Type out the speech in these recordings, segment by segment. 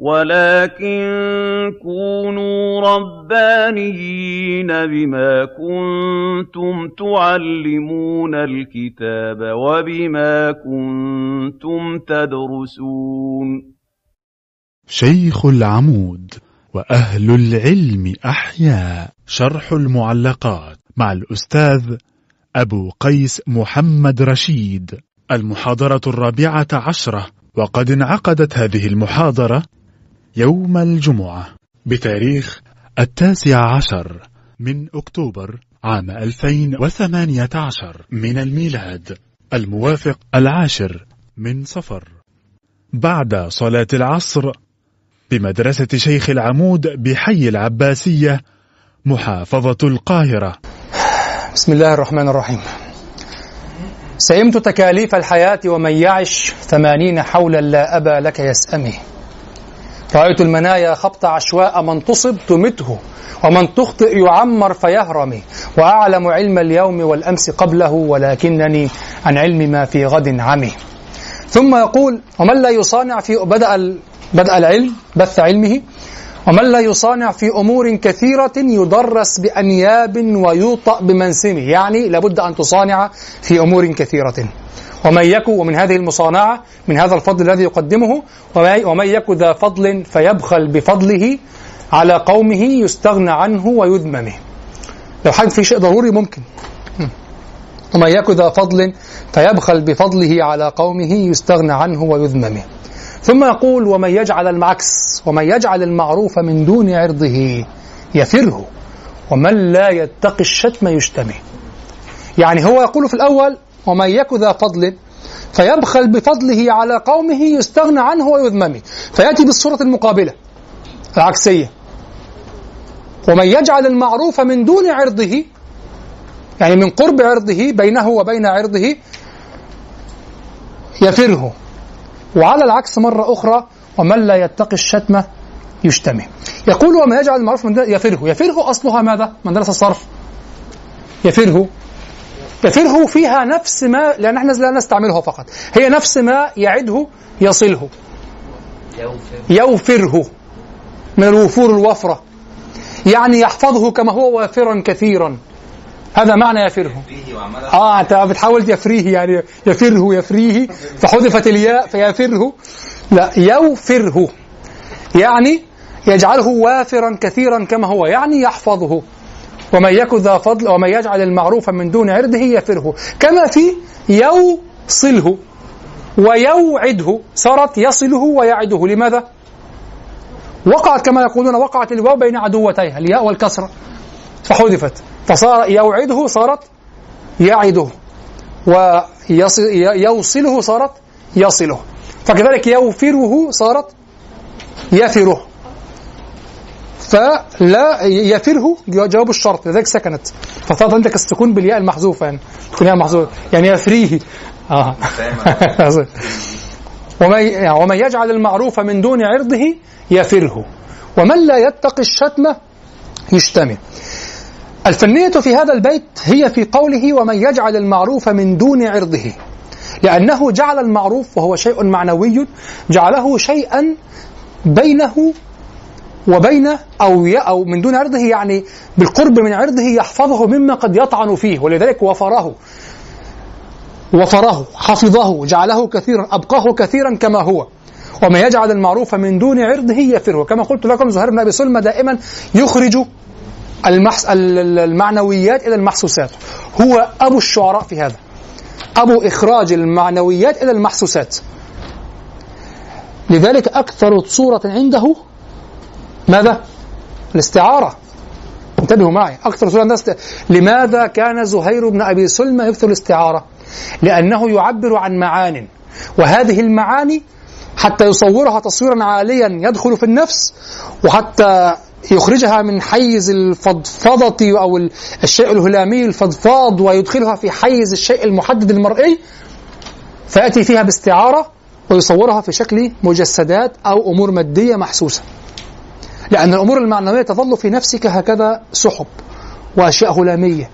ولكن كونوا ربانيين بما كنتم تعلمون الكتاب وبما كنتم تدرسون. شيخ العمود وأهل العلم أحياء، شرح المعلقات مع الأستاذ أبو قيس محمد رشيد، المحاضرة 14، وقد انعقدت هذه المحاضرة يوم الجمعة بتاريخ 19 أكتوبر 2018 من الميلاد، الموافق 10 صفر، بعد صلاة العصر بمدرسة شيخ العمود بحي العباسية محافظة القاهرة. بسم الله الرحمن الرحيم. سئمت تكاليف الحياة ومن يعش 80 حولا لا أبا لك يسأمه. رأيت المنايا خبط عشواء، من تصب تمته ومن تخطئ يعمر فيهرم. وأعلم علم اليوم والأمس قبله، ولكنني عن علم ما في غد عمي. ثم يقول: ومن لا يصانع في بدأ العلم بث علمه، ومن لا يصانع في أمور كثيرة يدرس بأنياب ويوطأ بمنسمه. يعني لابد أن تصانع في أمور كثيرة. ومن يك، ومن هذه المصانعة، من هذا الفضل الذي يقدمه، ومن يك ذا فضل فيبخل بفضله على قومه يستغنى عنه ويذممه. لو حد في شيء ضروري ممكن. ومن يك ذا فضل فيبخل بفضله على قومه يستغنى عنه ويذممه. ثم يقول: ومن يجعل المعكس، ومن يجعل المعروف من دون عرضه يفره، ومن لا يتقي الشتم يشتمه. يعني هو يقول في الأول: ومن يك ذا فضل فيبخل بفضله على قومه يستغنى عنه ويذممه، فيأتي بالصورة المقابلة العكسية: ومن يجعل المعروف من دون عرضه، يعني من قرب عرضه، بينه وبين عرضه، يفره. وعلى العكس مرة أخرى: ومن لا يتقي الشتمة يشتمه. يقول: ومن يجعل المعروف من دون يفره. يفره أصلها ماذا؟ من درس الصرف. يفره فيها نفس ما، لأن احنا لا نستعملها فقط، هي نفس ما يعده يصله. يوفره من الوفور الوفرة، يعني يحفظه كما هو وافرا كثيرا. هذا معنى يفره. انت بتحاول يفريه، يعني يفره يفريه، فحذفت الياء فيفره. لا، يوفره يعني يجعله وافرا كثيرا كما هو، يعني يحفظه. ومن يك ذا فضل، ومن يجعل المعروف من دون عرضه يفره، كما في يوصله ويوعده، صارت يصله ويعده. لماذا؟ وقعت كما يقولون، وقعت الواو بين عدوتيها الياء والكسرة فحذفت، فصار يوعده صارت يعده، ويوصله صارت يصله، فكذلك يوفره صارت يفره. فلا يفره جواب الشرط، لذلك سكنت، فصارت عندك السكون بالياء المحذوفة، يعني تكون ياء محذوفة، يعني يفريه. ومن يجعل المعروف من دون عرضه يفره، ومن لا يتقي الشتمة يشتمه. الفنية في هذا البيت هي في قوله: ومن يجعل المعروف من دون عرضه، لأنه جعل المعروف، وهو شيء معنوي، جعله شيئا بينه وبين أو من دون عرضه، يعني بالقرب من عرضه، يحفظه مما قد يطعن فيه، ولذلك وفره حفظه، جعله كثيرا، أبقاه كثيرا كما هو. ومن يجعل المعروف من دون عرضه يفره، كما قلت لكم زهير بن أبي سلمى دائما يخرج المعنويات إلى المحسوسات، هو أبو الشعراء في هذا، أبو إخراج المعنويات إلى المحسوسات، لذلك أكثر صورة عنده ماذا؟ الاستعارة. انتبهوا معي، أكثر صورة الناس لماذا كان زهير بن أبي سلمى يكثر الاستعارة؟ لأنه يعبر عن معان، وهذه المعاني حتى يصورها تصويرا عاليا يدخل في النفس، وحتى يخرجها من حيز الفضفضة أو الشيء الهلامي الفضفاض، ويدخلها في حيز الشيء المحدد المرئي، فيأتي فيها باستعارة ويصورها في شكل مجسدات أو أمور مادية محسوسة، لأن الأمور المعنوية تظل في نفسك هكذا سحب وأشياء هلامية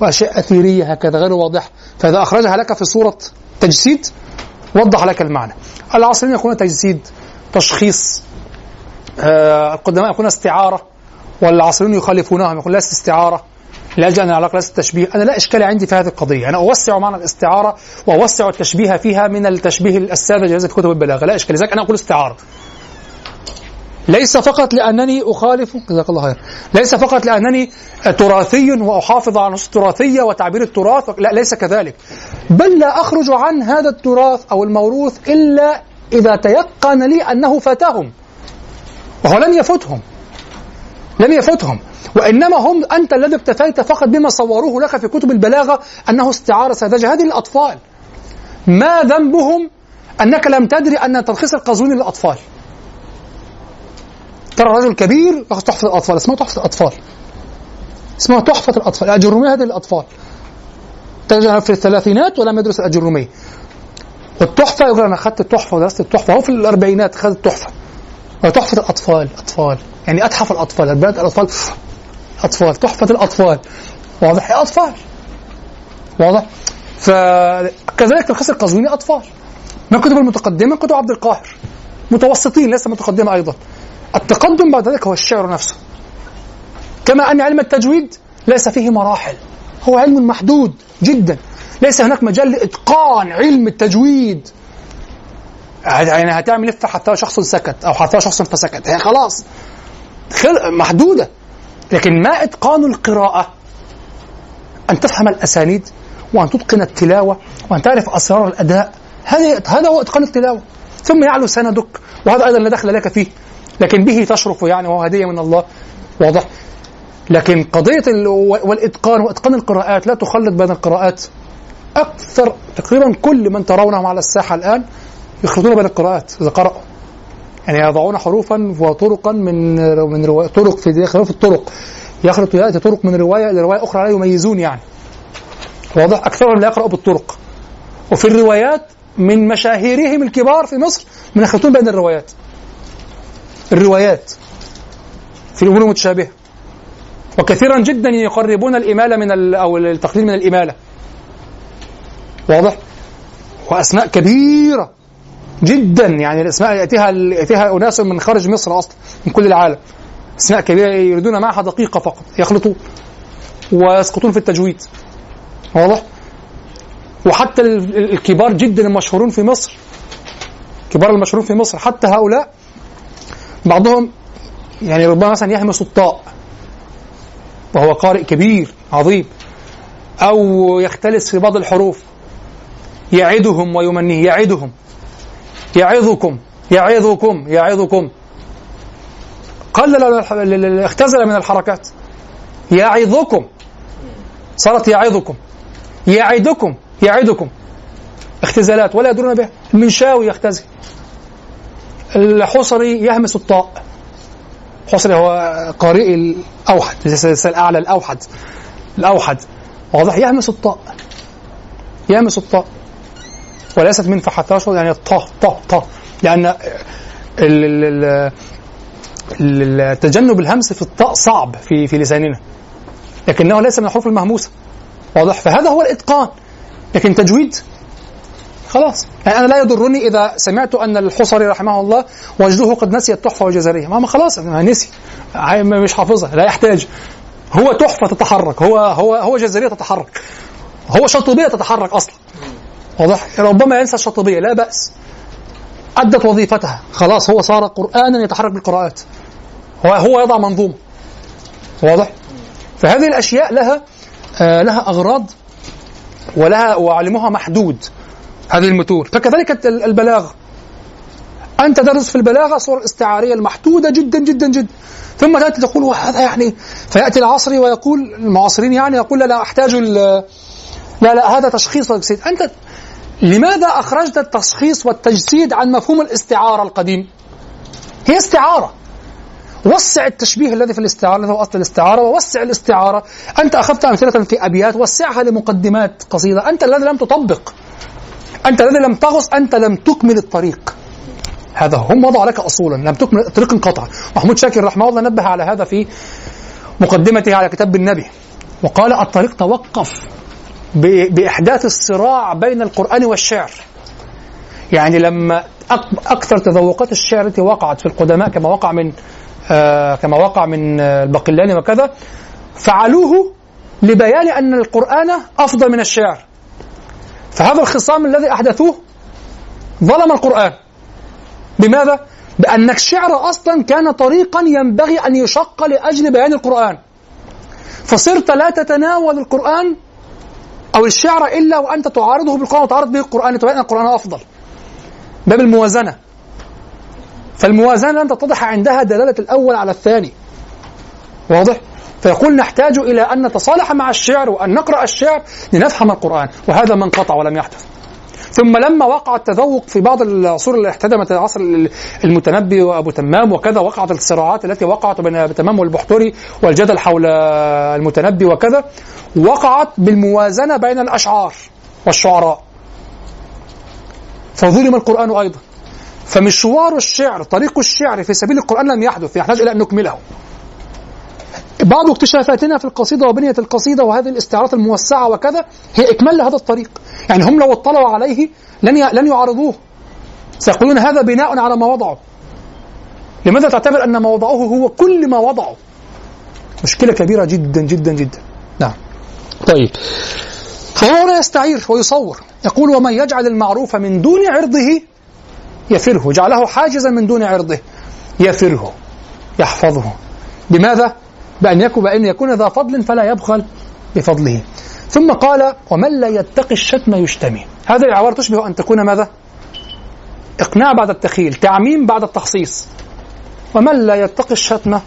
وأشياء أثيرية هكذا غير واضحة، فإذا أخرجها لك في صورة تجسيد وضح لك المعنى. العصريين يقولون تجسيد، تشخيص، القدماء يقولون استعارة والعاصرون يخالفونهم يقولون ليست استعارة، لا العلاقة ليست تشبيه. أنا لا إشكال عندي في هذه القضية، أنا أوسع معنى الاستعارة وأوسع التشبيه فيها من التشبيه الساذج الذي في كتب البلاغة، لا إشكال. لذلك أنا أقول استعارة ليس فقط لأنني أخالف، جزاك الله خير، ليس فقط لأنني تراثي وأحافظ على نص التراثية وتعبير التراث، لا ليس كذلك، بل لا أخرج عن هذا التراث أو الموروث إلا إذا تيقن لي أنه فاتهم، وهو لم يفوتهم، وإنما هم أنت الذي اكتفيت فقط بما صوروه لك في كتب البلاغة أنه استعارة ساذجة. هذه الأطفال ما ذنبهم أنك لم تدري أن تلخيص القزويني للأطفال؟ ترى رجل كبير يأخذ تحفة الأطفال، اسمها تحفة الأطفال، الأجرومية هذه الأطفال، تجدها في الثلاثينات ولم يدرس الأجرومية، والتحفة يقول أنا أخذت التحفة ودرست التحفة، هو في الأربعينات أخذ التحفة، تحفة الأطفال، أطفال يعني أتحف الأطفال، البلاد الأطفال، أطفال، تحفة الأطفال، واضح يا أطفال، واضح. فكذلك تلخيص القزويني أطفال. من كتب المتقدمة كتب عبد القاهر، متوسطين لسه متقدمة أيضا. التقدم بعد ذلك هو الشعر نفسه، كما أن علم التجويد ليس فيه مراحل، هو علم محدود جدا، ليس هناك مجال لإتقان علم التجويد. يعني هتعمل لفة حتى شخص سكت أو حتى شخص فسكت، هي خلاص محدودة. لكن ما إتقان القراءة؟ أن تفهم الأسانيد وأن تتقن التلاوة وأن تعرف أسرار الأداء، هذا هو إتقان التلاوة. ثم يعلو سندك، وهذا أيضا لا دخل لك فيه، لكن به تشرف، يعني وهو هدية من الله، واضح. لكن قضية والإتقان وإتقان القراءات لا تخلط بين القراءات. أكثر تقريبا كل من ترونهم على الساحة الآن يخلطون بين القراءات إذا قرأوا، يعني يضعون حروفا وطرقا من رواية، طرق في خلاف الطرق، يخلطوا يأتي طرق من رواية إلى رواية أخرى لا يميزون، يعني واضح. أكثرهم لا يقرأوا بالطرق، وفي الروايات من مشاهيرهم الكبار في مصر من يخلطون بين الروايات في الأمور المتشابهة، وكثيرا جدا يقربون الإمالة أو التقليل من الإمالة، واضح. وأسماء كبيرة جدا، يعني الأسماء يأتيها أناس من خارج مصر أصلا، من كل العالم، أسماء كبيرة يريدون معها دقيقة فقط، يخلطوا ويسقطون في التجويد، واضح. وحتى الكبار جدا المشهورون في مصر، كبار المشهورون في مصر، حتى هؤلاء بعضهم يعني ربما مثلا يهمس الطاء وهو قارئ كبير عظيم، أو يختلس في بعض الحروف، يعدهم ويمنيه، يعدهم، يعظكم، يعظكم، يعظكم، قلل، اختزل من الحركات، يعظكم صارت يعظكم، يعدكم، يعدكم، اختزالات ولا يدرون بها. المنشاوي يختزل، الحصري يهمس الطاء، الحصري هو قارئ الأوحد، ليس الأعلى، الأوحد، واضح، يهمس الطاء وليست من فحتاش، يعني طه، لأن تجنب الهمس في الطاء صعب في لساننا، لكنه ليس من الحروف المهموسة، واضح. فهذا هو الإتقان. لكن تجويد خلاص، يعني أنا لا يضرني إذا سمعت أن الحصري رحمه الله وجده قد نسي التحفة والجزرية، ما خلاص نسي، مش حافظها، لا يحتاج، هو تحفة تتحرك، هو جزرية تتحرك، هو شطبية تتحرك أصلا، واضح. ربما ينسى الشطبية، لا بأس، أدت وظيفتها خلاص، هو صار قرآنا يتحرك بالقراءات، هو يضع منظومة، واضح. فهذه الأشياء لها أغراض وعلمها محدود، هذه المتون. فكذلك البلاغة، أنت تدرس في البلاغة صور الاستعارية المحدودة جدا جدا جدا، ثم تأتي تقول وهذا يعني، فيأتي العصري ويقول، المعاصرين يعني، يقول لا أحتاج، لا هذا تشخيص وتجسيد. أنت لماذا أخرجت التشخيص والتجسيد عن مفهوم الاستعارة القديم؟ هي استعارة، وسع التشبيه الذي في الاستعارة، الذي هو أصل الاستعارة، ووسع الاستعارة. أنت أخذت أمثلة في أبيات، وسعها لمقدمات قصيدة. أنت الذي لم تطبق، أنت الذي لم تغص، أنت لم تكمل الطريق، هذا هم وضع لك أصولا، لم تكمل الطريق، انقطع. محمود شاكر رحمه الله نبه على هذا في مقدمته على كتاب النبي، وقال الطريق توقف بإحداث الصراع بين القرآن والشعر، يعني لما أكثر تذوقات الشعر التي وقعت في القدماء كما وقع من الباقلاني وكذا فعلوه لبيان أن القرآن أفضل من الشعر. فهذا الخصام الذي أحدثوه ظلم القرآن. بماذا؟ بأن الشعر أصلا كان طريقا ينبغي أن يشق لأجل بيان القرآن، فصرت لا تتناول القرآن أو الشعر إلا وأنت تعارضه بالقرآن وتعارض به القرآن لتبين أن القرآن أفضل. باب الموازنة، فالموازنة لن تتضح عندها دلالة الأول على الثاني، واضح؟ فيقول نحتاج إلى أن نتصالح مع الشعر وأن نقرأ الشعر لنفهم القرآن، وهذا ما انقطع ولم يحدث. ثم لما وقع التذوق في بعض العصور اللي احتدمت، عصر المتنبي وأبو تمام وكذا، وقعت الصراعات التي وقعت بين أبو تمام والبحتري والجدل حول المتنبي وكذا، وقعت بالموازنة بين الأشعار والشعراء، فظلم القرآن أيضا. فمشوار الشعر، طريق الشعر في سبيل القرآن لم يحدث، يحتاج إلى أن نكمله. بعض اكتشافاتنا في القصيدة وبنية القصيدة وهذه الاستعارات الموسعة وكذا هي إكمال لهذا الطريق، يعني هم لو اطلعوا عليه لن يعارضوه، سيقولون هذا بناء على ما وضعه. لماذا تعتبر أن ما وضعه هو كل ما وضعه؟ مشكلة كبيرة جدا جدا جدا. نعم. طيب، هو يستعير ويصور، يقول ومن يجعل المعروف من دون عرضه يفره، جعله حاجزا من دون عرضه، يفره يحفظه. لماذا؟ بأن يكون ذا فضل فلا يبخل بفضله. ثم قال ومن لا يتقي الشتم يشتمي. هذه العبارة تشبه أن تكون ماذا؟ إقناع بعد التخيل، تعميم بعد التخصيص. ومن لا يتقي الشتم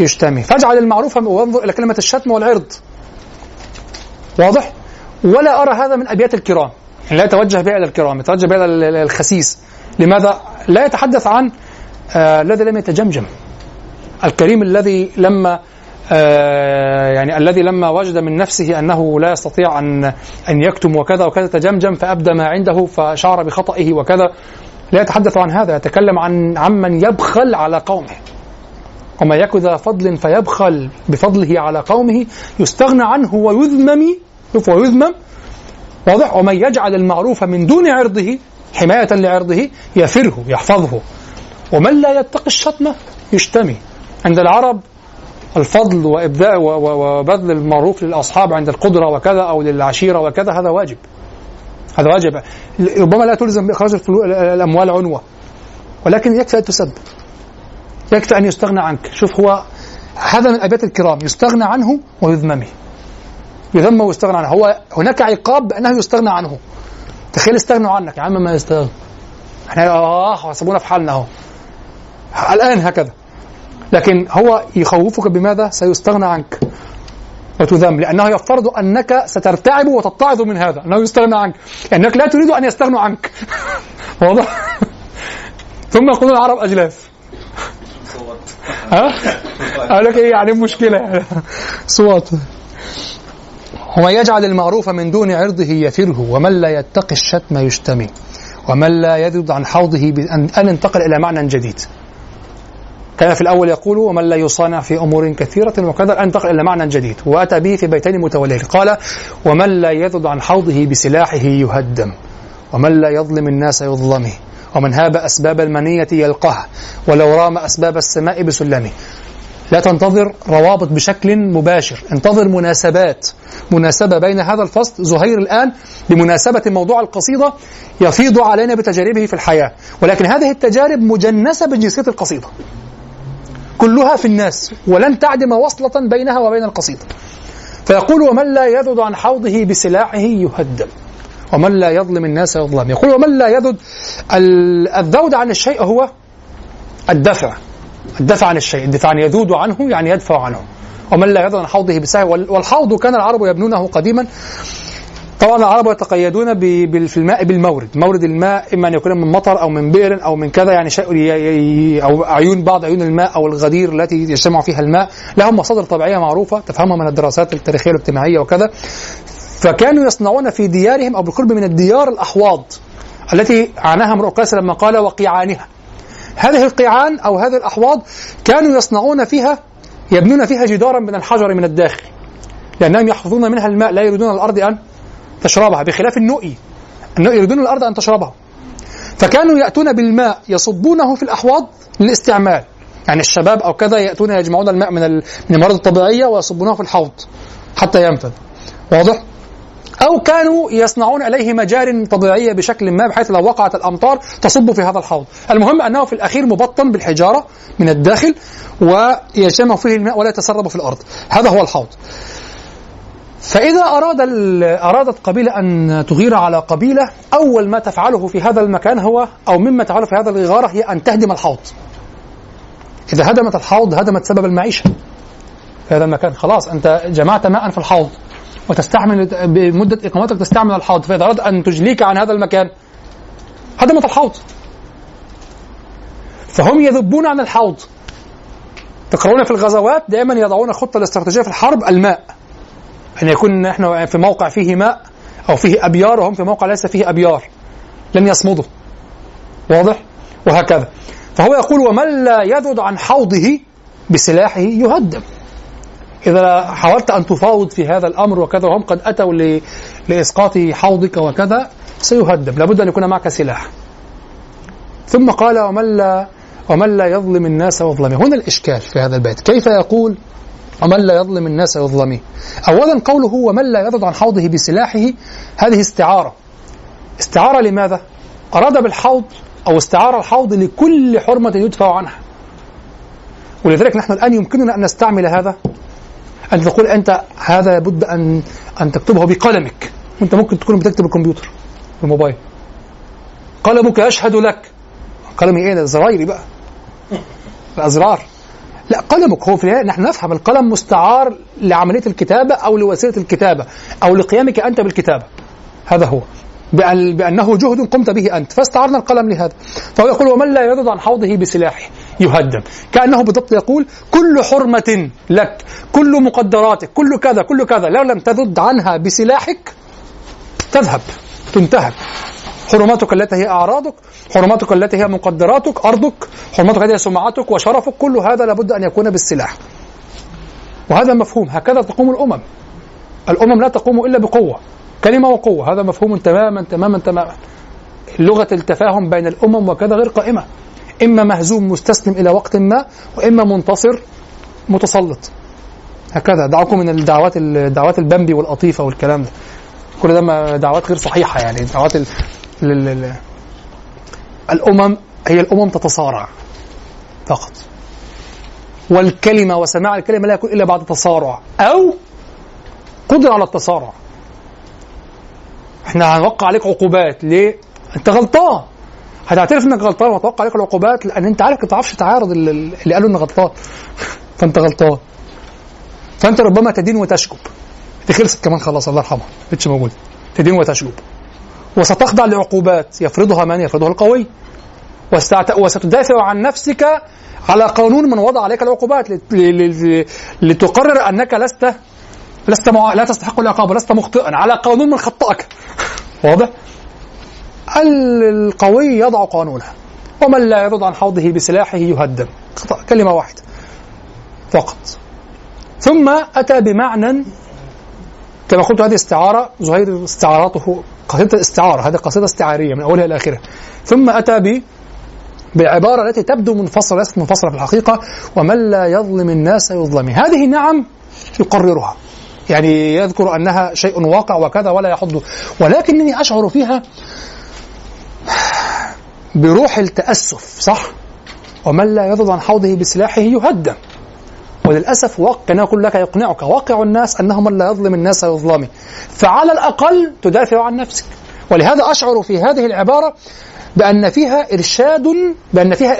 يشتمي، فاجعل المعروف وانظر إلى كلمة الشتم والعرض، واضح؟ ولا أرى هذا من أبيات الكرام، يعني لا يتوجه بها إلى الكرام، يتوجه بها إلى الخسيس. لماذا؟ لا يتحدث عن الذي لم يتجمجم، الكريم الذي لما الذي لما وجد من نفسه أنه لا يستطيع أن يكتم وكذا وكذا، تجمجم فأبدى ما عنده فشعر بخطئه وكذا. لا يتحدث عن هذا، يتكلم عن من يبخل على قومه. وما يكن ذا فضل فيبخل بفضله على قومه يستغنى عنه ويذمم، واضح؟ ومن يجعل المعروف من دون عرضه حماية لعرضه يفره يحفظه. ومن لا يتقي الشتم يشتمي. عند العرب الفضل وإبداء وبذل المعروف للأصحاب عند القدرة وكذا أو للعشيرة وكذا، هذا واجب، هذا واجب. ربما لا تلزم بإخراج الأموال عنوة، ولكن يكفي أن تسب، يكفي أن يستغنى عنك. شوف، هو هذا من أبيات الكرام، يستغنى عنه ويذممه، يذمه ويستغنى عنه. هو هناك عقاب بأنه يستغنى عنه. تخيل استغنوا عنك يا عم، ما يستغنى، احنا سيبونا في حالنا اهو الآن هكذا. لكن هو يخوفك بماذا؟ سيستغنى عنك وتذم، لأنه يفترض أنك سترتعب وتتعظ من هذا، أنه يستغنى عنك، أنك لا تريد أن يستغنوا عنك. واضح؟ ثم يقولون العرب أجلاف. لك إيه يعني مشكلة صوت. وما يجعل المعروف من دون عرضه يفره، ومن لا يتقي الشتم يشتمي، ومن لا يذود عن حوضه أن انتقل إلى معنى جديد. كان في الأول يقول ومن لا يصانع في أمور كثيرة وكذا، أن انتقل إلى معنى جديد، وأتى به في بيتين متولين. قال ومن لا يذود عن حوضه بسلاحه يهدم، ومن لا يظلم الناس يظلمه، ومن هاب أسباب المنية يلقه، ولو رام أسباب السماء بسلمه. لا تنتظر روابط بشكل مباشر، انتظر مناسبات. مناسبة بين هذا الفصل، زهير الآن بمناسبة موضوع القصيدة يفيض علينا بتجاربه في الحياة، ولكن هذه التجارب مجنسة بجنسية القصيدة، كلها في الناس، ولن تعدم وصلة بينها وبين القصيدة. فيقول ومن لا يذد عن حوضه بسلاحه يهدم، ومن لا يظلم الناس يظلم. يقول ومن لا يذد، الذود عن الشيء هو الدفع، الدفع عن الشيء، الدفاع عن، يذود عنه يعني يدفع عنه. ومن لا يذد عن حوضه بسلاحه، والحوض كان العرب يبنونه قديما. طبعا العرب يتقيدون في الماء بالمورد، مورد الماء إما أن يكون من مطر أو من بئر أو من كذا، يعني شيء، أو عيون، بعض عيون الماء أو الغدير التي يجتمع فيها الماء، لهم مصادر طبيعية معروفة تفهمها من الدراسات التاريخية والاجتماعية وكذا. فكانوا يصنعون في ديارهم أو بالقرب من الديار الأحواض التي عناها امرؤ القيس لما قال وقيعانها. هذه القيعان أو هذه الأحواض كانوا يصنعون فيها، يبنون فيها جدارا من الحجر من الداخل، لأنهم يحفظون منها الماء، لا يريدون الأرض أن تشربها، بخلاف النؤي، النؤي يريدون الأرض أن تشربها. فكانوا يأتون بالماء يصبونه في الأحواض للاستعمال، يعني الشباب أو كذا يأتون يجمعون الماء من الموارد الطبيعية ويصبونه في الحوض حتى يمتد. واضح؟ أو كانوا يصنعون عليه مجاري طبيعية بشكل ما بحيث لو وقعت الأمطار تصب في هذا الحوض. المهم أنه في الأخير مبطن بالحجارة من الداخل ويجتمع فيه الماء ولا يتسرب في الأرض. هذا هو الحوض. فإذا أرادت قبيلة أن تغير على قبيلة، أول ما تفعله في هذا المكان هو أو مما تفعله في هذا الغارة هي أن تهدم الحوض. إذا هدمت الحوض هدمت سبب المعيشة في هذا المكان. خلاص أنت جمعت ماء في الحوض وتستعمل بمدة إقامتك تستعمل الحوض، فإذا أردت أن تجليك عن هذا المكان هدمت الحوض. فهم يذبون عن الحوض. تقرؤون في الغزوات دائما يضعون الخطة الاستراتيجية في الحرب الماء، أن يكون نحن في موقع فيه ماء أو فيه أبيار وهم في موقع ليس فيه أبيار لن يصمدوا. واضح؟ وهكذا. فهو يقول ومن لا يذود عن حوضه بسلاحه يهدم. إذا حاولت أن تفاوض في هذا الأمر وكذا وهم قد أتوا لإسقاط حوضك وكذا سيهدم، لابد أن يكون معك سلاح. ثم قال ومن لا يظلم الناس يظلمه. هنا الإشكال في هذا البيت، كيف يقول ومن لا يظلم الناس يظلمه؟ أولا قوله هو من لا يذود عن حوضه بسلاحه، هذه استعارة لماذا؟ أراد بالحوض أو استعار الحوض لكل حرمة يدفع عنها، ولذلك نحن الآن يمكننا أن نستعمل هذا. أن تقول أنت هذا لابد أن تكتبه بقلمك، وأنت ممكن تكون بتكتب الكمبيوتر الموبايل، قلمك يشهد لك. قلمي إيه؟ زرايري بقى، الأزرار. لا، قلمك هو في النهاية. نحن نفهم القلم مستعار لعملية الكتابة أو لوسيلة الكتابة أو لقيامك أنت بالكتابة، هذا هو بأنه جهد قمت به أنت، فاستعرنا القلم لهذا. فهو يقول ومن لا يذود عن حوضه بسلاحه يهدم، كأنه بالضبط يقول كل حرمة لك، كل مقدراتك، كل كذا كل كذا، لو لم تذد عنها بسلاحك تذهب، تنتهك. حرماتك التي هي أعراضك، حرماتك التي هي مقدراتك، أرضك، حرماتك التي هي سمعتك وشرفك، كل هذا لابد أن يكون بالسلاح. وهذا مفهوم، هكذا تقوم الأمم لا تقوم إلا بقوة، كلمة وقوة. هذا مفهوم تماما تماما تماما. لغة التفاهم بين الأمم وكذا غير قائمة، إما مهزوم مستسلم إلى وقت ما، وإما منتصر متسلط. هكذا دعوكم من الدعوات البمبي والقطيفة والكلام ده، كل ده دعوات غير صحيحة. يعني دعوات الأمم، هي الأمم تتصارع فقط، والكلمة وسماع الكلمة لا يكون إلا بعد تصارع أو قدرة على التصارع. احنا هنوقع عليك عقوبات، ليه؟ انت غلطان، هتعترف انك غلطان وهتوقع عليك العقوبات، لان انت عارف ما تعرفش تعارض اللي قالوا انك غلطان، فانت غلطان، فانت ربما تدين وتشكب. دي خلصت كمان، خلاص الله يرحمها مش موجوده، تدين وتشكب وستخضع لعقوبات يفرضها من يفرضها القوي، وستدافع عن نفسك على قانون من وضع عليك العقوبات لتقرر انك لا تستحق العقاب، لست مخطئا على قانون من خطأك. واضح؟ القوي يضع قانونه. ومن لا يرضى عن حوضه بسلاحه يهدم، كلمة واحدة فقط. ثم أتى بمعنى كما قلت، هذه استعارة، زهير استعاراته قصيدة الاستعارة، هذه قصيدة استعارية من أولها إلى آخرها. ثم أتى بعبارة التي تبدو منفصلة، ليست منفصلة في الحقيقة، ومن لا يظلم الناس يظلمه. هذه نعم يقررها، يعني يذكر أنها شيء واقع وكذا ولا يحضه، ولكنني أشعر فيها بروح التأسف. صح، ومن لا يذود عن حوضه بسلاحه يهدم، وللأسف واقعنا كلك يقنعك، واقع الناس أنه من لا يظلم الناس يظلمه، فعلى الأقل تدافع عن نفسك. ولهذا أشعر في هذه العبارة بأن فيها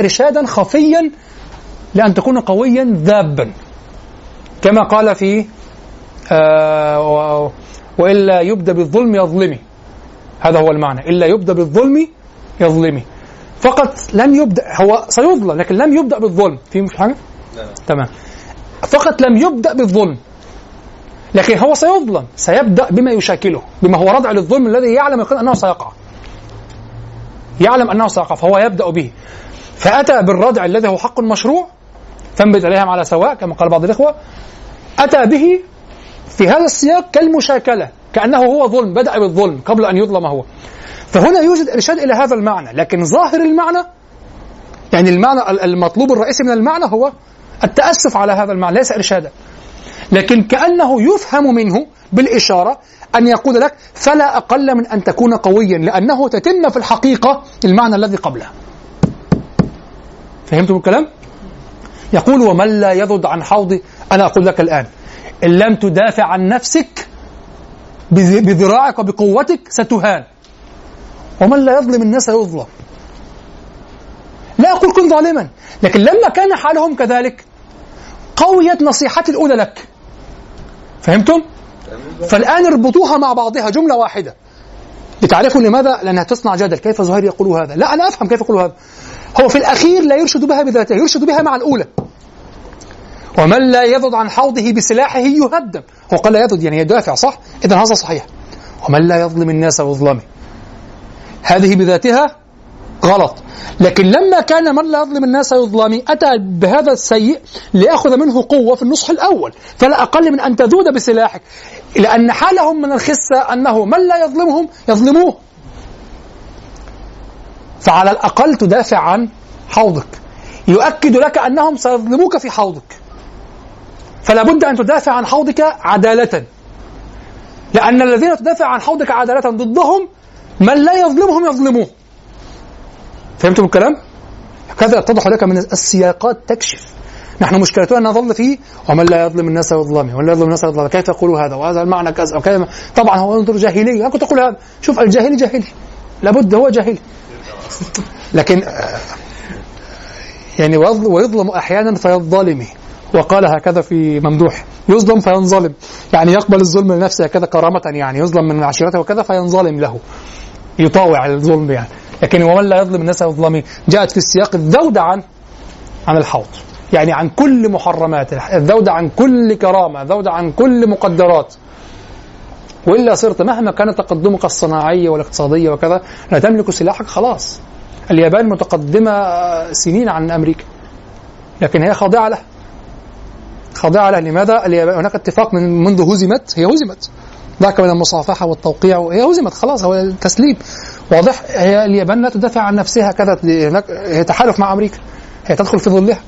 إرشادا خفيا لأن تكون قويا ذابا، كما قال في وإلا يبدأ بالظلم يظلمي. هذا هو المعنى، إلا يبدأ بالظلم يظلمي، فقط لم يبدأ، هو سيظلم لكن لم يبدأ بالظلم. في مش حاجة؟ لا. تمام، فقط لم يبدأ بالظلم لكن هو سيظلم، سيبدأ بما يشاكله، بما هو ردع للظلم الذي يعلم أنه سيقع، فهو يبدأ به، فأتى بالردع الذي هو حق مشروع، فانبت عليهم على سواء كما قال بعض الإخوة. أتى به في هذا السياق كالمشاكلة، كأنه هو ظلم، بدأ بالظلم قبل أن يظلم هو. فهنا يوجد إرشاد إلى هذا المعنى، لكن ظاهر المعنى يعني المعنى المطلوب الرئيسي من المعنى هو التأسف على هذا المعنى، ليس إرشادا، لكن كأنه يفهم منه بالإشارة أن يقول لك فلا أقل من أن تكون قويا، لأنه تتم في الحقيقة المعنى الذي قبله. فهمتم الكلام؟ يقول ومن لا يذد عن حوضي، أنا أقول لك الآن إن لم تدافع عن نفسك بذراعك وبقوتك ستهان، ومن لا يظلم الناس يظلم. لا أقول كن ظالما، لكن لما كان حالهم كذلك قويت نصيحتي الأولى لك. فهمتم؟ فالآن اربطوها مع بعضها جملة واحدة لتعرفوا لماذا، لأنها تصنع جدل. كيف زهير يقول هذا؟ لا أنا أفهم كيف يقول هذا. هو في الأخير لا يرشد بها بذاته، يرشد بها مع الأولى. ومن لا يذد عن حوضه بسلاحه يهدم، هو قال لا يذد يعني يدافع، صح؟ إذن هذا صحيح. ومن لا يظلم الناس يظلم، هذه بذاتها غلط، لكن لما كان من لا يظلم الناس يظلم أتى بهذا السيء ليأخذ منه قوة في النصح الأول، فلا أقل من أن تذود بسلاحك، لأن حالهم من الخسة أنه من لا يظلمهم يظلموه، فعلى الأقل تدافع عن حوضك. يؤكد لك أنهم سيظلموك في حوضك، فلا بد أن تدافع عن حوضك عدالة، لأن الذين تدافع عن حوضك عدالة ضدهم من لا يظلمهم يظلموه. فهمتم الكلام؟ هكذا اتضح لك من السياقات تكشف. نحن مشكلتنا أن نظل فيه ومن لا يظلم الناس يظلمه، ومن لا يظلم الناس يظلمه، كيف يقول هذا وهذا المعنى كذا وكذا. طبعا هو انظر جاهلية، كنت أقول هذا، شوف الجاهلي جاهلي لابد، هو جاهلي، لكن يعني ويظلم أحيانا فيظلمه، وقال هكذا في ممدوح، يظلم فينظلم، يعني يقبل الظلم لنفسه كذا كرامة، يعني يظلم من عشيرته وكذا فينظلم له، يطاوع الظلم يعني. لكن ومن لا يظلم الناس يظلمه جاءت في السياق الذود عن الحوض، يعني عن كل محرمات، الذود عن كل كرامة، ذود عن كل مقدرات، وإلا صرت مهما كان تقدمك الصناعي والاقتصادي وكذا لا تملك سلاحك، خلاص. اليابان متقدمة سنين عن أمريكا، لكن هي خاضعة له، خاضعة له. لماذا؟ هناك اتفاق منذ هزمت، هي هزمت، ذاك من المصافحة والتوقيع، هي هزمت خلاص، هو التسليم واضح. هي اليابان لا تدافع عن نفسها كذا، هي تحالف مع أمريكا، هي تدخل في ظلها،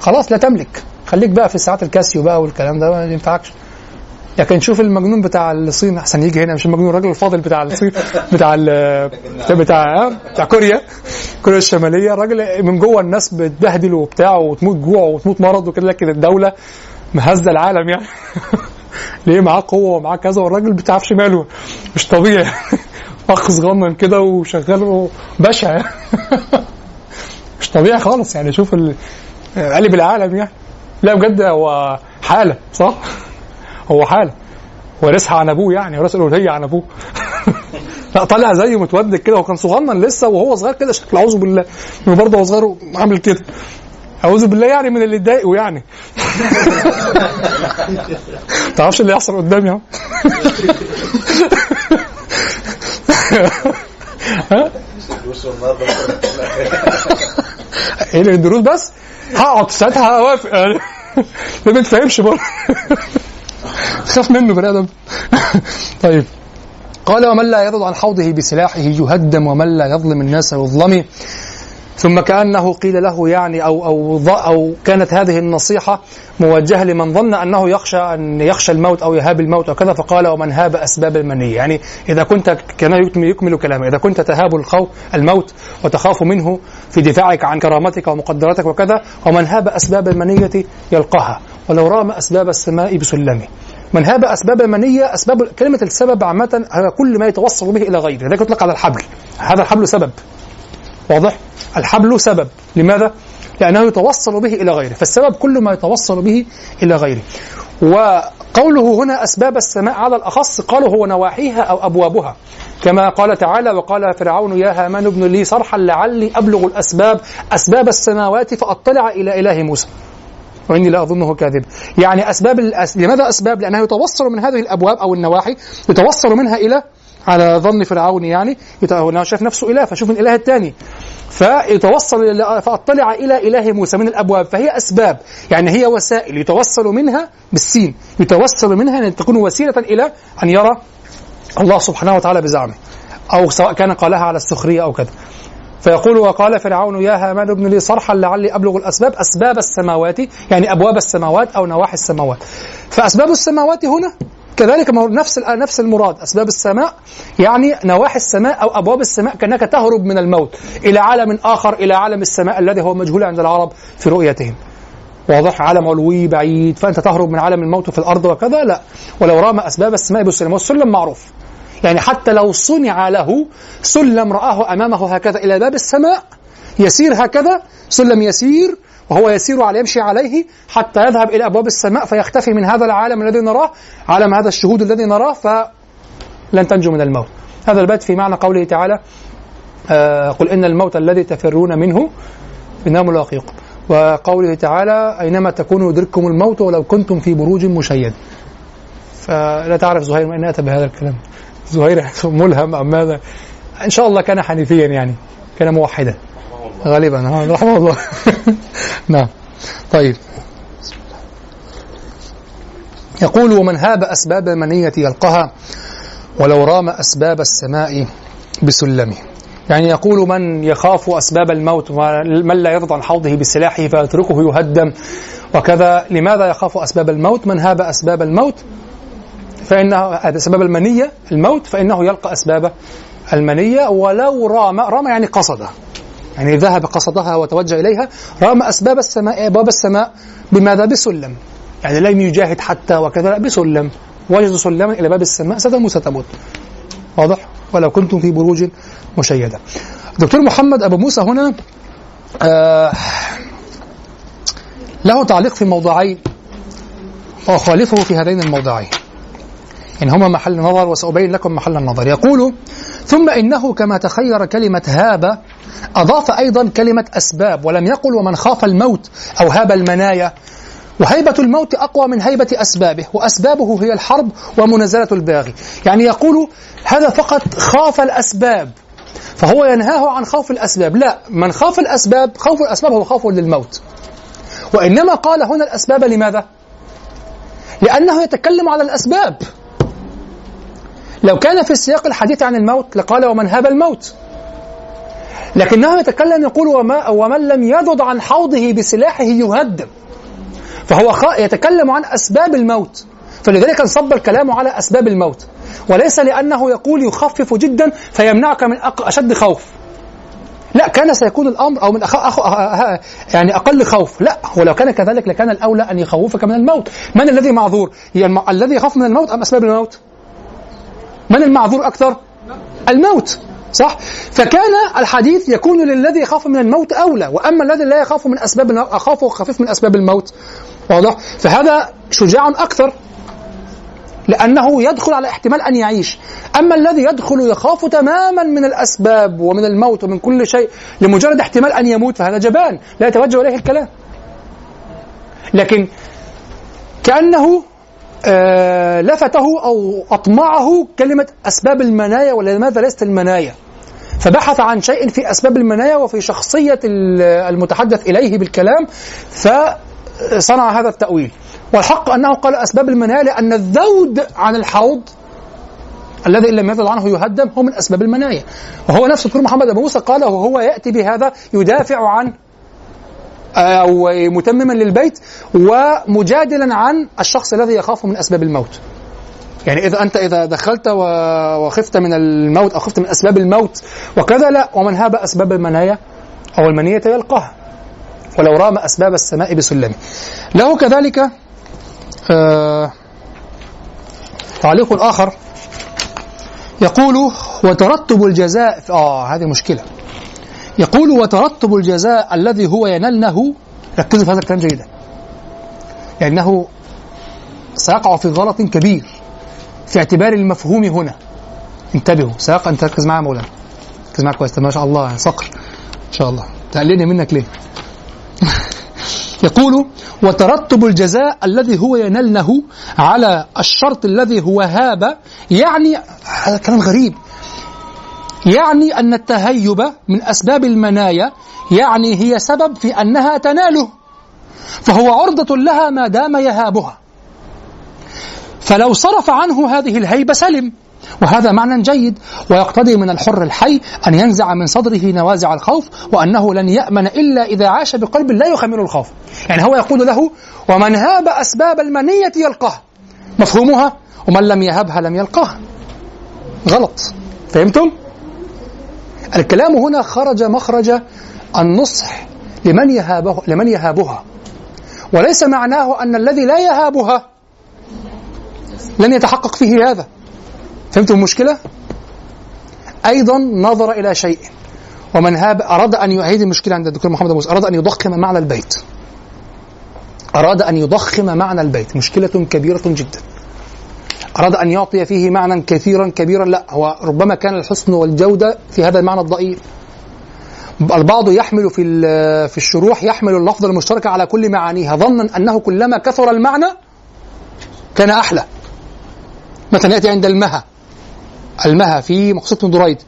خلاص لا تملك، خليك بقى في ساعات الكاسيو بقى والكلام ده ما ينفعكش. لكن شوف المجنون بتاع الصين أحسن يجي هنا، مش المجنون، الرجل الفاضل بتاع الصين، بتاع كوريا الشمالية، الرجل من جوه الناس بتبهدل وبتاع وتموت جوع وتموت مرض وكده، لكن الدولة مهزة العالم يعني ليه؟ معاه قوة ومعاه كذا، والراجل بتعرفش ماله، مش طبيعي فخ صغنن كده وشغال بشع مش طبيعي خالص يعني. شوف قلب العالم يعني، لا بجد هو حالة، صح؟ هو حالة، هو رسها عن أبوه يعني، ورسها الولية عن أبوه لا طلع زيه متودد كده، وكان صغنن لسه وهو صغير كده شكله، أعوذ بالله، وبرضه هو صغير عامل كده، أعوذ بالله يعني من اللي اتضايقوا يعني تعرفش اللي يحصل قدامي اهو ها؟ ايه الدروس بس؟ هقعد ساعتها اوافق يعني، ما بتفهمش برضه خاف منه بني آدم طيب قال ومن لا يرضى عن حوضه بسلاحه يهدم ومن لا يظلم الناس يظلمه، ثم كأنه قيل له يعني أو كانت هذه النصيحة موجهة لمن ظن أنه يخشى الموت أو يهاب الموت أو كذا، فقال ومن هاب أسباب المني، يعني إذا كنت، كان يكمل كلامه، إذا كنت تهاب الموت وتخاف منه في دفاعك عن كرامتك ومقدراتك وكذا، ومن هاب أسباب المنية يلقاها ولو رام أسباب السماء بسلمه. من هاب أسباب المنية، أسباب كلمة السبب عامة هو كل ما يتوصل به إلى غيره، لذلك يطلق على الحبل، هذا الحبل سبب، واضح؟ الحبل سبب، لماذا؟ لأنه يتوصل به إلى غيره، فالسبب كل ما يتوصل به إلى غيره. وقوله هنا أسباب السماء على الأخص قالوا هو نواحيها أو أبوابها، كما قال تعالى وقال فرعون يا هامان ابن لي صرحا لعلي أبلغ الأسباب، أسباب السماوات فأطلع إلى إله موسى وإني لا أظنه كاذب، يعني أسباب لماذا أسباب؟ لأنه يتوصل من هذه الأبواب أو النواحي، يتوصل منها إلى، على ظن فرعون يعني، هو شاف نفسه إله فشوف الإله الثاني، فيتوصل فأطلع إلى إله موسى من الأبواب، فهي أسباب يعني هي وسائل، يتوصل منها بالسين، يتوصل منها أن تكون وسيلة إلى أن يرى الله سبحانه وتعالى بزعمه، أو سواء كان قالها على السخرية أو كذا. فيقول: وقال فرعون: يا هامان ابن لي صرحا لعلي أبلغ الأسباب. أسباب السماوات يعني أبواب السماوات أو نواحي السماوات. فأسباب السماوات هنا كذلك نفس المراد، أسباب السماء يعني نواحي السماء أو أبواب السماء، كأنك تهرب من الموت إلى عالم آخر، إلى عالم السماء الذي هو مجهول عند العرب في رؤيتهم، واضح، عالم علوي بعيد، فأنت تهرب من عالم الموت في الأرض وكذا. لا، ولو رام أسباب السماء بالسلم، والسلم معروف يعني حتى لو صنع له سلم رآه أمامه هكذا إلى باب السماء يسير هكذا، سلم يسير وهو يسير على يمشي عليه حتى يذهب إلى أبواب السماء فيختفي من هذا العالم الذي نراه، عالم هذا الشهود الذي نراه، فلن تنجو من الموت. هذا البيت في معنى قوله تعالى: قل إن الموت الذي تفرون منه إنه ملاقيكم. وقوله تعالى: أينما تكونوا يدرككم الموت ولو كنتم في بروج مشيد. فلا تعرف زهير من أين أتى بهذا الكلام، زهير ملهم أم ماذا؟ إن شاء الله كان حنيفيا، يعني كان موحدا غالبا، رحمه الله. نعم. طيب، يقول: ومن هاب أسباب منية يلقها ولو رام أسباب السماء بسلمه. يعني يقول من يخاف أسباب الموت، من لا يرضى عن حوضه بسلاحه فيتركه يهدم وكذا، لماذا يخاف أسباب الموت؟ من هاب أسباب الموت فإنه أسباب المنية الموت فإنه يلقى أسباب المنية ولو رام يعني قصده، يعني ذهب قصدها وتوجه إليها، رام أسباب السماء أبواب السماء بماذا؟ بسلم، يعني لم يجاهد حتى وكذا، بسلم، وجد سلما إلى باب السماء، ستموت ستموت، واضح، ولو كنتم في بروج مشيدة. دكتور محمد أبو موسى هنا له تعليق في موضعين وأخالفه في هذين الموضعين، إن هما محل نظر وسأبين لكم محل النظر. يقول: ثم إنه كما تخير كلمة هاب أضاف أيضا كلمة أسباب، ولم يقل ومن خاف الموت أو هاب المنايا، وهيبة الموت أقوى من هيبة أسبابه، وأسبابه هي الحرب ومنازلة الباغي. يعني يقول هذا فقط خاف الأسباب، فهو ينهاه عن خوف الأسباب. لا، من خاف الأسباب، خوف الأسباب هو خوف للموت، وإنما قال هنا الأسباب. لماذا؟ لأنه يتكلم على الأسباب. لو كان في سياق الحديث عن الموت لقال ومن هاب الموت، لكنه يتكلم يقول ومن لم يذد عن حوضه بسلاحه يهدم، فهو يتكلم عن أسباب الموت، فلذلك انصب الكلام على أسباب الموت، وليس لأنه يقول يخفف جدا فيمنعك من أشد خوف. لا، كان سيكون الأمر أو من يعني أقل خوف. لا، ولو كان كذلك لكان الأولى أن يخوفك من الموت. من الذي معذور؟ الذي يخاف من الموت أم أسباب الموت؟ من المعذور أكثر؟ الموت، صح؟ فكان الحديث يكون للذي يخاف من الموت أولى، وأما الذي لا يخاف من أسباب الموت أخافه خفيف من أسباب الموت، واضح؟ فهذا شجاع أكثر لأنه يدخل على احتمال أن يعيش. أما الذي يدخل يخاف تماما من الأسباب ومن الموت ومن كل شيء لمجرد احتمال أن يموت، فهذا جبان لا يتوجه إليه الكلام. لكن كأنه لفته أو أطمعه كلمة أسباب المنايا، ولماذا ليست المنايا؟ فبحث عن شيء في أسباب المنايا وفي شخصية المتحدث إليه بالكلام، فصنع هذا التأويل. والحق أنه قال أسباب المنايا لأن الذود عن الحوض الذي إن لم يذد عنه يهدم هو من أسباب المنايا، وهو نفس الدكتور محمد أبو موسى قاله، وهو يأتي بهذا يدافع عن أو متمما للبيت ومجادلا عن الشخص الذي يخاف من أسباب الموت. يعني إذا دخلت وخفت من الموت أو خفت من أسباب الموت وكذا، لا، ومن هاب أسباب المنايا أو المنية يلقاها ولو رام أسباب السماء بسلمه. له كذلك تعليق آخر، يقول: وترتب الجزاء هذه مشكلة. يقول: وترتب الجزاء الذي هو ينلنه. ركزوا في هذا الكلام جيدا، لأنه سيقع في غلط كبير في اعتبار المفهوم هنا. انتبهوا، أنت ركز معايا مولانا، ركز معايا كويس، ما شاء الله صقر إن شاء الله، تقلقني منك ليه؟ يقول: وترتب الجزاء الذي هو ينلنه على الشرط الذي هو هاب. يعني هذا كلام غريب، يعني أن التهيب من أسباب المنايا يعني هي سبب في أنها تناله، فهو عرضة لها ما دام يهابها، فلو صرف عنه هذه الهيبة سلم، وهذا معنى جيد، ويقتضي من الحر الحي أن ينزع من صدره نوازع الخوف، وأنه لن يأمن إلا إذا عاش بقلب لا يخمن الخوف. يعني هو يقول له: ومن هاب أسباب المنية يلقاه، مفهومها ومن لم يهبها لم يلقاه. غلط، فهمتم؟ الكلام هنا خرج مخرج النصح لمن يهابها، وليس معناه أن الذي لا يهابها لن يتحقق فيه هذا. فهمتم المشكلة؟ أيضا نظر إلى شيء، ومن هاب أراد أن يعيد المشكلة عند الدكتور محمد أبو موسى، أراد أن يضخم معنى البيت، مشكلة كبيرة جدا. أراد أن يعطي فيه معنى كبيرا، لا، هو ربما كان الحسن والجودة في هذا المعنى الضئيل. البعض يحمل في الشروح يحمل اللفظ المشترك على كل معانيها، ظنا أنه كلما كثر المعنى كان أحلى. مثلا يأتي عند المها في مقصود من دريد،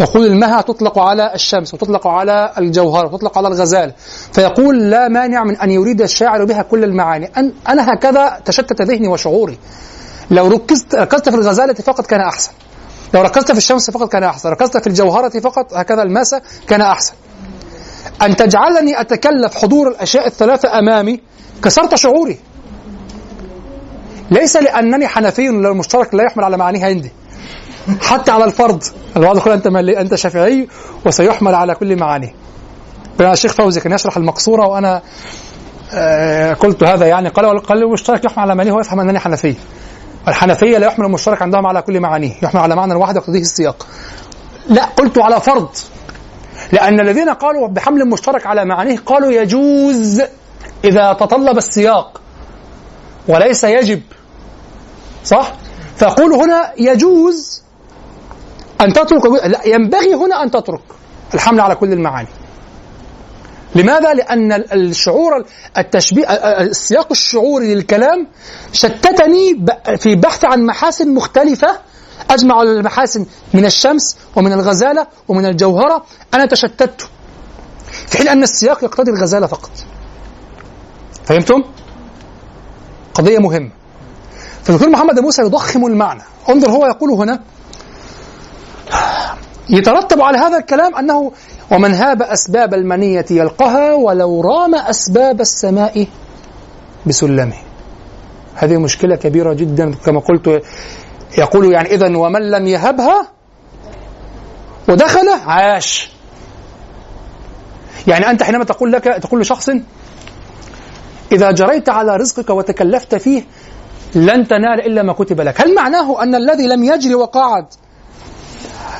يقول المها تطلق على الشمس، وتطلق على الجوهر، وتطلق على الغزال، فيقول: لا مانع من أن يريد الشاعر بها كل المعاني. أنا هكذا تشتت ذهني وشعوري. لو ركزت في الغزالة فقط كان أحسن، لو ركزت في الشمس فقط كان أحسن، ركزت في الجوهرة فقط هكذا الماسة كان أحسن. أن تجعلني أتكلف حضور الأشياء الثلاثة أمامي كسرت شعوري، ليس لأنني حنفي لو المشترك لا يحمل على معانيه عندي حتى على الفرض. البعض يقول أنت شافعي وسيحمل على كل معانيه. الشيخ فوزي كان يشرح المقصورة وأنا قلت هذا، يعني قال المشترك يحمل على معانيه ويفهم أنني حنفي. الحنفية لا يحمل المشترك عندهم على كل معانيه، يحمل على معنى واحد يقتضيه السياق. لا، قلت على فرض، لأن الذين قالوا بحمل المشترك على معانيه قالوا يجوز إذا تطلب السياق وليس يجب، صح؟ فأقول هنا يجوز أن تترك، لا، ينبغي هنا أن تترك الحمل على كل المعاني. لماذا؟ لأن الشعور التشبيه، السياق الشعوري للكلام شتتني في بحث عن محاسن مختلفة. أجمع المحاسن من الشمس ومن الغزالة ومن الجوهرة، أنا تشتت، في حين أن السياق يقتضي الغزالة فقط. فهمتم؟ قضية مهمة. فالدكتور محمد أبو موسى يضخم المعنى. انظر، هو يقول هنا يترتب على هذا الكلام أنه ومن هاب أسباب المنية يلقها ولو رام أسباب السماء بسلمه. هذه مشكلة كبيرة جدا كما قلت. يقول يعني إذن ومن لم يهبها ودخل عاش. يعني أنت حينما تقول لشخص: إذا جريت على رزقك وتكلفت فيه لن تنال إلا ما كتب لك، هل معناه أن الذي لم يجري وقاعد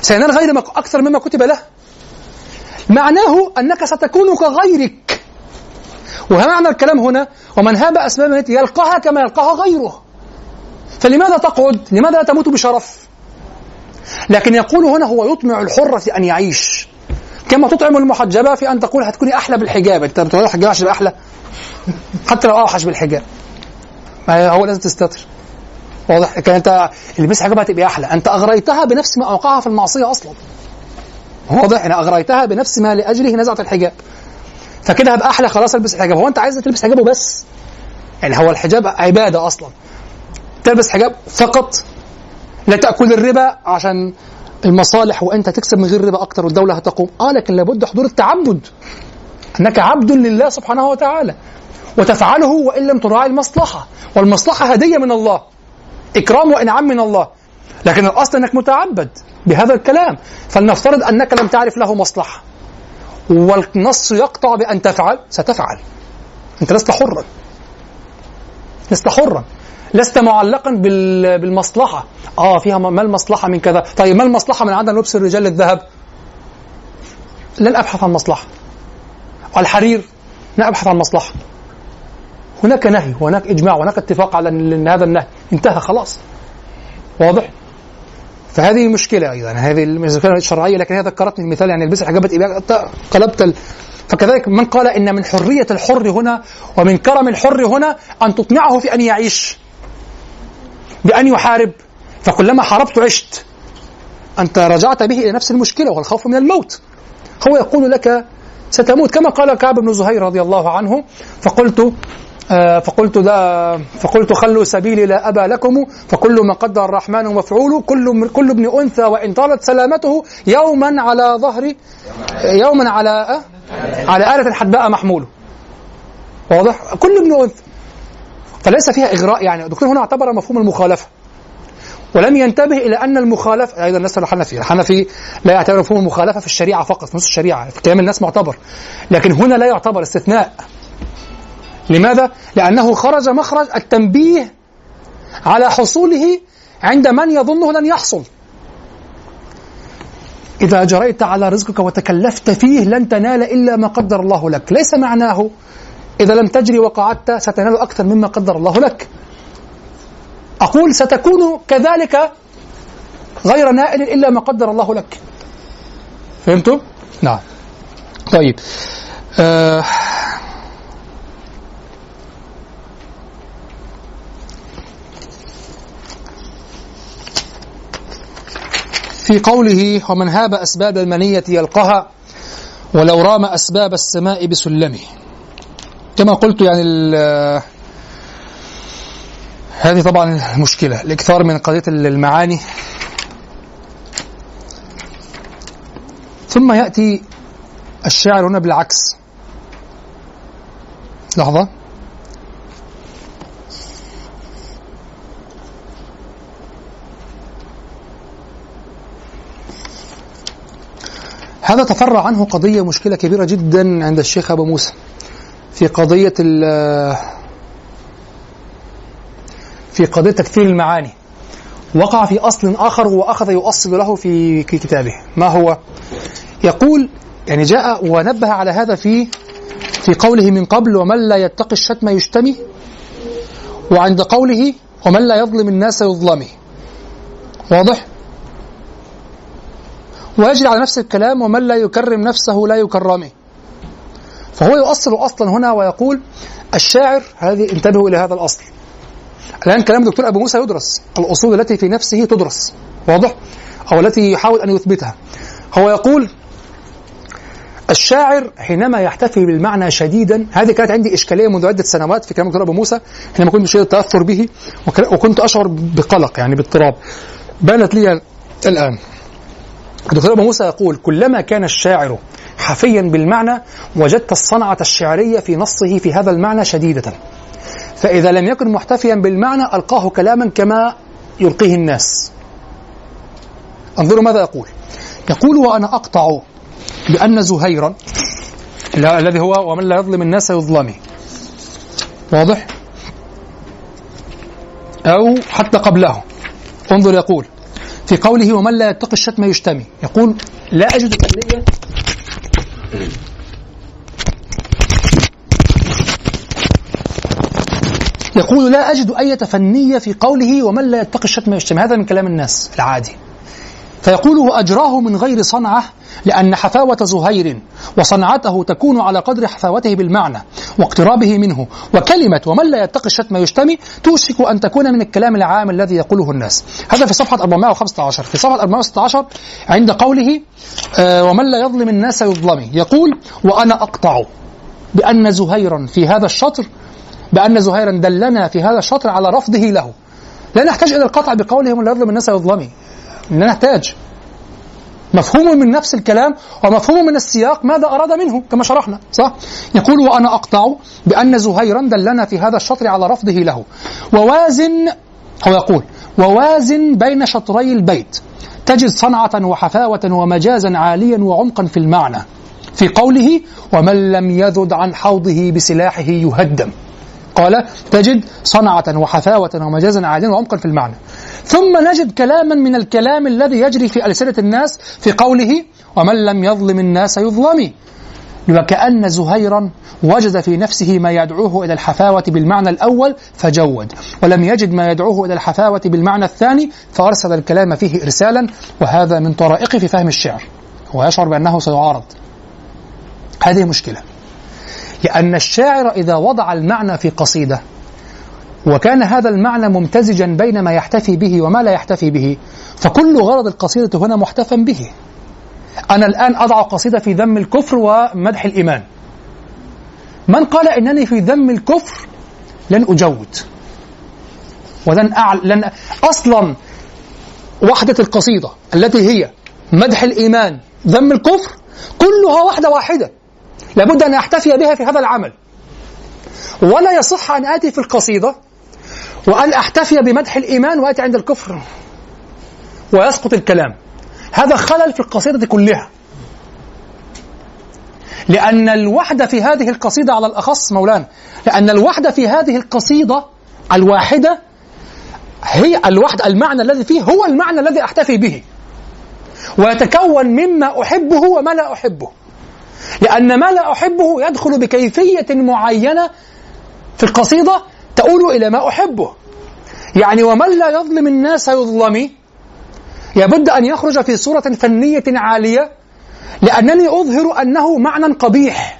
سينال غير ما أكثر مما كتب له؟ معناه أنك ستكون كغيرك. ومعنى الكلام هنا ومن هاب أسباب يلقاها كما يلقاها غيره، فلماذا تقعد؟ لماذا لا تموت بشرف؟ لكن يقول هنا هو يطمع الحرة في أن يعيش كما تطعم المحجبة في أن تقول هتكوني أحلى بالحجاب. أنت بتقول الحجاب عشان أحلى، حتى لو أوحش بالحجاب، هو لازم تستتر، واضح؟ لكن أنت لبس حجابها تبقى أحلى. أنت أغريتها بنفس ما أوقعها في المعصية أصلا، واضح؟ أنا أغريتها بنفس ما لأجله نزعت الحجاب، فكده هبقى أحلى، خلاص ألبس الحجاب. هو أنت عايز تلبس حجابه بس؟ يعني هو الحجاب عبادة أصلا، تلبس حجاب فقط، لا تأكل الربا عشان المصالح وأنت تكسب من غير ربا أكتر والدولة هتقوم. لكن لابد حضور التعبد، أنك عبد لله سبحانه وتعالى وتفعله وإن لم تراعي المصلحة، والمصلحة هدية من الله، إكرام وإنعام من الله، لكن الأصل أنك متعبد بهذا الكلام. فلنفترض أنك لم تعرف له مصلحة والنص يقطع بأن تفعل، ستفعل. أنت لست حرا، لست معلقا بالمصلحة. فيها ما المصلحة من كذا؟ طيب ما المصلحة من عدم لبس الرجال الذهب؟ لن أبحث عن مصلحة. الحرير؟ لا أبحث عن مصلحة. هناك نهي، هناك إجماع، هناك اتفاق على أن هذا النهي انتهى، خلاص، واضح؟ فهذه مشكلة أيضا، هذه المشكلة الشرعية. لكن هذا ذكرتني المثال، يعني البس حجبت قلبت فكذلك من قال إن من حرية الحر هنا ومن كرم الحر هنا أن تطمعه في أن يعيش، بأن يحارب، فكلما حاربت عشت. أنت رجعت به إلى نفس المشكلة والخوف من الموت. هو يقول لك ستموت، كما قال كعب بن زهير رضي الله عنه: فقلت فقلت خلوا سبيلي لا أبا لكم، فكل ما قدر الرحمن ومفعول، كل ابن أنثى وإن طالت سلامته يوما على ظهري، يوما على آلة الحدباء محموله. واضح؟ كل ابن أنثى، فليس فيها إغراء. يعني الدكتور هنا اعتبر مفهوم المخالفة ولم ينتبه إلى أن المخالفة أيضا الناس الحنفي، الحنفي لا يعتبر مفهوم المخالفة في الشريعة فقط، في نص الشريعة، في كلام الناس معتبر، لكن هنا لا يعتبر، استثناء. لماذا؟ لأنه خرج مخرج التنبيه على حصوله عند من يظنه لن يحصل. إذا جريت على رزقك وتكلفت فيه لن تنال إلا ما قدر الله لك، ليس معناه إذا لم تجري وقعدت ستنال أكثر مما قدر الله لك. أقول ستكون كذلك غير نائل إلا ما قدر الله لك. فهمتم؟ نعم. طيب، في قوله ومن هاب أسباب المنية يلقها ولو رام أسباب السماء بسلمه، كما قلت يعني هذه طبعا المشكلة، الإكثار من قضية المعاني. ثم يأتي الشاعر هنا بالعكس. لحظة، هذا تفرع عنه قضية مشكلة كبيرة جدا عند الشيخ أبو موسى في قضية تكثير المعاني. وقع في أصل آخر وأخذ يؤصل له في كتابه. ما هو؟ يقول يعني جاء ونبه على هذا في قوله من قبل ومن لا يتقي الشتم يشتمي، وعند قوله ومن لا يظلم الناس يظلمه. واضح؟ ويجري على نفس الكلام ومن لا يكرم نفسه لا يكرمه. فهو يؤصل أصلا هنا ويقول الشاعر، هذه انتبهوا إلى هذا الأصل. الآن كلام دكتور أبو موسى يدرس، الأصول التي في نفسه تدرس، واضح؟ أو التي يحاول أن يثبتها. هو يقول الشاعر حينما يحتفي بالمعنى شديدا، هذه كانت عندي إشكالية منذ عدة سنوات في كلام دكتور أبو موسى حينما كنت شديد التأثر به وكنت أشعر بقلق يعني باضطراب، بانت لي الآن. الدكتور أبو موسى يقول كلما كان الشاعر حفيا بالمعنى وجدت الصنعة الشعرية في نصه في هذا المعنى شديدة، فإذا لم يكن محتفيا بالمعنى ألقاه كلاما كما يلقيه الناس. انظروا ماذا يقول. يقول وأنا أقطع بأن زهيرا الذي هو ومن لا يظلم الناس يظلمه، واضح؟ أو حتى قبله. انظر يقول في قوله ومن لا يتقي الشتم يشتمي، يقول لا أجد كلية أي تفنية في قوله ومن لا يتقي الشتم يشتمي، هذا من كلام الناس العادي. فيقول وأجراه من غير صنعة، لأن حفاوة زهير وصنعته تكون على قدر حفاوته بالمعنى واقترابه منه، وكلمة ومن لا يتقي الشتم يشتمي توشك أن تكون من الكلام العام الذي يقوله الناس. هذا في صفحة 415. في صفحة 416 عند قوله ومن لا يظلم الناس يظلمي، يقول وأنا أقطع بأن زهيرا في هذا الشطر، بأن زهيرا دلنا في هذا الشطر على رفضه له. لا نحتاج إلى القطع بقوله ومن لا يظلم الناس يظلمي، لا نحتاج. مفهوم من نفس الكلام ومفهوم من السياق ماذا أراد منه كما شرحنا، صح؟ يقول وأنا أقطع بأن زهيرا دلنا في هذا الشطر على رفضه له، ووازن، هو يقول ووازن بين شطري البيت تجد صنعة وحفاوة ومجازا عاليا وعمقا في المعنى في قوله ومن لم يذد عن حوضه بسلاحه يهدم. قال تجد صنعة وحفاوة ومجازا عاليا وعمقا في المعنى. ثم نجد كلاما من الكلام الذي يجري في ألسنة الناس في قوله ومن لم يظلم الناس يظلمي، وكأن زهيرا وجد في نفسه ما يدعوه إلى الحفاوة بالمعنى الأول فجود، ولم يجد ما يدعوه إلى الحفاوة بالمعنى الثاني فأرسل الكلام فيه إرسالا. وهذا من طرائقه في فهم الشعر، هو يشعر بأنه سيعارض. هذه مشكلة، لأن الشاعر إذا وضع المعنى في قصيدة وكان هذا المعنى ممتزجا بين ما يحتفي به وما لا يحتفي به، فكل غرض القصيدة هنا محتفى به. أنا الآن أضع قصيدة في ذم الكفر ومدح الإيمان، من قال إنني في ذم الكفر لن أجود ولن لن أصلا وحدة القصيدة التي هي مدح الإيمان ذم الكفر كلها واحدة لابد أن أحتفي بها في هذا العمل، ولا يصح أن آتي في القصيدة وأن أحتفي بمدح الإيمان وآتي عند الكفر ويسقط الكلام. هذا خلل في القصيدة كلها، لأن الوحدة في هذه القصيدة على الأخص مولانا، لأن الوحدة في هذه القصيدة الواحدة هي الوحدة، المعنى الذي فيه هو المعنى الذي أحتفي به، ويتكون مما أحبه وما لا أحبه، لأن ما لا أحبه يدخل بكيفية معينة في القصيدة تؤول إلى ما أحبه. يعني ومن لا يظلم الناس يظلمي يبد أن يخرج في صورة فنية عالية، لأنني أظهر أنه معنى قبيح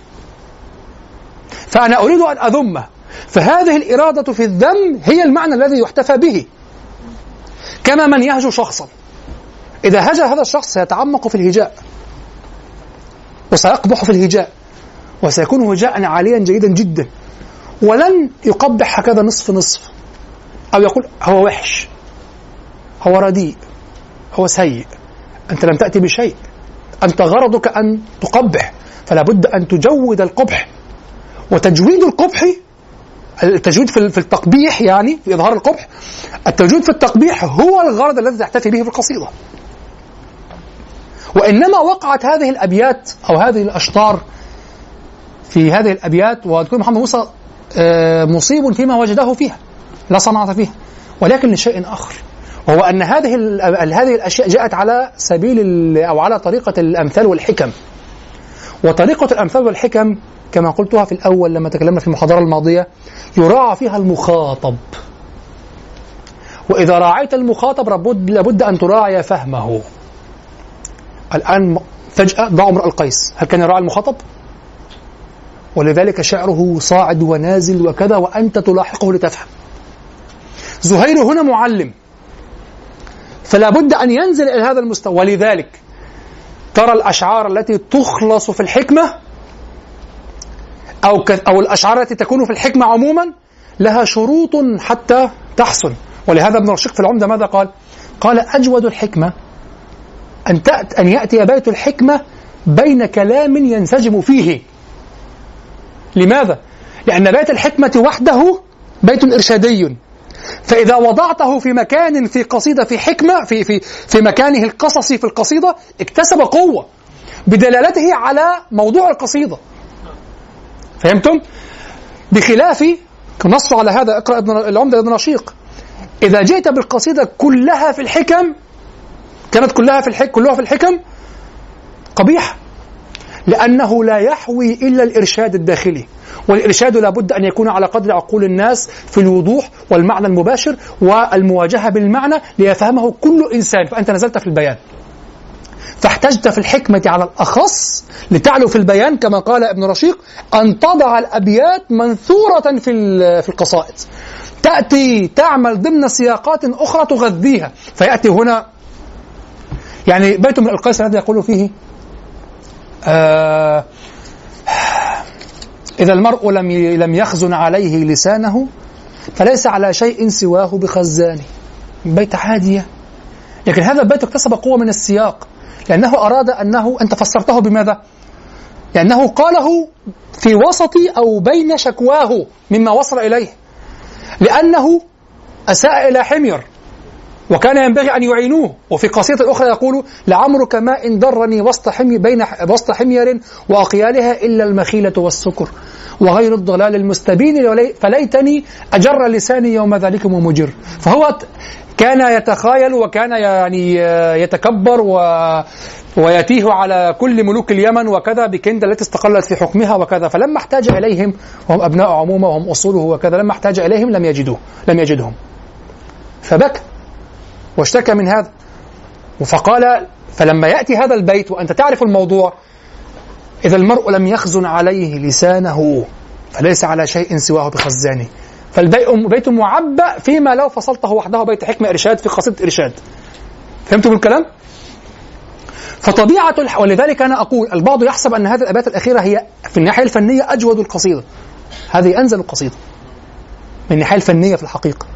فأنا أريد أن أذمه، فهذه الإرادة في الذم هي المعنى الذي يحتفى به. كما من يهجو شخصا، إذا هجا هذا الشخص سيتعمق في الهجاء وسيقبح في الهجاء وسيكون هجاء عاليا جيدا جدا، ولن يقبح هكذا نصف نصف أو يقول هو وحش هو رديء هو سيء، أنت لم تأتي بشيء، أنت غرضك أن تقبح، فلا بد أن تجود القبح. وتجويد القبح، التجويد في التقبيح يعني في إظهار القبح، التجويد في التقبيح هو الغرض الذي تحتفي به في القصيدة. وإنما وقعت هذه الأبيات أو هذه الأشطار في هذه الأبيات، ودكتور محمد موسى مصيب فيما وجده فيها لا صنعة فيها، ولكن لشيء آخر، وهو أن هذه الأشياء جاءت على سبيل أو على طريقة الأمثال والحكم. وطريقة الأمثال والحكم كما قلتها في الأول لما تكلمنا في المحاضرة الماضية يراعى فيها المخاطب، وإذا راعيت المخاطب لابد أن تراعي فهمه. الآن فجأة ضاع امرؤ القيس، هل كان يراعي المخاطب؟ ولذلك شعره صاعد ونازل وكذا وأنت تلاحقه لتفهم. زهير هنا معلم، فلا بد أن ينزل إلى هذا المستوى، ولذلك ترى الأشعار التي تخلص في الحكمة أو الأشعار التي تكون في الحكمة عموما لها شروط حتى تحصل. ولهذا ابن رشيق في العمدة ماذا قال؟ قال أجود الحكمة أن يأتي بيت الحكمة بين كلام ينسجم فيه. لماذا؟ لأن بيت الحكمة وحده بيت إرشادي، فإذا وضعته في مكان في قصيدة في حكمة في مكانه القصصي في القصيدة اكتسب قوة بدلالته على موضوع القصيدة. فهمتم؟ بخلاف نص على هذا اقرأ العمدة ابن رشيق، إذا جئت بالقصيدة كلها في الحكم كانت كلها في الحكم قبيحة، لأنه لا يحوي إلا الإرشاد الداخلي، والإرشاد لابد أن يكون على قدر عقول الناس في الوضوح والمعنى المباشر والمواجهة بالمعنى ليفهمه كل إنسان. فأنت نزلت في البيان، فاحتجت في الحكمة على الأخص لتعلو في البيان، كما قال ابن رشيق أن تضع الأبيات منثورة في القصائد، تأتي تعمل ضمن سياقات أخرى تغذيها. فيأتي هنا يعني بيت امرؤ القيس الذي يقول فيه إذا المرء لم يخزن عليه لسانه فليس على شيء سواه بخزانه، بيت عادية، لكن هذا البيت اكتسب قوة من السياق، لأنه أراد أنه أنت فسرته بماذا؟ لأنه قاله في وسط أو بين شكواه مما وصل إليه، لأنه أساء إلى حمير وكان ينبغي أن يعينوه. وفي قصيدة أخرى يقول لعمرك ما إن درني وسط حمير وأقيالها إلا المخيلة والسكر وغير الضلال المستبين فليتني أجر لساني يوم ذلكم ومجر. فهو كان يتخايل وكان يعني يتكبر ويتيه على كل ملوك اليمن وكذا بكندا التي استقلت في حكمها وكذا، فلما احتاج إليهم وهم أبناء عمومة وهم أصوله وكذا، لما احتاج إليهم لم يجدهم فبكى واشتكى من هذا. فقال فلما يأتي هذا البيت وأنت تعرف الموضوع إذا المرء لم يخزن عليه لسانه فليس على شيء سواه بخزانه، فالبيت معبأ فيما لو فصلته وحده بيت حكمة إرشاد في قصيدة إرشاد. فهمتم الكلام؟ فطبيعة ولذلك أنا أقول البعض يحسب أن هذه الأبيات الأخيرة هي في الناحية الفنية أجود القصيدة، هذه أنزل القصيدة للناحية الفنية في الحقيقة،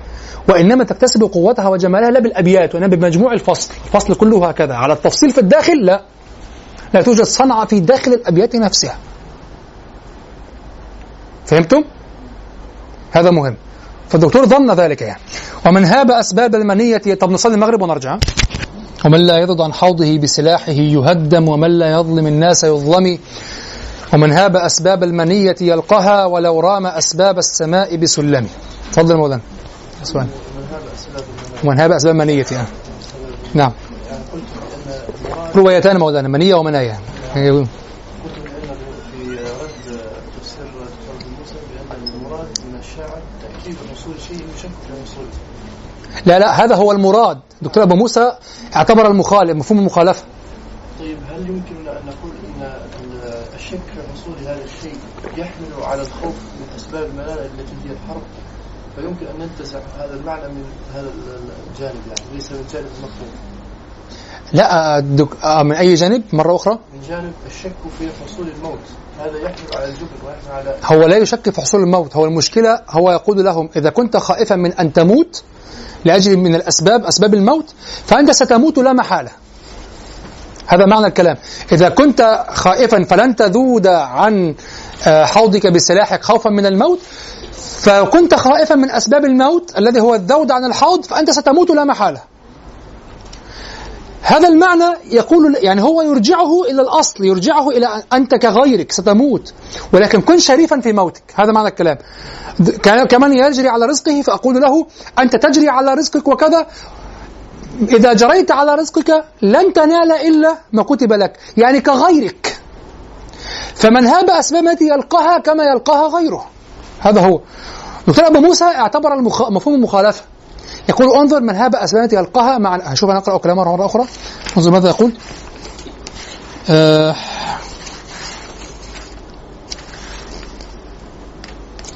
وإنما تكتسب قوتها وجمالها لا بالأبيات وإنما بمجموع الفصل، الفصل كله هكذا على التفصيل في الداخل. لا توجد صنعة في داخل الأبيات نفسها. فهمتم؟ هذا مهم. فالدكتور ظن ذلك يعني. ومن هاب أسباب المنية. طب نصلي المغرب ونرجع. ومن لا يرضى عن حوضه بسلاحه يهدم، ومن لا يظلم الناس يظلم. ومن هاب أسباب المنية يلقها، ولو رام أسباب السماء بسلم. تفضل المؤذن. ومن هاب أسباب منية يعني. نعم. روايتان مؤذن، منية ومناية. لا هذا هو المراد. دكتور أبو موسى اعتبر المخالف مفهوم المخالفة. طيب هل يمكن أن نقول أن الشك في حصول هذا الشيء يحمل على الخوف من أسباب الملل التي هي الحرب، فيمكن أن ننتزع هذا المعنى من هذا الجانب يعني ليس من جانب المفهوم؟ لا من أي جانب مرة أخرى؟ من جانب الشك في حصول الموت، هذا يحمل على الجبن ويحمل على. هو لا يشك في حصول الموت، هو المشكلة هو يقول لهم إذا كنت خائفا من أن تموت لأجل من الأسباب أسباب الموت فأنت ستموت لا محالة، هذا معنى الكلام. إذا كنت خائفا فلن تذود عن حوضك بسلاحك خوفا من الموت، فكنت خائفا من أسباب الموت الذي هو الذود عن الحوض فأنت ستموت لا محالة. هذا المعنى يقول يعني هو يرجعه إلى الأصل، يرجعه إلى أنت كغيرك ستموت ولكن كن شريفا في موتك، هذا معنى الكلام. كمان يجري على رزقه فأقول له أنت تجري على رزقك وكذا، إذا جريت على رزقك لن تنال إلا ما كتب لك، يعني كغيرك. فمن هاب أسبابه يلقاها كما يلقاها غيره، هذا هو. دكتور أبو موسى اعتبر مفهوم المخالفة، يقول انظر من هاب أسبابه يلقاها مع. شوف أنا أقرأ كلامه مرة أخرى، انظر ماذا يقول.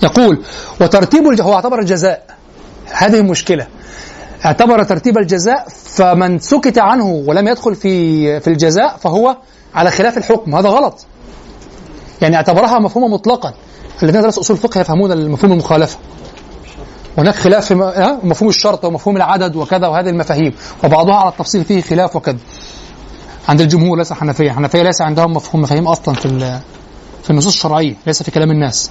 يقول وترتيب هو اعتبر الجزاء، هذه مشكلة، اعتبر ترتيب الجزاء، فمن سكت عنه ولم يدخل في الجزاء فهو على خلاف الحكم، هذا غلط. يعني اعتبرها مفهومة مطلقا. الذين درسوا أصول الفقه يفهمون المفهوم المخالفة، هناك خلاف في مفهوم الشرط ومفهوم العدد وكذا، وهذه المفاهيم وبعضها على التفصيل فيه خلاف وكذا عند الجمهور. ليس حنفية، حنفية ليس عندهم مفاهيم أصلا في النصوص الشرعية، ليس في كلام الناس.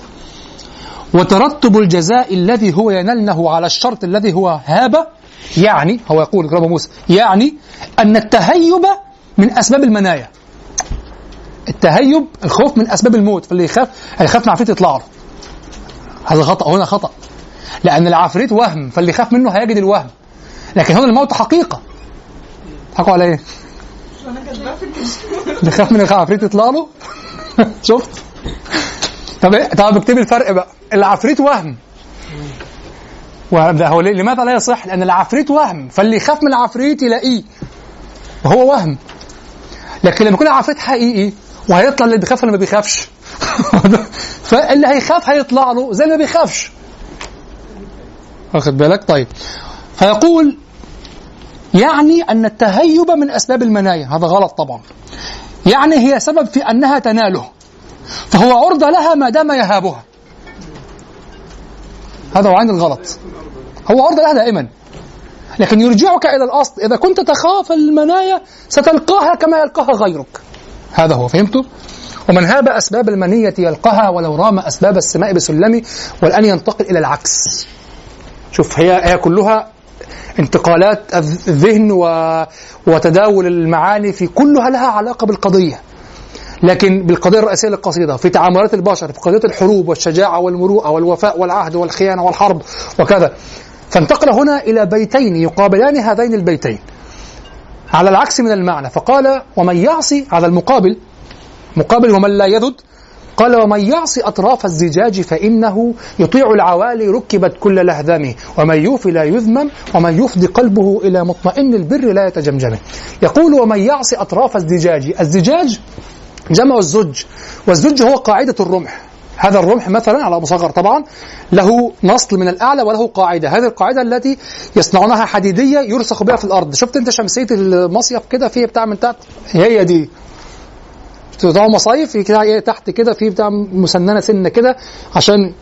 وترتب الجزاء الذي هو ينلنه على الشرط الذي هو هابة، يعني هو يقول رب موسى يعني أن التهيب من أسباب المنايا، التهيب الخوف من أسباب الموت، فاللي يخاف من عفريت يطلع له، هذا خطأ، هنا خطأ، لأن العفريت وهم، فاللي يخاف منه هيجد الوهم، لكن هنا الموت حقيقة. حقوا عليه اللي يخاف من العفريت يطلع له. شفت؟ طب اكتب الفرق بقى. العفريت وهم، هو لماذا لا يصح؟ لأن العفريت وهم، فاللي يخاف من العفريت يلاقيه وهو وهم، لكن لما يكون العفريت حقيقي وهيطلع اللي بيخاف اللي ما بيخافش. فاللي هيخاف هيطلع له زي اللي ما بيخافش، واخد بالك؟ طيب فيقول يعني أن التهيب من أسباب المنايا، هذا غلط طبعا، يعني هي سبب في أنها تناله، فهو عرضة لها ما دام يهابها، هذا هو عين الغلط، هو عرضة لها دائما، لكن يرجعك إلى الأصل، إذا كنت تخاف المنايا ستلقاها كما يلقاها غيرك، هذا هو. فهمته؟ ومن هاب أسباب المنية يلقاها ولو رام أسباب السماء بسلم. والآن ينتقل إلى العكس. شوف هي كلها انتقالات الذهن وتداول المعاني، في كلها لها علاقة بالقضية، لكن بالقضية الرئيسية للقصيدة، في تعاملات البشر، في قضية الحروب والشجاعة والمروءة والوفاء والعهد والخيانة والحرب وكذا. فانتقل هنا إلى بيتين يقابلان هذين البيتين على العكس من المعنى، فقال ومن يعصي، على المقابل، مقابل ومن لا يذد، قال ومن يعصي أطراف الزجاج فإنه يطيع العوالي ركبت كل لهذمه، ومن يوفي لا يذمم، ومن يفضي قلبه إلى مطمئن البر لا يتجمجمه. يقول ومن يعصي أطراف الزجاج، الزجاج جمع الزج، والزج هو قاعدة الرمح، هذا الرمح مثلا على مصغر طبعا له نصل من الأعلى وله قاعدة، هذه القاعدة التي يصنعونها حديدية يرسخ بها في الأرض. شفت أنت شمسية المصيف كده فيه بتاع من تحت، هي دي بتاع مصايف كده تحت كده فيه بتاع مسننة سنة كده عشان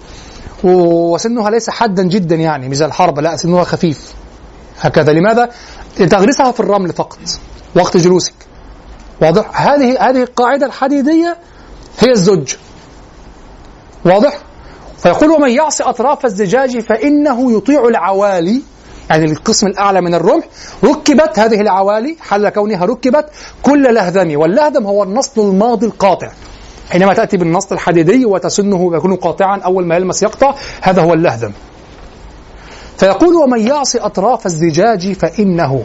وسنها ليس حدا جدا يعني مش الحرب، لا سنها خفيف هكذا. لماذا؟ لتغرسها في الرمل فقط وقت جلوسك. واضح؟ هذه القاعدة الحديدية هي الزج. واضح؟ فيقول ومن يعصي أطراف الزجاج فإنه يطيع العوالي، يعني القسم الأعلى من الرمح. ركبت هذه العوالي حل كونها ركبت كل لهذم، واللهذم هو النصل الماضي القاطع، حينما تأتي بالنصل الحديدي وتسنه يكون قاطعا أول ما يلمس يقطع، هذا هو اللهذم. فيقول ومن يعصي أطراف الزجاج فإنه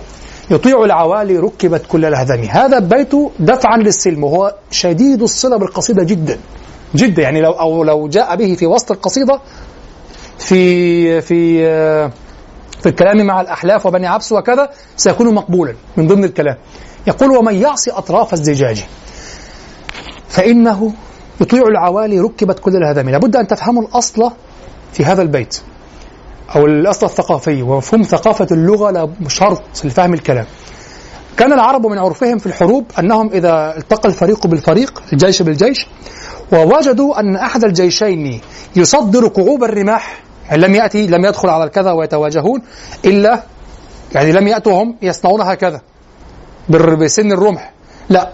يطيع العوالي ركبت كل لهذم. هذا البيت دفعا للسلم، وهو شديد الصلة بالقصيدة جدا جدا، يعني لو جاء به في وسط القصيدة في الكلام مع الأحلاف وبني عبس وكذا سيكون مقبولا من ضمن الكلام. يقول ومن يعصي أطراف الزجاج فإنه يطيع العوالي ركبت كل الهذم. لابد أن تفهموا الأصل في هذا البيت أو الأصل الثقافي ومفهوم ثقافة اللغة شرط لفهم الكلام. كان العرب من عرفهم في الحروب أنهم إذا التقى الفريق بالفريق، الجيش بالجيش، ووجدوا أن أحد الجيشين يصدر كعوب الرماح، يعني لم يدخل على الكذا ويتواجهون إلا، يعني لم يأتوهم يصنعون هكذا بسن الرمح، لا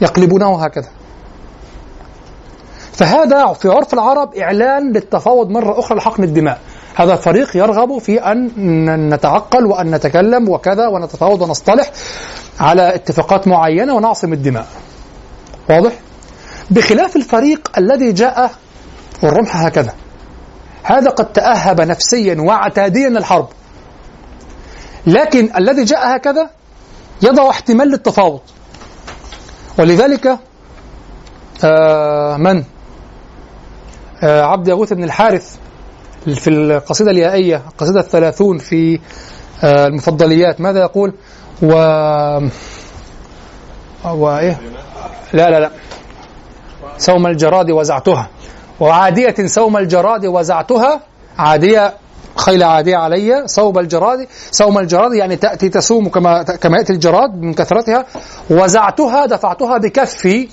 يقلبونه هكذا. فهذا في عرف العرب إعلان للتفاوض مرة أخرى لحقن الدماء. هذا الفريق يرغب في أن نتعقل وأن نتكلم وكذا ونتفاوض ونصطلح على اتفاقات معينة ونعصم الدماء. واضح؟ بخلاف الفريق الذي جاء والرمح هكذا، هذا قد تأهب نفسيا واعتاديا الحرب، لكن الذي جاء هكذا يضع احتمال للتفاوض. ولذلك عبد يغوث بن الحارث في القصيدة اليائية، القصيدة 30 في المفضليات، ماذا يقول؟ سوم الجراد وزعتها وعادية، سوم الجراد وزعتها، عادية خيل عادية علي، سوم الجراد يعني تأتي تسوم كما يأتي الجراد من كثرتها، وزعتها دفعتها بكفي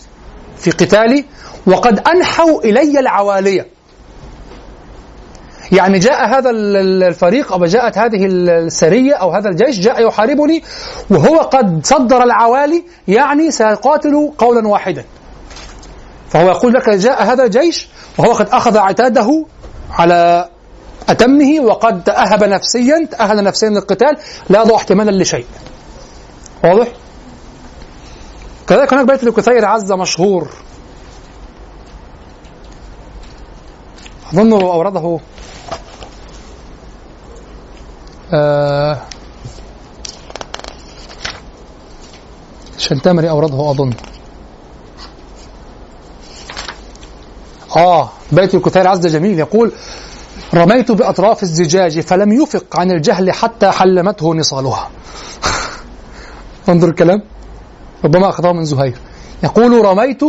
في قتالي، وقد أنحوا إلي العوالية. يعني جاء هذا الفريق أو جاءت هذه السرية أو هذا الجيش جاء يحاربني وهو قد صدر العوالي، يعني سيقاتل قولا واحدا. فهو يقول لك جاء هذا الجيش وهو قد أخذ عتاده على أتمه وقد تأهب نفسيا من القتال، لا يضع احتمالا لشيء. واضح؟ كذلك هناك بيت الكثير عز مشهور، أظنه أورده الشنتمري، أورده أظن. بيت الكثير عز جميل، يقول رميت بأطراف الزجاج فلم يفق عن الجهل حتى حلمته نصالها. انظر الكلام، ربما أخذه من زهير. يقول رميت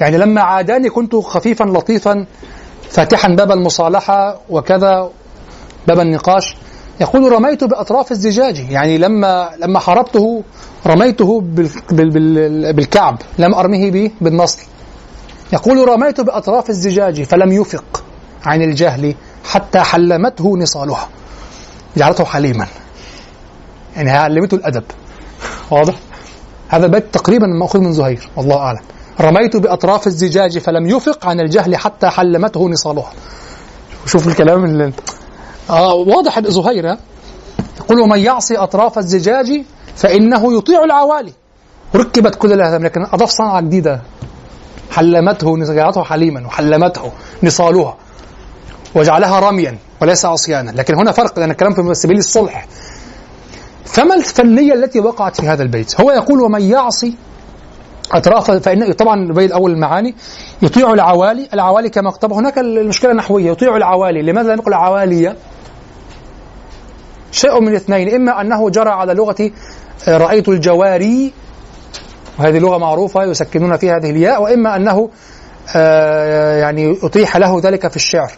يعني لما عاداني كنت خفيفا لطيفا فاتحا باب المصالحة وكذا باب النقاش. يقول رميت بأطراف الزجاج، يعني لما حاربته رميته بالكعب، لم أرمه به بالنصل. يقول رميت بأطراف الزجاج فلم يفق عن الجهل حتى حلمته نصالها، جعلته حليما، يعني علمته الأدب. واضح؟ هذا البيت تقريبا مأخوذ من زهير والله أعلم. رميت بأطراف الزجاج فلم يفق عن الجهل حتى حلمته نصالها. شوف الكلام اللي واضح زهير. يقول ومن يعصي أطراف الزجاج فإنه يطيع العوالي ركبت كل الأهذام، لكن أضاف صنعة جديدة، حلمته جعلته حليما وحلمته نصالها وجعلها رميا وليس عصيانا. لكن هنا فرق، لأن الكلام في سبيل الصلح. فما الفنية التي وقعت في هذا البيت؟ هو يقول ومن يعصي أطراف، فإن طبعا البيت أول المعاني يطيع العوالي كما اكتب. هناك المشكلة النحوية، يطيع العوالي، لماذا لا نقول عوالية؟ شيء من اثنين، إما أنه جرى على لغة رأيت الجواري وهذه لغة معروفة يسكنون فيها هذه الياء، وإما أنه يعني أطيح له ذلك في الشعر،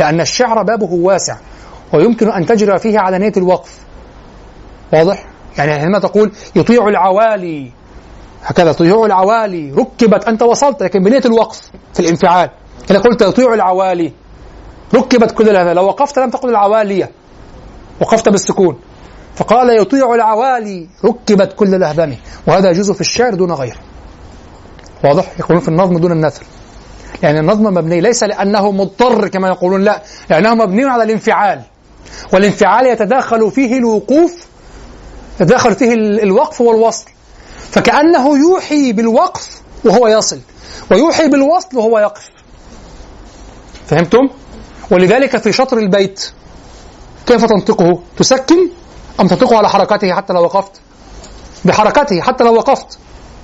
لأن الشعر بابه واسع ويمكن أن تجرى فيه على نية الوقف. واضح؟ يعني عندما تقول يطيع العوالي هكذا، يطيع العوالي ركبت، أنت وصلت، لكن بنية الوقف في الانفعال. أنا قلت يطيع العوالي ركبت كل هذا. لو وقفت لم تقل العوالية، وقفت بالسكون. فقال يطيع العوالي ركبت كل الأهذمة، وهذا يجوز في الشعر دون غيره. واضح؟ يقولون في النظم دون النثر، يعني النظم مبني ليس لأنه مضطر كما يقولون، لا، لأنه مبني على الانفعال، والانفعال يتداخل فيه الوقوف، يتداخل فيه الوقف والوصل، فكأنه يوحي بالوقف وهو يصل، ويوحي بالوصل وهو يقف. فهمتم؟ ولذلك في شطر البيت كيف تنطقه؟ تسكن أم تنطقه على حركته حتى لو وقفت؟ بحركته حتى لو وقفت،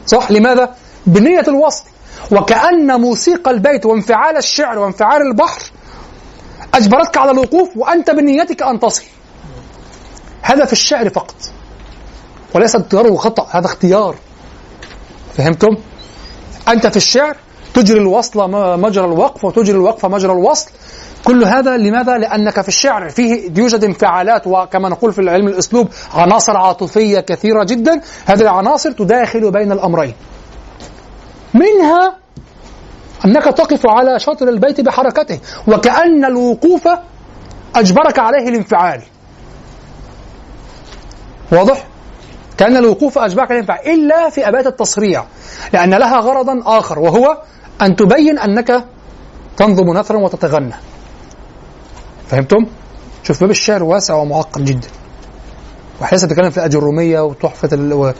صح؟ لماذا؟ بنية الوصل. وكأن موسيقى البيت وانفعال الشعر وانفعال البحر أجبرتك على الوقوف، وأنت بنيتك أن تصل. هذا في الشعر فقط، وليس اختياره خطأ، هذا اختيار. فهمتم؟ أنت في الشعر تجري الوصل مجرى الوقف، وتجري الوقف مجرى الوصل. كل هذا لماذا؟ لأنك في الشعر فيه يوجد انفعالات، وكما نقول في علم الأسلوب عناصر عاطفية كثيرة جدا. هذه العناصر تداخل بين الأمرين، منها أنك تقف على شطر البيت بحركته، وكأن الوقوف أجبرك عليه الانفعال. واضح؟ كأن الوقوف أجبرك عليه الانفعال، إلا في أبيات التصريع، لأن لها غرضا آخر، وهو أن تبين أنك تنظم نثرا وتتغنى. فهمتم؟ شوف، باب الشعر واسع ومعقد جدا، وحيث تتكلم في الأجرومية وتحفة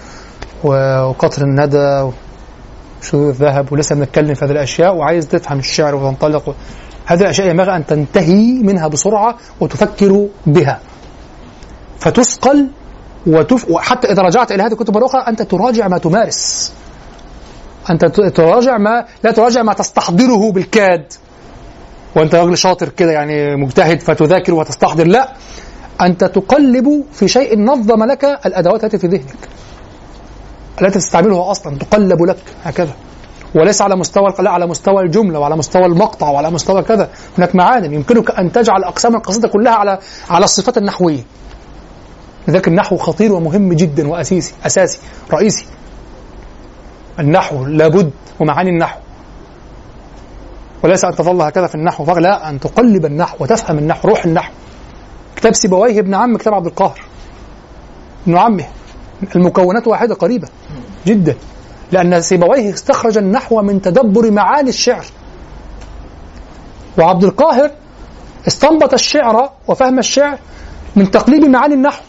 وقطر الندى شذوذ الذهب، ولسه بنتكلم في هذه الأشياء، وعايز تفهم الشعر وتنطلق. هذه الأشياء ينبغي أن تنتهي منها بسرعة وتفكر بها، فتسقل وحتى إذا رجعت إلى هذه الكتب الأخرى أنت تراجع ما تمارس، أنت تراجع ما لا تراجع ما تستحضره بالكاد، وأنت رجل شاطر كده يعني مجتهد فتذاكر وتستحضر، لا، أنت تقلب في شيء نظم لك الأدوات التي في ذهنك التي تستعملها أصلا، تقلب لك هكذا، وليس على مستوى القلاء، على مستوى الجملة وعلى مستوى المقطع وعلى مستوى كذا. هناك معادن يمكنك أن تجعل أقسام القصيدة كلها على الصفات النحوية. لذلك النحو خطير ومهم جدا وأساسي، رئيسي. النحو لابد، ومعاني النحو، وليس أن تظل هكذا في النحو فقط، لا، أن تقلب النحو وتفهم النحو، روح النحو. كتاب سيبويه ابن عم كتاب عبد القاهر ابن عمه، المكونات واحدة قريبة جدا، لأن سيبويه استخرج النحو من تدبر معاني الشعر، وعبد القاهر استنبط الشعر وفهم الشعر من تقليب معاني النحو.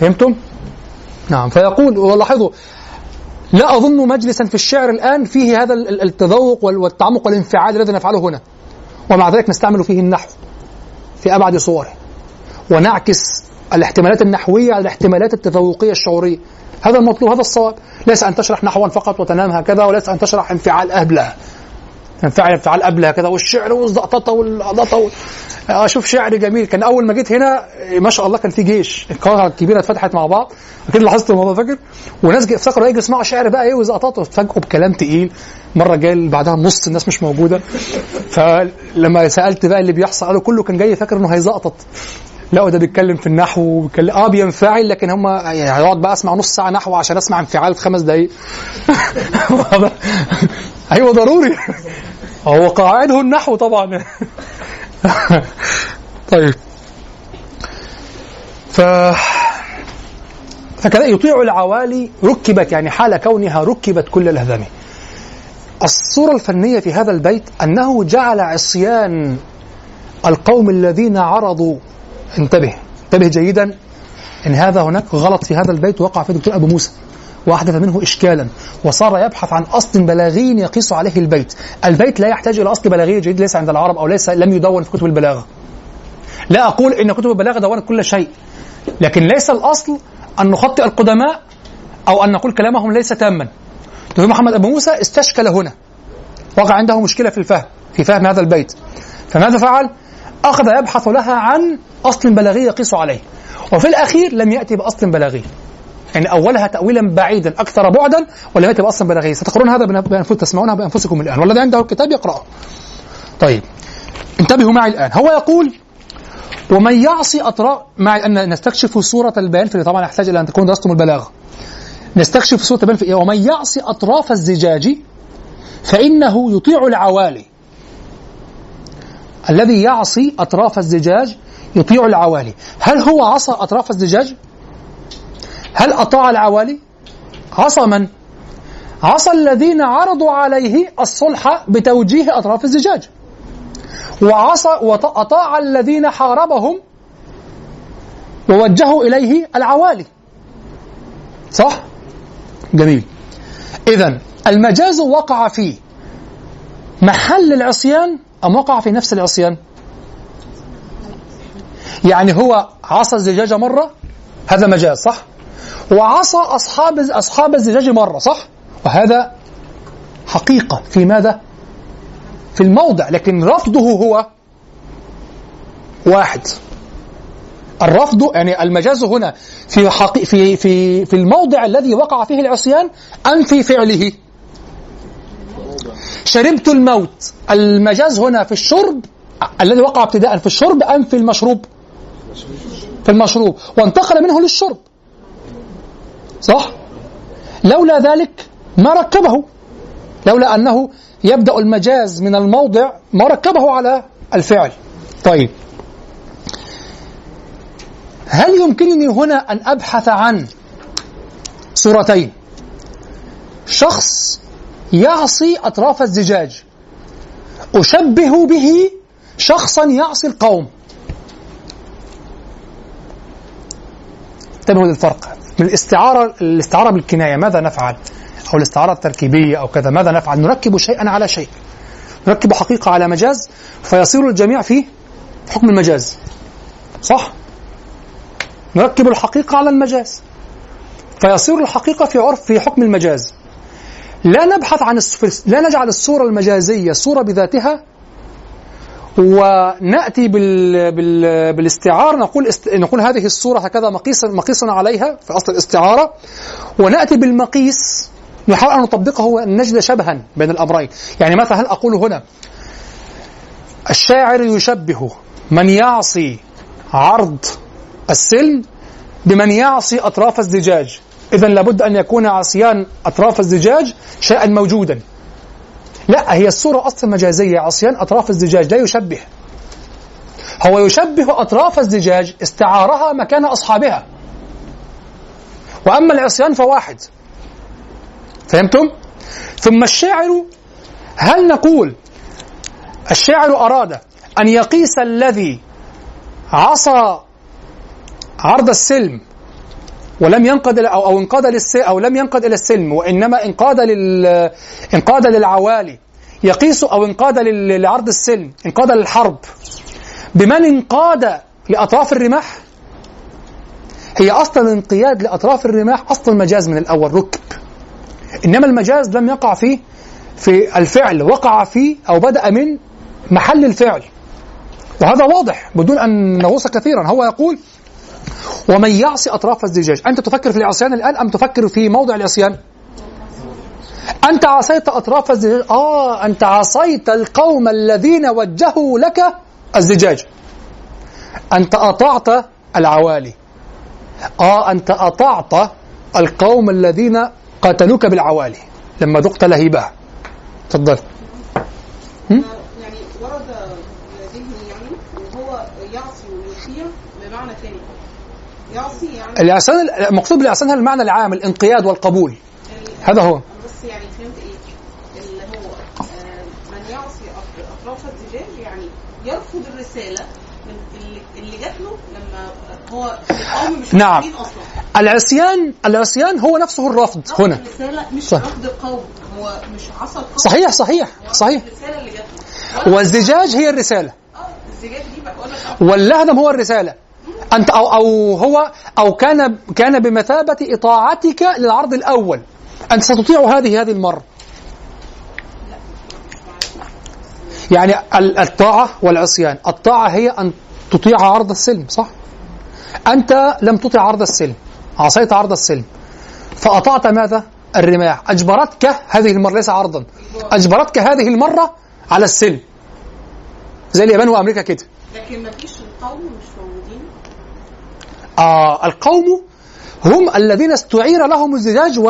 فهمتم؟ نعم. فيقول، ولاحظوا، لا أظن مجلسا في الشعر الآن فيه هذا التذوق والتعمق والانفعال الذي نفعله هنا، ومع ذلك نستعمل فيه النحو في أبعد صوره، ونعكس الاحتمالات النحوية على الاحتمالات التذوقية الشعورية. هذا المطلوب، هذا الصواب. ليس أن تشرح نحوا فقط وتنام هكذا، وليس أن تشرح انفعال أبلها، انفعال أبلها كذا، والشعر والزقططة والأضطة. أشوف شعر جميل. كان أول ما جيت هنا ما شاء الله كان في جيش، القاهرة الكبيرة اتفتحت مع بعض، أكيد لاحظت الموضوع، فاكر؟ وناس افتكروا يجلسوا يسمعوا شعر بقى إيه وزقططة، فجأة بكلام تقيل. مرة جاي بعدها نص الناس مش موجودة، فلما سألت بقى اللي بيحصل قالوا كله كان جاي فاكر إنه هيزقطط، لا، ده بيتكلم في النحو وبيتكلم بينفعل، لكن هم يعني هقعد بقى اسمع نص ساعه نحو عشان اسمع انفعال في 5 دقائق. ايوه ضروري، هو قاعده النحو طبعا. طيب، فكذا يطيع العوالي ركبت، يعني حال كونها ركبت كل الهذمه. الصوره الفنيه في هذا البيت انه جعل عصيان القوم الذين عرضوا، انتبه جيدا، ان هذا هناك غلط في هذا البيت وقع فيه دكتور أبو موسى، واحدث منه إشكالا، وصار يبحث عن أصل بلاغي يقيس عليه البيت. البيت لا يحتاج إلى أصل بلاغي جديد، ليس عند العرب، أو ليس لم يدون في كتب البلاغة. لا أقول إن كتب البلاغة دونت كل شيء، لكن ليس الأصل أن نخطئ القدماء أو أن نقول كلامهم ليس تاما. دكتور محمد أبو موسى استشكل هنا، وقع عنده مشكلة في الفهم، في فهم هذا البيت، فماذا فعل؟ أخذ يبحث لها عن أصل بلاغي يقيس عليه، وفي الأخير لم يأتي بأصل بلاغي، يعني أولها تأويلا بعيدا أكثر بعدا، ولم يأتي بأصل بلاغي. ستقرون هذا بأنفسكم، تسمعونها بأنفسكم الآن، والذي عنده الكتاب يقرأه. طيب، انتبهوا معي الآن. هو يقول ومن يعصي أطراف، مع أن نستكشف صورة البيان في، طبعا أحتاج إلى أن تكون درستم البلاغة، نستكشف صورة البيان في ومن يعصي أطراف الزجاج فإنه يطيع العوالي الذي يعصي أطراف الزجاج يطيع العوالي. هل هو عصى أطراف الزجاج؟ هل أطاع العوالي؟ عصى من؟ عصى الذين عرضوا عليه الصلح بتوجيه أطراف الزجاج، وعصى وأطاع الذين حاربهم ووجهوا إليه العوالي. صح؟ جميل. إذن المجاز وقع في محل العصيان أم وقع في نفس العصيان؟ يعني هو عصى الزجاج مرة، هذا مجاز، صح؟ وعصى أصحاب الزجاج مرة، صح؟ وهذا حقيقة في ماذا؟ في الموضع، لكن رفضه هو واحد. الرفض يعني المجاز هنا في في في في الموضع الذي وقع فيه العصيان أم في فعله. شربت الموت، المجاز هنا في الشرب الذي وقع ابتداء في الشرب أم في المشروب؟ في المشروب، وانتقل منه للشرب، صح؟ لولا ذلك ما ركبه، لولا أنه يبدأ المجاز من الموضع ما ركبه على الفعل. طيب، هل يمكنني هنا أن أبحث عن صورتين؟ شخص يعصي أطراف الزجاج أشبه به شخصا يعصي القوم. انتبهوا للفرق من الاستعارة بالكناية ماذا نفعل، أو الاستعارة التركيبية أو كذا ماذا نفعل؟ نركب شيئا على شيء، نركب حقيقة على مجاز فيصير الجميع في حكم المجاز، صح؟ نركب الحقيقة على المجاز فيصير الحقيقة في عرف في حكم المجاز. لا نبحث عن لا نجعل الصورة المجازية صورة بذاتها ونأتي بالاستعارة، نقول هذه الصورة هكذا مقيسا عليها في أصل الاستعارة، ونأتي بالمقيس نحاول أن نطبقه ونجد شبها بين الأمرين. يعني مثلا هل أقول هنا الشاعر يشبه من يعصي عرض السلم بمن يعصي أطراف الزجاج، إذن لابد أن يكون عصيان أطراف الزجاج شيئا موجودا. لا، هي الصورة أصلا مجازية، عصيان أطراف الزجاج لا يشبه، هو يشبه أطراف الزجاج استعارها مكان أصحابها، وأما العصيان فواحد. فهمتم؟ ثم الشاعر، هل نقول الشاعر أراد أن يقيس الذي عصى عرض السلم ولم ينقد أو انقاد أو لم ينقد إلى السلم وإنما انقاد للعوالي، يقيس أو انقاد لعرض السلم، انقاد للحرب، بمن انقاد لأطراف الرماح؟ هي أصلا الانقياد لأطراف الرماح أصلا مجاز من الأول، ركب، إنما المجاز لم يقع فيه في الفعل، وقع فيه أو بدأ من محل الفعل، وهذا واضح بدون أن نغوص كثيرا. هو يقول ومن يعصي أطراف الزجاج. أنت تفكر في العصيان الآن أم تفكر في موضع العصيان؟ أنت عصيت أطراف الزجاج، أنت عصيت القوم الذين وجهوا لك الزجاج، أنت أطعت العوالي، أنت أطعت القوم الذين قاتلوك بالعوالي لما ذقت لهيبها. تفضل. يعني ورد ذهني يعني وهو يعصي ويطيع بمعنى ثاني، يعني العصيان المقصود بالعصيان هذا المعنى العام، الانقياد والقبول، هذا هو. بس يعني فهمت ايه اللي هو من يعصي اطراف الزجاج، يعني يرفض الرساله اللي جات له لما هو القوم مش عارفين اصلا. العصيان هو نفسه الرفض هنا، الرساله مش رفض القوم، هو مش عصى القوم. صحيح. الرساله اللي جات له، والزجاج هي الرساله، الزجاج دي بقول لك، واللهدم هو الرساله. أنت أو هو أو كان بمثابة إطاعتك للعرض الأول، أنت ستطيع هذه المرة. يعني الطاعة والعصيان، الطاعة هي أن تطيع عرض السلم، صح؟ أنت لم تطع عرض السلم، عصيت عرض السلم فأطعت ماذا؟ الرماح. أجبرتك هذه المرة، ليس عرضا، أجبرتك هذه المرة على السلم، زي اليابان وأمريكا كده. لكن ما فيش القوم مش موجودين. القوم هم الذين استعير لهم الزجاج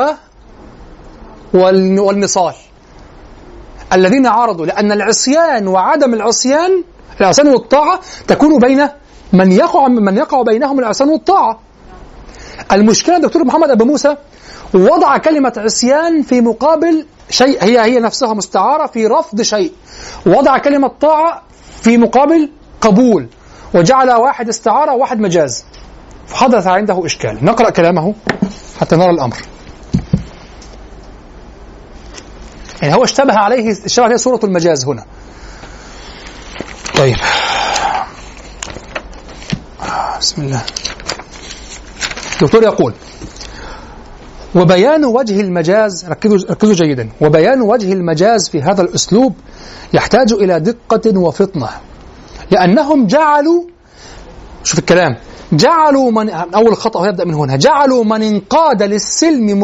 والنصال، الذين عرضوا، لأن العصيان وعدم العصيان العصيان والطاعة تكون بين من يقع بينهم العصيان والطاعة. المشكلة دكتور محمد أبو موسى وضع كلمة عصيان في مقابل شيء هي نفسها مستعارة في رفض شيء، وضع كلمة طاعة في مقابل قبول، وجعل واحد استعارة وواحد مجاز، فحدث عنده إشكال. نقرأ كلامه حتى نرى الأمر. يعني هو اشتبه عليه صورة المجاز هنا. طيب بسم الله. الدكتور يقول: وبيان وجه المجاز، ركزوا جيدا، وبيان وجه المجاز في هذا الأسلوب يحتاج إلى دقة وفطنة، لأنهم جعلوا، شوف الكلام، جعلوا من أول خطأ يبدأ من هنا، جعلوا من انقاد للسلم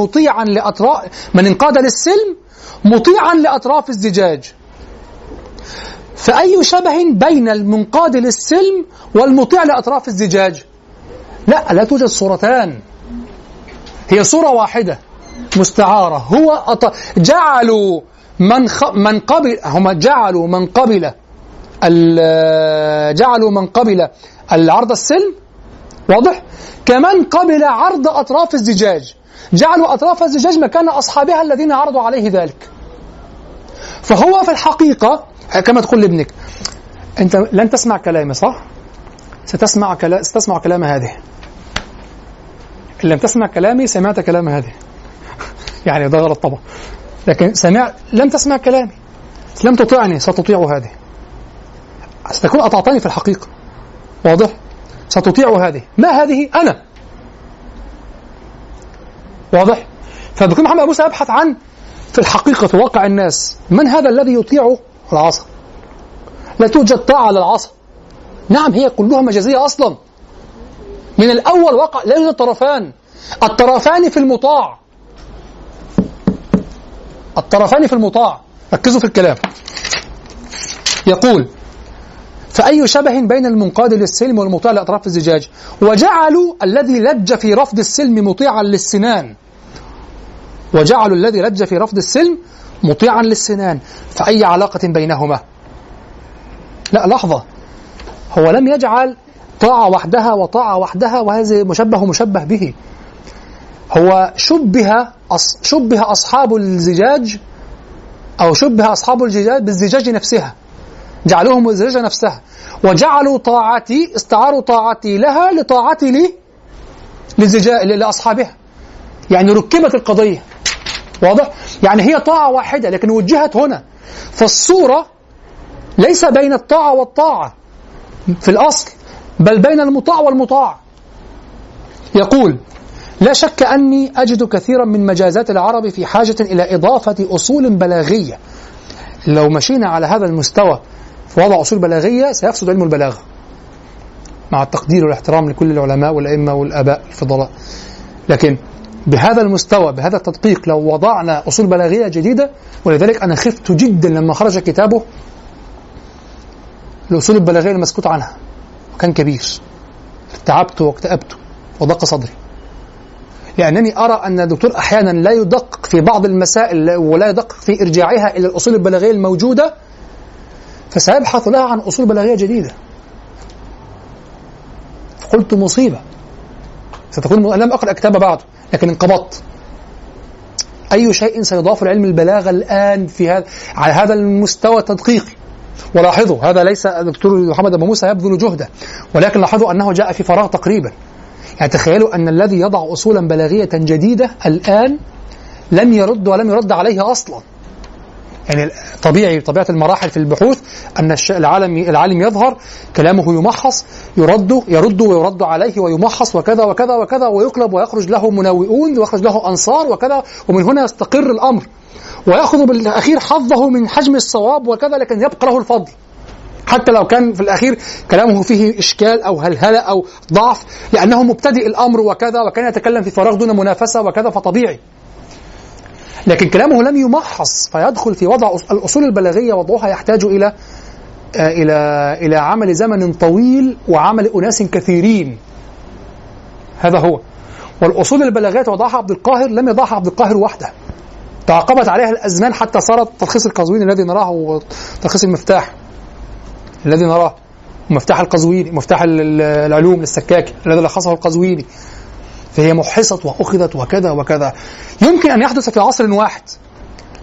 مطيعا لأطراف الزجاج، فأي شبه بين المنقاد للسلم والمطيع لأطراف الزجاج؟ لا توجد صورتان، هي صورة واحدة مستعارة. جعلوا من قبل العرض السلم، واضح، كمن قبل عرض أطراف الزجاج، جعلوا أطراف الزجاج مكان أصحابها الذين عرضوا عليه ذلك. فهو في الحقيقة كما تقول لابنك: أنت لن تسمع كلامي، صح؟ ستسمع كلام هذه. إن لم تسمع كلامي سمعت كلام هذه. يعني ده غلط طبعا، لكن لم تسمع كلامي، لم تطيعني، ستطيع هذه، ستكون أطعتني في الحقيقة، واضح؟ ستطيع هذه، ما هذه؟ أنا، واضح؟ فبكون محمد أبو موسى أبحث عن في الحقيقة في واقع الناس من هذا الذي يطيع العصا. لا توجد طاعة للعصا، نعم هي كلها مجازية أصلا من الأول، وقع لا يوجد طرفان، الطرفان في المطاع. ركزوا في الكلام، يقول: فأي شبه بين المنقاد للسلم والمطاع لأطراف الزجاج، وجعلوا الذي لج في رفض السلم مطيعا للسنان، فأي علاقة بينهما؟ لا لحظة، هو لم يجعل طاعة وحدها وطاعة وحدها وهذا مشبه به، هو شبه أصحاب الزجاج بالزجاج نفسها، جعلوهم الزجاج نفسها، وجعلوا طاعتي، استعاروا طاعتي لها لطاعتي للزجاج لأصحابها، يعني ركبت القضية، واضح؟ يعني هي طاعة واحدة لكن وجهت هنا، فالصورة ليس بين الطاعة والطاعة في الأصل، بل بين المطاع والمطاع. يقول: لا شك أني أجد كثيرا من مجازات العرب في حاجة إلى إضافة أصول بلاغية. لو مشينا على هذا المستوى في وضع أصول بلاغية سيفسد علم البلاغة، مع التقدير والاحترام لكل العلماء والأئمة والآباء الفضلاء، لكن بهذا المستوى بهذا التدقيق لو وضعنا أصول بلاغية جديدة، ولذلك أنا خفت جدا لما خرج كتابه الأصول البلاغية المسكوت عنها، كان كبير، تعبت واكتئبت وضاق صدري، لأنني أرى أن الدكتور أحيانا لا يدقق في بعض المسائل ولا يدقق في إرجاعها إلى الأصول البلاغية الموجودة، فسيبحث لها عن أصول بلاغية جديدة. فقلت مصيبة ستكون، لم أقرأ كتابه بعد لكن انقبضت. أي شيء سيضاف لعلم البلاغة الآن في هذا على هذا المستوى التدقيقي؟ ولاحظوا هذا ليس دكتور محمد أبو موسى يبذل جهده، ولكن لاحظوا أنه جاء في فراغ تقريبا. يعني تخيلوا أن الذي يضع أصولا بلاغية جديدة الآن لم يرد عليه أصلا. يعني طبيعي، طبيعة المراحل في البحوث أن العالم يظهر كلامه يمحص، يرد ويرد عليه ويمحص وكذا وكذا وكذا، ويقلب ويخرج له منوئون ويخرج له أنصار وكذا، ومن هنا يستقر الأمر ويأخذ بالأخير حظه من حجم الصواب وكذا، لكن يبقى له الفضل حتى لو كان في الأخير كلامه فيه إشكال أو هلهلة أو ضعف، لأنه مبتدئ الأمر وكذا، وكان يتكلم في فراغ دون منافسة وكذا، فطبيعي. لكن كلامه لم يمحص، فيدخل في وضع الأصول البلاغية. وضعها يحتاج إلى إلى إلى عمل زمن طويل وعمل أناس كثيرين، هذا هو. والأصول البلاغية وضعها عبد القاهر، لم يضعها عبد القاهر وحده، تعاقبت عليها الأزمان حتى صارت تلخيص القزويني الذي نراه، تلخيص المفتاح. الذي نراه، ومفتاح القزويني، مفتاح العلوم للسكاكي الذي لخصه القزويني. فهي محصت وأخذت وكذا وكذا. يمكن أن يحدث في عصر واحد،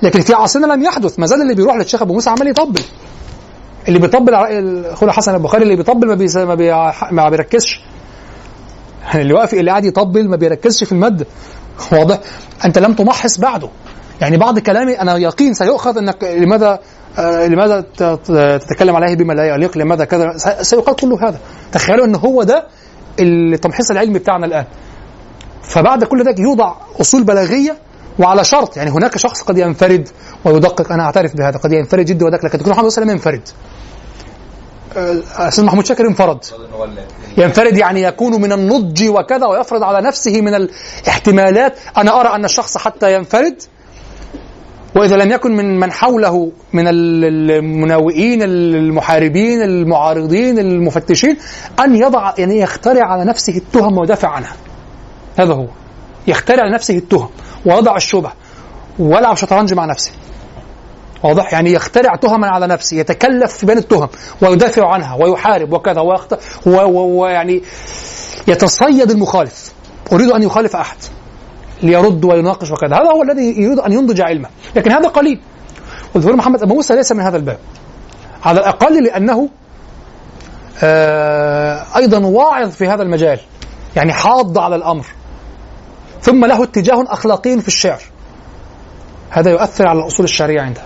لكن في عصرنا لم يحدث. ما زال اللي بيروح للشيخ أبو موسى عمال يطبل، اللي بيطبل أخونا حسن البخاري اللي بيطبل ما بيركزش، اللي واقف اللي قاعد يطبل ما بيركزش في المادة. واضح أنت لم تمحص بعده. يعني بعض كلامي أنا يقين سيؤخذ أنك لماذا تتكلم عليه بما لا يليق، لماذا كذا، سيقال كل هذا. تخيلوا أنه هو ده التمحيص العلمي بتاعنا الآن. فبعد كل ذلك يوضع أصول بلاغية، وعلى شرط، يعني هناك شخص قد ينفرد ويدقق، أنا أعترف بهذا، قد ينفرد جدا وذاك، لكن دكتور محمد وسلم ينفرد، أستاذ محمود شاكر ينفرد يعني يكون من النضج وكذا، ويفرض على نفسه من الاحتمالات. أنا أرى أن الشخص حتى ينفرد، وإذا لم يكن من حوله من المناوئين المحاربين المعارضين المفتشين أن يضع، يعني يخترع على نفسه التهم ويدافع عنها. هذا هو، يخترع على نفسه التهم ويضع الشبه ويلعب شطرنج مع نفسه. واضح؟ يعني يخترع تهما على نفسه، يتكلف في بين التهم ويدافع عنها ويحارب وكذا، ويعني يتصيد المخالف. أريد أن يخالف أحد ليرد ويناقش وكذا. هذا هو الذي يريد أن ينضج علمه، لكن هذا قليل. والدكتور محمد أبو موسى ليس من هذا الباب على الأقل، لأنه أيضا واعظ في هذا المجال، يعني حاض على الأمر. ثم له اتجاه أخلاقي في الشعر، هذا يؤثر على الأصول الشعرية عنده.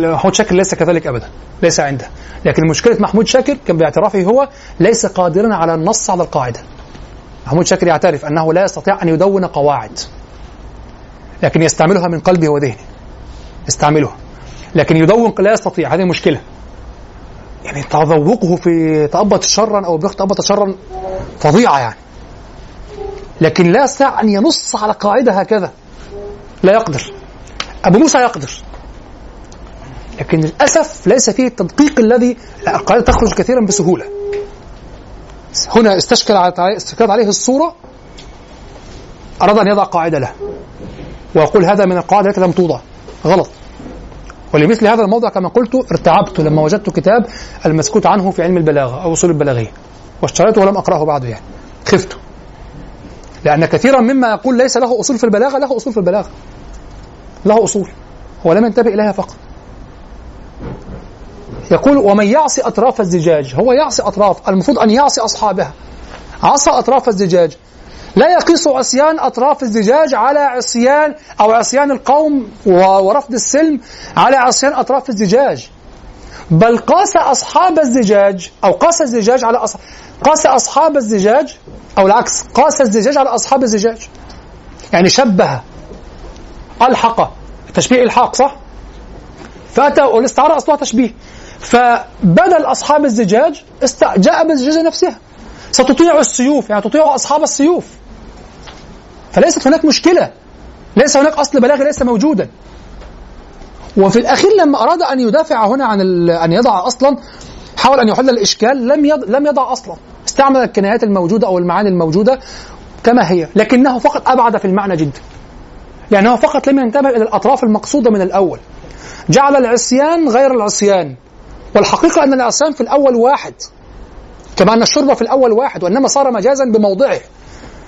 محمود شاكر ليس كذلك أبدا، ليس عنده. لكن مشكلة محمود شاكر كان باعترافه هو ليس قادرا على النص على القاعدة. محمود شاكر يعترف أنه لا يستطيع أن يدون قواعد، لكن يستعملها من قلبه وذهنه، يستعملها، لكن يدون لا يستطيع. هذه مشكلة، يعني تذوقه في تأبط شرا أو بلغ تأبط شرا فظيعة يعني، لكن لا يستطيع أن ينص على قاعدة هكذا، لا يقدر. أبو موسى يقدر، لكن للأسف ليس فيه التدقيق الذي القاعدة تخرج كثيرا بسهولة. هنا استشكلت عليه الصورة، أراد أن يضع قاعدة له ويقول هذا من القاعدة التي لم توضع، غلط. ولمثل هذا الموضع كما قلت ارتعبت لما وجدت كتاب المسكوت عنه في علم البلاغة أو أصول البلاغية، واشتريته ولم أقرأه بعد، يعني خفت، لأن كثيرا مما يقول ليس له أصول في البلاغة له أصول في البلاغة، له أصول هو لم ينتبه إليها فقط. يقول ومن يعصي أطراف الزجاج، هو يعصي أطراف، المفروض أن يعصي أصحابها، عصى أطراف الزجاج. لا يقيس عصيان أطراف الزجاج على عصيان أو عصيان القوم ورفض السلم على عصيان أطراف الزجاج، بل قاس أصحاب الزجاج أو قاس الزجاج على قاس أصحاب الزجاج، أو العكس، قاس الزجاج على أصحاب الزجاج، يعني شبه، ألحق، تشبيه إلحاق صح؟ فأتى والاستعارة أصلها تشبيه، فبدل أصحاب الزجاج جاء بالزجاج نفسها. ستطيع السيوف، يعني تطيع أصحاب السيوف. فليست هناك مشكلة، ليس هناك أصل بلاغي ليس موجودا. وفي الأخير لما أراد أن يدافع هنا عن أن يضع أصلا، حاول أن يحل الإشكال، لم يضع أصلا، استعمل الكنايات الموجودة أو المعاني الموجودة كما هي، لكنه فقط أبعد في المعنى جدا، لأنه فقط لم ينتبه إلى الأطراف المقصودة من الأول. جعل العصيان غير العصيان، والحقيقة أن العصيان في الأول واحد، كما أن الشرب في الأول واحد، وإنما صار مجازا بموضعه.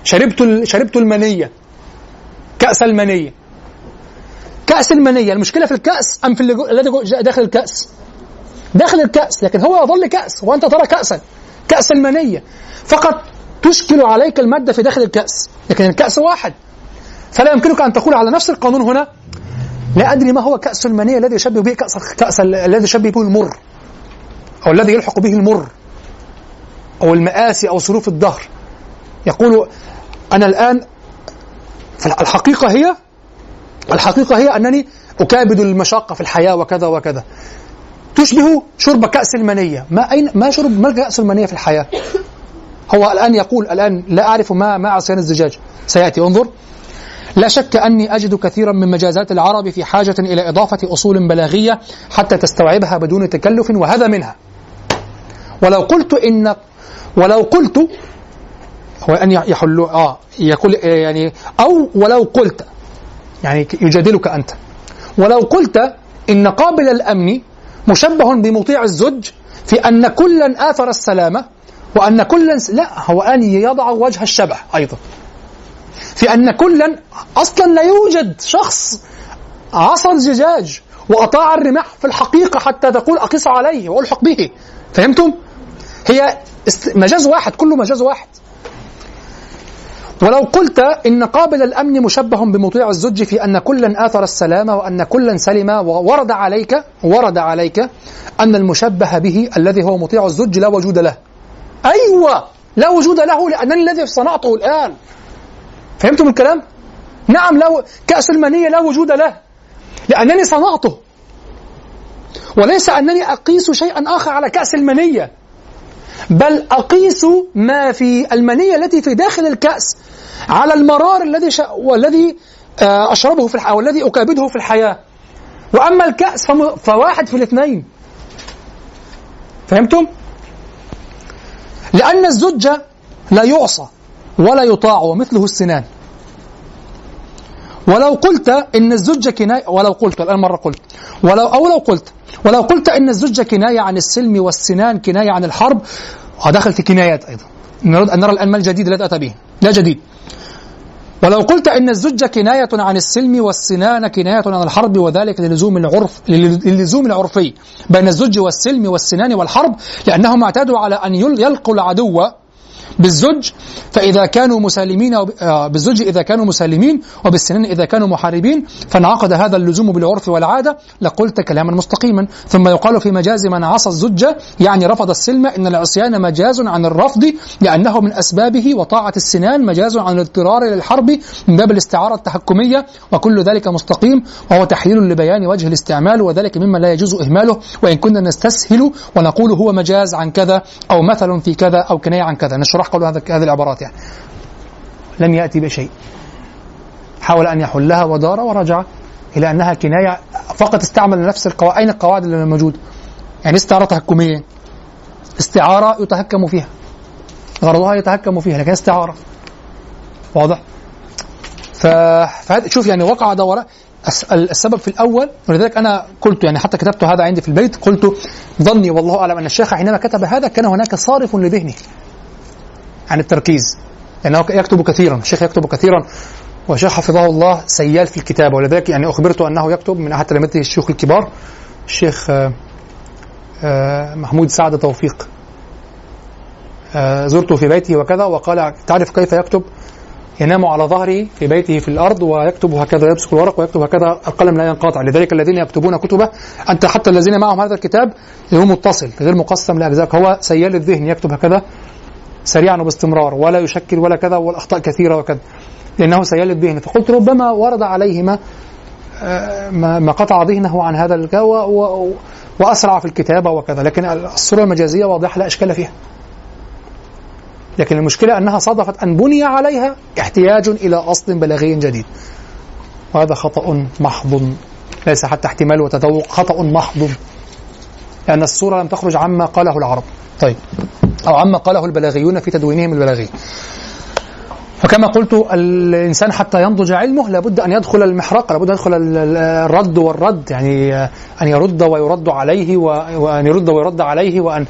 شربت المنية، كأس المنية، كأس المنية. المشكلة في الكأس أم في الذي داخل الكأس؟ داخل الكأس، لكن هو يظل كأس وأنت ترى كأسا. كأس المنية فقط تشكل عليك المادة في داخل الكأس، لكن الكأس واحد. فلا يمكنك أن تقول على نفس القانون هنا لا أدري ما هو كأس المنية الذي يشبه به كأس الذي يشبه به المر، أو الذي يلحق به المر أو المآسي أو صروف الدهر. يقول أنا الآن الحقيقة هي أنني أكابد المشقة في الحياة وكذا وكذا، تشبه شرب كأس المنية. ما شرب ما كأس المنية في الحياة؟ هو الآن يقول الآن لا أعرف ما عصيان الزجاج، سيأتي. انظر، لا شك أني أجد كثيرا من مجازات العرب في حاجة إلى إضافة أصول بلاغية حتى تستوعبها بدون تكلف، وهذا منها. ولو قلت هو أن يحل يقول يعني، أو ولو قلت يعني يجادلك أنت، ولو قلت إن قابل الأمن مشبه بمطيع الزج في أن كلا آثر السلامة، وأن كلا لا هو أن يضع وجه الشبه أيضا، في أن كلا أصلا لا يوجد شخص عصى الزجاج وأطاع الرماح في الحقيقة حتى تقول أقيس عليه وألحق به. فهمتم؟ هي مجاز واحد، كله مجاز واحد. ولو قلت إن قابل الأمن مشبه بمطيع الزج في أن كلا آثر السلامة وأن كلا سلم، ورد عليك أن المشبه به الذي هو مطيع الزج لا وجود له. أيوة لا وجود له، لأنني الذي صنعته الآن. فهمتم الكلام؟ نعم، كأس المنية لا وجود له لأنني صنعته، وليس أنني أقيس شيئا آخر على كأس المنية، بل أقيس ما في المنية التي في داخل الكأس على المرار والذي أشربه في الحياة والذي أكابده في الحياة. وأما الكأس فواحد في الاثنين. فهمتم؟ لأن الزج لا يعصى ولا يطاع، ومثله السنان. ولو قلت إن الزج كناية عن السلم والسنان كناية عن الحرب، ودخلت في كنايات أيضا، نريد أن نرى الآن ما الجديد الذي أتى به، لا جديد. ولو قلت إن الزج كناية عن السلم والسنان كناية عن الحرب، وذلك للزوم العرفي بين الزج والسلم والسنان والحرب، لأنهم اعتادوا على أن يلقوا العدو بالزج، فإذا كانوا مسالمين بالزج إذا كانوا مسالمين، وبالسنان إذا كانوا محاربين، فانعقد هذا اللزوم بالعرف والعادة، لقلت كلاما مستقيما. ثم يقال في مجاز من عصى الزج يعني رفض السلم إن العصيان مجاز عن الرفض لأنه من أسبابه، وطاعة السنان مجاز عن الاضطرار للحرب من باب الاستعارة التحكمية، وكل ذلك مستقيم، وهو تحليل لبيان وجه الاستعمال، وذلك مما لا يجوز إهماله، وإن كنا نستسهل ونقول هو مجاز عن كذا أو مثل في كذا أو كناية عن كذا. نشرح قالوا هذه العبارات يعني. لم يأتي بشيء، حاول أن يحلها ودار ورجع إلى أنها كناية، فقط استعمل نفس القواعد. أين القواعد اللي موجودة؟ يعني استعارة تهكمية، استعارة يتهكم فيها، غرضها يتهكم فيها، لكن استعارة. واضح؟ شوف يعني وقع دورة السبب في الأول، ولذلك أنا قلت يعني حتى كتبت هذا عندي في البيت، قلت ظني والله أعلم أن الشيخ حينما كتب هذا كان هناك صارف لذهنه عن التركيز، لأنه يكتب كثيرا، الشيخ يكتب كثيرا، وشيخ حفظه الله سيال في الكتابة، ولذلك يعني أخبرته أنه يكتب من أحد تلاميذه الشيوخ الكبار الشيخ محمود سعد توفيق، زرته في بيته وكذا، وقال تعرف كيف يكتب؟ ينام على ظهره في بيته في الأرض ويكتب هكذا، يمسك الورق ويكتب هكذا، القلم لا ينقطع. لذلك الذين يكتبون كتبه، أنت حتى الذين معهم هذا الكتاب هو متصل غير مقسم لأجزاء، هو سيال الذهن، يكتب هكذا سريعا وباستمرار، ولا يشكل ولا كذا، والأخطاء كثيرة وكذا، لأنه سيال الذهن. فقلت ربما ورد عليه ما قطع ذهنه عن هذا الجو وأسرع في الكتابة وكذا، لكن الصورة المجازية واضحة لا إشكال فيها، لكن المشكلة أنها صادفت أن بني عليها احتياج إلى أصل بلاغي جديد، وهذا خطأ محض، ليس حتى احتمال وتذوق، خطأ محض، لأن الصورة لم تخرج عما قاله العرب، طيب، أو عما قاله البلاغيون في تدوينهم البلاغي. فكما قلت الإنسان حتى ينضج علمه لابد أن يدخل المحرقة، لابد أن يدخل الرد والرد، يعني أن يرد ويرد عليه، وأن يرد ويرد عليه، وأن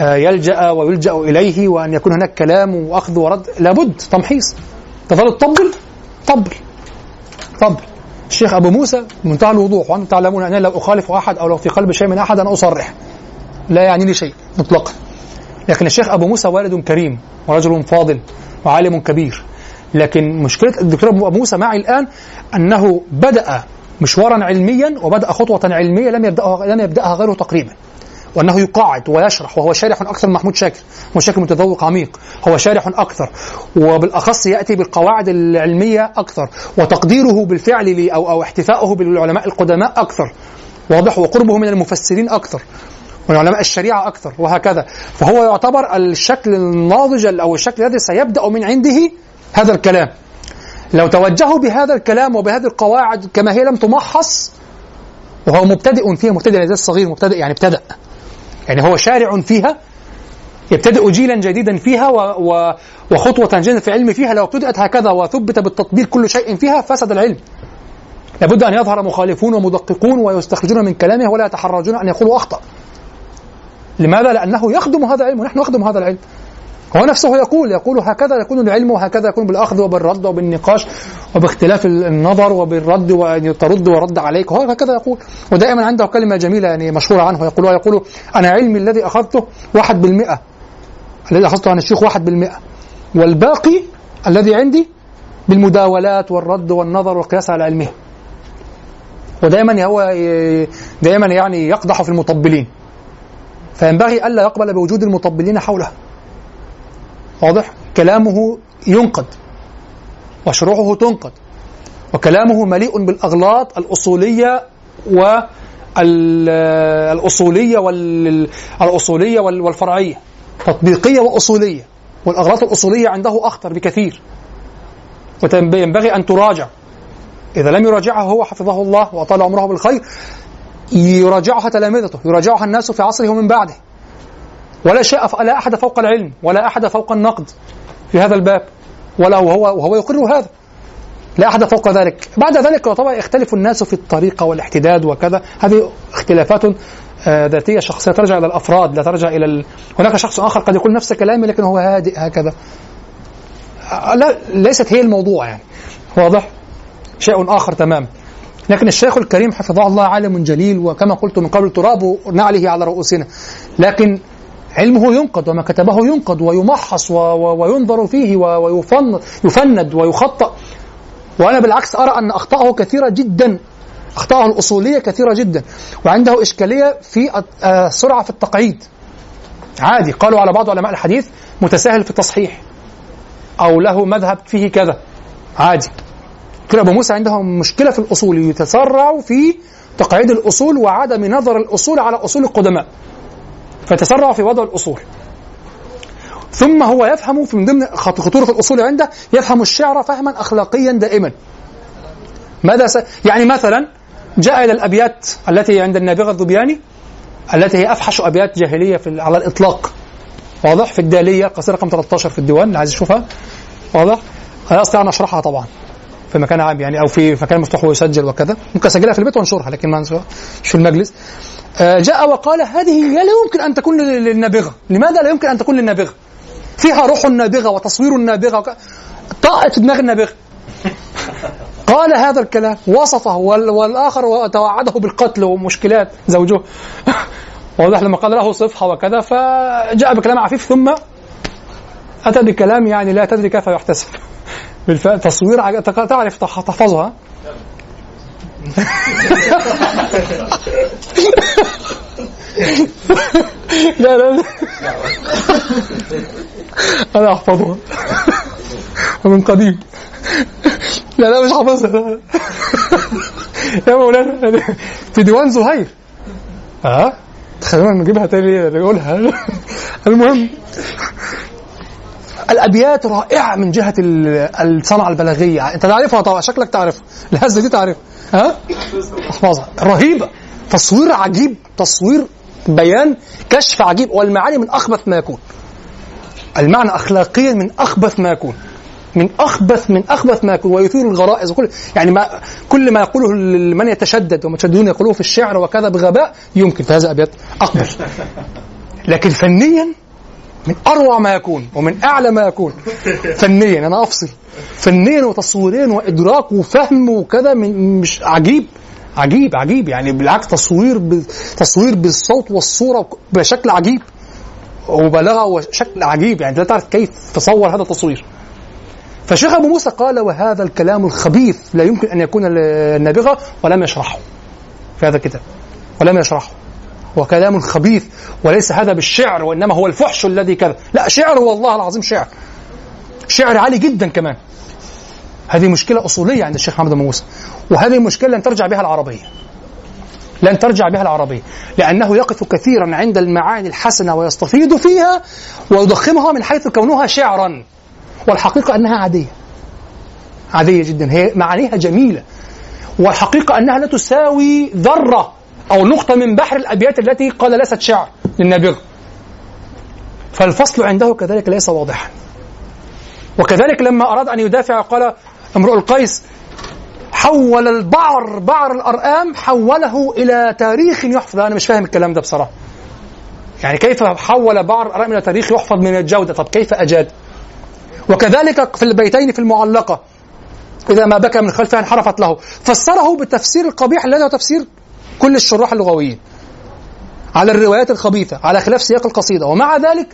يلجأ ويلجأ إليه، وأن يكون هناك كلام وأخذ ورد، لابد تمحيص، تظل طبل. الشيخ أبو موسى منتهى الوضوح، وأنتم تعلمون أنني لو أخالف أحد أو لو في قلب شيء من أحد أنا أصرح، لا يعني لي شيء مطلقا. لكن الشيخ أبو موسى والد كريم ورجل فاضل وعالم كبير، لكن مشكلة الدكتور أبو موسى معي الآن أنه بدأ مشوارا علميا، وبدأ خطوة علمية لم يبدأها غيره تقريبا، وأنه يقاعد ويشرح، وهو شارح أكثر من محمود شاكر، وشاكر متذوق عميق، هو شارح أكثر، وبالأخص يأتي بالقواعد العلمية أكثر، وتقديره بالفعل لي أو احتفاؤه بالعلماء القدماء أكثر، واضح، وقربه من المفسرين أكثر، والعلماء الشريعة أكثر، وهكذا. فهو يعتبر الشكل الناضج أو الشكل الذي سيبدأ من عنده هذا الكلام. لو توجهوا بهذا الكلام وبهذه القواعد كما هي لم تمحص، وهو مبتدئ فيها، مبتدئ صغير، مبتدئ يعني ابتدأ، يعني هو شارع فيها، يبتدئ جيلا جديدا فيها وخطوة جديدة في علم فيها. لو ابتدأت هكذا وثبت بالتطبيل كل شيء فيها فسد العلم، لابد أن يظهر مخالفون ومدققون ويستخرجون من كلامه ولا يتحرجون أن يقولوا أخطأ. لماذا؟ لأنه يخدم هذا العلم ونحن نخدم هذا العلم. هو نفسه يقول هكذا يكون العلم وهكذا يكون بالأخذ وبالرد وبالنقاش وباختلاف النظر وبالرد وترد ورد عليك، هو هكذا يقول. ودائما عنده كلمة جميلة يعني مشهورة عنه يقول أنا علمي الذي أخذته 1%، الذي أخذته عن الشيخ 1%، والباقي الذي عندي بالمداولات والرد والنظر والقياس على علمه. ودائما هو دائما يعني يقدح في المطبلين، فينبغي ألا يقبل بوجود المطبلين حوله. واضح؟ كلامه ينقد وشروحه تنقد، وكلامه مليء بالأغلاط الأصولية والأصولية والفرعية، تطبيقية وأصولية، والأغلاط الأصولية عنده أخطر بكثير وينبغي أن تراجع. إذا لم يراجعها هو حفظه الله وأطال عمره بالخير، يراجعها تلامذته، يراجعها الناس في عصره ومن بعده. ولا شيء، لا أحد فوق العلم ولا أحد فوق النقد في هذا الباب، ولا وهو يقر هذا، لا أحد فوق ذلك. بعد ذلك طبعا يختلف الناس في الطريقة والاحتداد وكذا، هذه اختلافات ذاتية شخصية ترجع إلى الأفراد لا ترجع إلى هناك شخص آخر قد يقول نفس كلامي لكن هو هادئ هكذا، لا ليست هي الموضوع، يعني واضح، شيء آخر تمام. لكن الشيخ الكريم حفظه الله عالم جليل، وكما قلت من قبل تراب نعله على رؤوسنا، لكن علمه ينقد وما كتبه ينقد ويمحص وينظر فيه ويفند ويخطأ. وأنا بالعكس أرى أن أخطأه كثيرة جدا، أخطأه الأصولية كثيرة جدا، وعنده إشكالية في سرعة في التقعيد. عادي قالوا على بعض علماء الحديث متساهل في التصحيح أو له مذهب فيه كذا، عادي. أبو موسى عندهم مشكلة في الأصول، يتسرع في تقعيد الأصول وعدم نظر الأصول على أصول القدماء، فتسرع في وضع الأصول. ثم هو يفهم من ضمن خطورة الأصول عنده، يفهم الشعر فهما أخلاقيا دائما. ماذا يعني مثلا جاء إلى الأبيات التي عند النابغة الذبياني التي هي أفحش أبيات جاهلية على الإطلاق، واضح، في الدالية قصيدة رقم 13 في الديوان اللي عايز يشوفها، واضح. أنا أستطيع أن أشرحها طبعا في مكان عام يعني، أو في مكان مفتوح ويسجل وكذا، ممكن أسجلها في البيت وانشرها لكن ما في المجلس. جاء وقال هذه لا يمكن أن تكون للنابغة. لماذا لا يمكن أن تكون للنابغة؟ فيها روح النابغة وتصوير النابغة طاقة دماغ النابغة. قال هذا الكلام وصفه، والآخر وتوعده بالقتل ومشكلات زوجه، واضح، لما قال له صفحة وكذا، فجاء بكلام عفيف ثم أتى بكلام يعني لا تدري كيف يحتسب بالفعل. تصوير تعرف تحفظها. لا أنا أحفظها ومن قديم. لا مش حافظها يا مولانا، في ديوان زهير. خلينا نجيبها تاني نقولها. المهم الأبيات رائعة من جهة الصنعة البلاغية، أنت تعرفها طبعا، شكلك تعرف الهزة دي، تعرف أحفظها، رهيبة، تصوير عجيب، تصوير بيان، كشف عجيب، والمعاني من أخبث ما يكون، المعنى أخلاقيا من أخبث ما يكون، من أخبث ما يكون، ويثير الغرائز وكل يعني ما كل ما يقوله من يتشدد ومتشددون يقولوه في الشعر وكذا بغباء يمكن، فهذا أبيات أقبل، لكن فنيا من أروع ما يكون ومن أعلى ما يكون فنيا. أنا أفصل فنيا وتصويريا وإدراك وفهم وكذا، من مش عجيب عجيب عجيب يعني، بالعكس تصوير بالصوت والصورة بشكل عجيب وبلاغة وشكل عجيب، يعني لا تعرف كيف تصور هذا التصوير. فشيخ أبو موسى قال وهذا الكلام الخبيث لا يمكن أن يكون النابغة، ولم يشرحه في هذا الكتاب، ولم يشرحه، وكلام خبيث، وليس هذا بالشعر وإنما هو الفحش الذي كذا، لا شعر، والله العظيم شعر عالي جدا كمان. هذه مشكلة أصولية عند الشيخ محمد أبو موسى، وهذه المشكلة لن ترجع بها العربية، لأنه يقف كثيرا عند المعاني الحسنة ويستفيض فيها ويضخمها من حيث كونها شعرا، والحقيقة أنها عادية جدا، هي معانيها جميلة، والحقيقة أنها لا تساوي ذرة أو نقطة من بحر الأبيات التي قال ليست شعر للنابغة. فالفصل عنده كذلك ليس واضحا. وكذلك لما أراد أن يدافع قال امرؤ القيس حول البعر، بعر الأرقام حوله إلى تاريخ يحفظ. أنا مش فاهم الكلام ده بصراحة، يعني كيف حول بعر الأرقام إلى تاريخ يحفظ من الجودة؟ طب كيف أجاد؟ وكذلك في البيتين في المعلقة إذا ما بكى من خلفها انحرفت له، فسره بالتفسير القبيح الذي هو تفسير كل الشراح اللغويين على الروايات الخبيثة على خلاف سياق القصيدة، ومع ذلك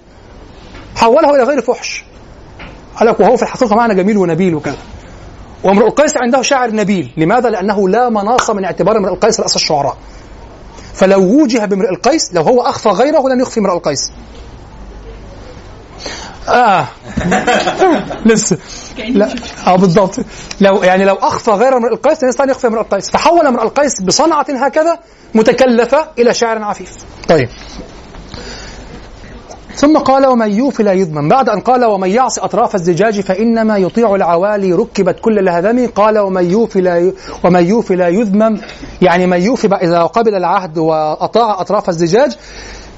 حوله إلى غير فحش، قالك وهو في الحقيقة معنى جميل ونبيل وكذا. وامرؤ القيس عنده شاعر نبيل، لماذا؟ لأنه لا مناص من اعتبار امرؤ القيس رأس الشعراء، فلو وجه بامرؤ القيس لو هو أخفى غيره لن يخفي امرؤ القيس. لسه لا بالضبط، لو يعني لو أخفى غير امرؤ القيس لن يستطيع يخفي امرؤ القيس، فحول امرؤ القيس بصنعة هكذا متكلفة إلى شاعر عفيف. طيب، ثم قال ومن يوفي لا يضمن، بعد أن قال ومن يعصي أطراف الزجاج فإنما يطيع العوالي ركبت كل لهذم، قال ومن يوفي لا يذمم، يعني من يوفي إذا قبل العهد وأطاع أطراف الزجاج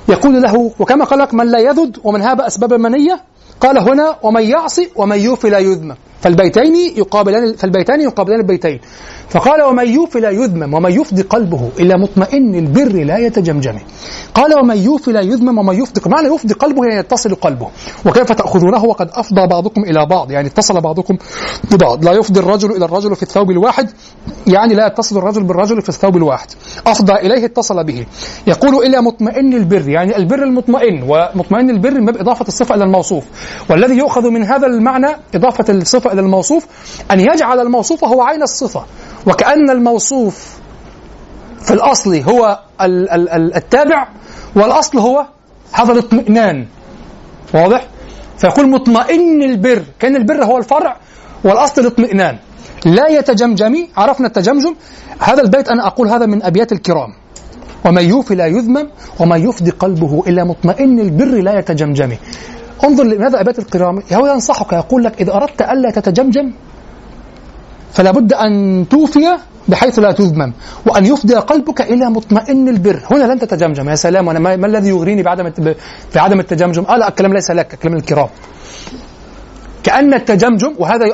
يقول له، وكما قالك من لا يذد ومن هاب أسباب المنية، قال هنا ومن يعصي ومن يوفي لا يذمم، فالبيتان يقابلان البيتين. فقال ومن يوفي لا يذمم ومن يفضي قلبه إلى مطمئن البر لا يتجمجمه، قال ومن يوفي لا يذمم ومن يفضي، معنى يفضي قلبه يعني يتصل قلبه، وكيف تأخذونه وقد أفضى بعضكم إلى بعض يعني اتصل بعضكم ببعض، لا يفضي الرجل إلى الرجل في الثوب الواحد يعني لا يتصل الرجل بالرجل في الثوب الواحد، أفضى إليه اتصل به. يقول إلى مطمئن البر يعني البر المطمئن، ومطمئن البر ما بإضافة الصفة إلى الموصوف، والذي يؤخذ من هذا المعنى إضافة الصفة إلى الموصوف أن يجعل الموصوف هو عين الصفة، وكأن الموصوف في الأصل هو التابع والأصل هو هذا الاطمئنان، واضح؟ فيقول مطمئن البر كأن البر هو الفرع والأصل الاطمئنان لا يتجمجمي، عرفنا التجمجم. هذا البيت أنا أقول هذا من أبيات الكرام، ومن يوفي لا يذمم ومن يفضي قلبه إلى مطمئن البر لا يتجمجمي. انظر لماذا أبيات الكرام، هو ينصحك يقول لك إذا أردت ألا تتجمجم فلا بد أن توفي بحيث لا تذمم، وأن يفضي قلبك إلى مطمئن البر، هنا لن تتجمجم. يا سلام، أنا ما الذي يغريني بعدم التجمجم؟ لا، الكلام ليس لك، كلام الكرام. كأن التجمجم، وهذا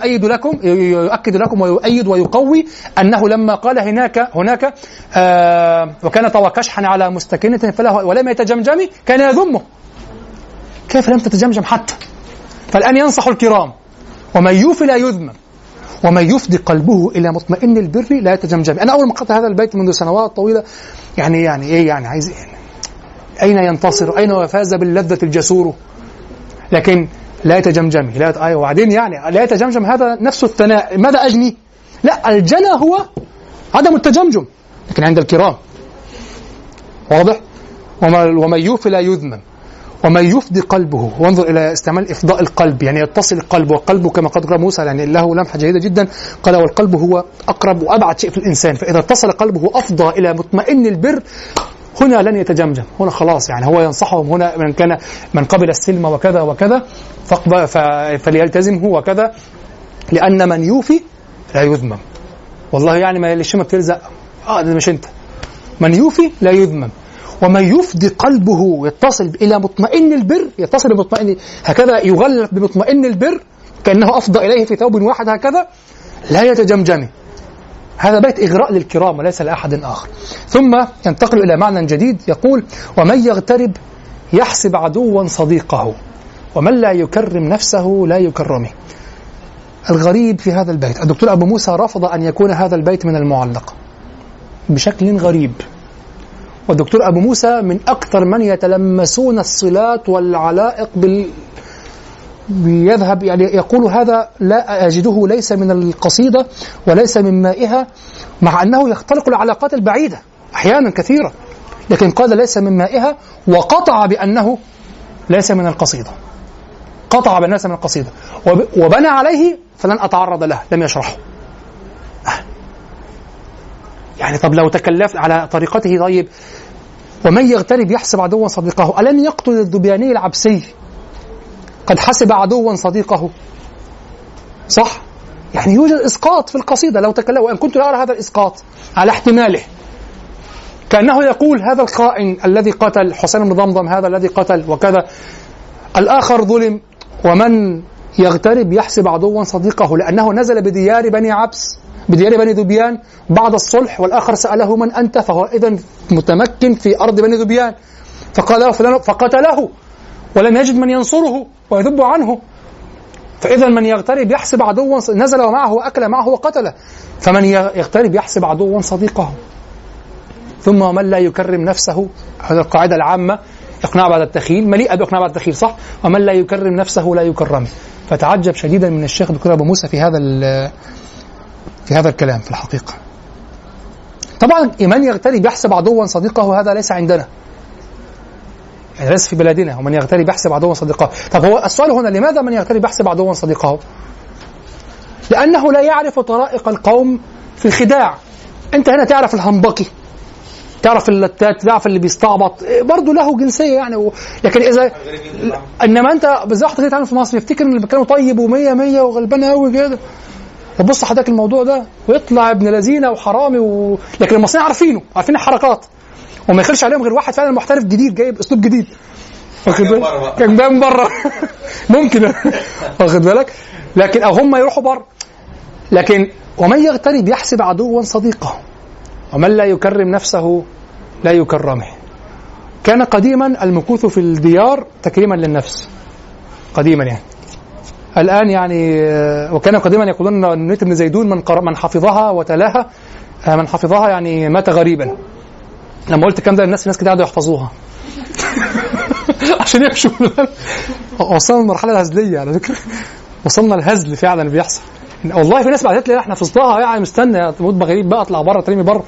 يؤكد لكم ويؤيد ويقوي أنه لما قال هناك وكان توكشحا على مستكنة فله ولم يتجمجم كان يذمه، كيف لم تتجمجم حتى؟ فالآن ينصح الكرام ومن يوفي لا يذمم ومن يفضي قلبه إلى مطمئن البر لا يتجمجم. أنا أول ما قرأت هذا البيت منذ سنوات طويلة، يعني إيه يعني عايز إيه؟ أين ينتصر؟ أين وفاز باللذة الجسور؟ لكن لا يتجمجم، وبعدين يعني لا يتجمجم هذا نفس الثناء، ماذا أجني؟ لا، الجنى هو عدم التجمجم، لكن عند الكرام، واضح؟ ومن يوفي لا يذمم ومن يفضي قلبه، وانظر إلى استعمال إفضاء القلب يعني يتصل القلب، والقلب كما قد قال موسى يعني له لمحة جيدة جدا، قال والقلب هو أقرب وأبعد شيء في الإنسان، فإذا اتصل قلبه أفضى إلى مطمئن البر، هنا لن يتجمجم، هنا خلاص يعني هو ينصحهم، هنا من قبل السلم وكذا وكذا فليلتزمه وكذا، لأن من يوفي لا يذمم. والله يعني ما الشمة بتلزق، ده مش أنت. من يوفي لا يذمم ومن يفضي قلبه يتصل إلى مطمئن البر، يتصل بمطمئن هكذا يغلق بمطمئن البر كأنه أفضى إليه في ثوب واحد هكذا لا يتجمجم. هذا بيت إغراء للكرام وليس لأحد آخر. ثم ينتقل إلى معنى جديد، يقول ومن يغترب يحسب عدوا صديقه ومن لا يكرم نفسه لا يكرمه. الغريب في هذا البيت الدكتور أبو موسى رفض أن يكون هذا البيت من المعلقة بشكل غريب، والدكتور أبو موسى من أكثر من يتلمسون الصلات والعلائق بيذهب يعني يقول هذا لا أجده، ليس من القصيدة وليس من مائها، مع أنه يختلق العلاقات البعيدة أحيانا كثيرة، لكن قال ليس من مائها وقطع بأنه ليس من القصيدة، قطع بأنه ليس من القصيدة وبنى عليه فلن أتعرض له، لم يشرحه يعني. طب لو تكلفت على طريقته، طيب ومن يغترب يحسب عدوا صديقه، ألم يقتل الذبياني العبسي قد حسب عدوا صديقه؟ صح؟ يعني يوجد إسقاط في القصيدة لو تكلف، وإن كنت لا أرى هذا الإسقاط على احتماله، كأنه يقول هذا الخائن الذي قتل حسين بن ضمضم، هذا الذي قتل وكذا، الآخر ظلم، ومن يغترب يحسب عدوا صديقه لأنه نزل بديار بني عبس بديار بني ذبيان بعد الصلح، والآخر سأله من أنت، فهو إذن متمكن في أرض بني ذبيان، فقال له فلان فقتله ولم يجد من ينصره ويذب عنه. فإذا من يغترب يحسب عدوا، نزل معه وأكل معه وقتله، فمن يغترب يحسب عدوا صديقه. ثم ومن لا يكرم نفسه، هذه القاعدة العامة، إقناع بعد التخيل، مليئة بإقناع بعد التخيل، صح؟ ومن لا يكرم نفسه لا يكرمه. فتعجب شديدا من الشيخ دكتور أبو موسى في هذا الكلام في الحقيقة. طبعا من يغترب يحسب عدوا صديقه هذا ليس عندنا، يعني ليس في بلادنا، ومن يغترب يحسب عدوا صديقه. طب هو السؤال هنا، لماذا من يغترب يحسب عدوا صديقه؟ لأنه لا يعرف طرائق القوم في الخداع. أنت هنا تعرف الهمبكي، تعرف اللتات، تعرف اللي بيستعبط، برضه له جنسية يعني لكن إذا إنما أنت بالظبط كده تعمل في مصر، يفتكر إن اللي بيتكلموا طيب ومية مية وغلبانة أوي كده. طب بص حضرتك الموضوع ده، ويطلع ابن لذينة وحرامي لكن المصريين عارفين الحركات، وما يخلش عليهم غير واحد فعلا محترف جديد جايب أسلوب جديد، كان باين بره ممكن واخد بالك، لكن أو هم يروحوا بره. لكن ومن يغترب يحسب عدوا صديقه ومن لا يكرم نفسه لا يكرمه. كان قديما المكوث في الديار تكريما للنفس، قديما يعني، الآن يعني. وكان قديما يقولون أن ابن زيدون من حفظها وتلاها، من حفظها يعني مات غريبا. لما قلت كم ده الناس كده قاعدة يحفظوها عشان يمشوا. وصلنا للمرحلة الهزلية على فكرة، وصلنا الهزل فعلا بيحصل والله. في ناس بعتت لي احنا حفظتها يعني، مستنى تموت بغريب بقى، اطلع بره ترمي بره.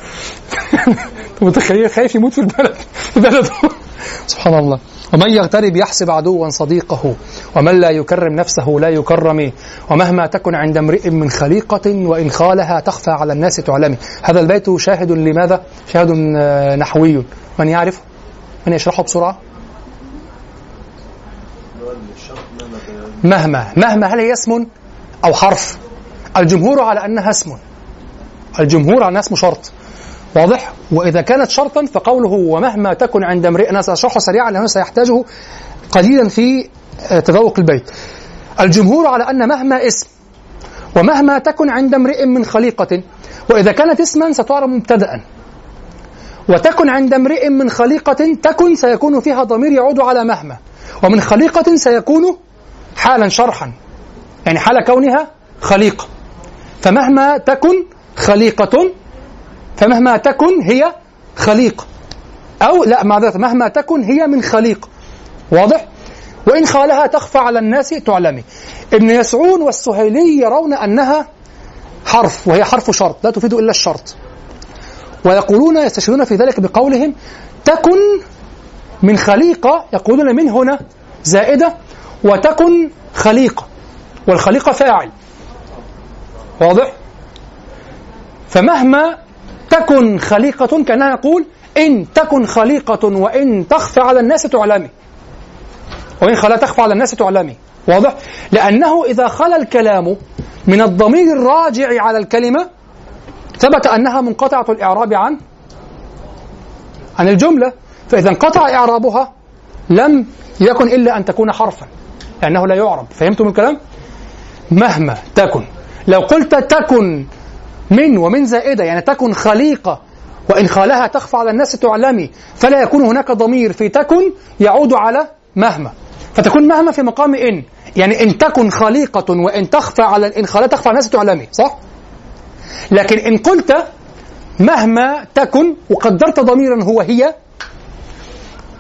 متخيل خايف يموت في البلد سبحان الله. ومن يغترب يحسب عدوا صديقه ومن لا يكرم نفسه لا يكرمه، ومهما تكن عند امرئ من خليقة وإن خالها تخفى على الناس تعلمه. هذا البيت شاهد لماذا؟ شاهد نحوي، من يعرفه؟ من يشرحه بسرعة؟ مهما، هل هي اسم أو حرف؟ الجمهور على أنها اسم، الجمهور على أنها اسم شرط، واضح؟ وإذا كانت شرطا فقوله ومهما تكن عند امرئ، أنا سأشرحه سريعا لأنه سيحتاجه قليلا في تذوق البيت. الجمهور على أن مهما اسم، ومهما تكن عند امرئ من خليقة، وإذا كانت اسما ستعرب مبتدأ، وتكن عند امرئ من خليقة، تكن سيكون فيها ضمير يعود على مهما، ومن خليقة سيكون حالا شرحا، يعني حال كونها خليقة، فمهما تكن خليقة، فمهما تكن هي خليقة، أو لا معذرة، مهما تكن هي من خليقة، واضح؟ وإن خالها تخفى على الناس تعلمي. ابن يسعون والسهيلي يرون أنها حرف، وهي حرف شرط لا تفيد إلا الشرط، ويقولون يستشهدون في ذلك بقولهم تكن من خليقة، يقولون من هنا زائدة، وتكن خليقة، والخليقة فاعل، واضح؟ فمهما تكن خليقة كأنها يقول إن تكن خليقة وإن تخفى على الناس تعلمي، وإن خلا تخفى على الناس تعلمي، واضح؟ لأنه إذا خلا الكلام من الضمير الراجع على الكلمة ثبت أنها منقطعة الإعراب عن الجملة، فإذا انقطع إعرابها لم يكن إلا أن تكون حرفا لأنه لا يعرب. فهمتم الكلام؟ مهما تكن، لو قلت تكن من ومن زائدة، يعني تكن خليقة وإن خالها تخفى على الناس تعلمي، فلا يكون هناك ضمير في تكن يعود على مهما، فتكون مهما في مقام إن، يعني إن تكن خليقة وإن تخفى على إن خالها تخفى على الناس تعلمي، صح؟ لكن إن قلت مهما تكن وقدرت ضميرا هو هي،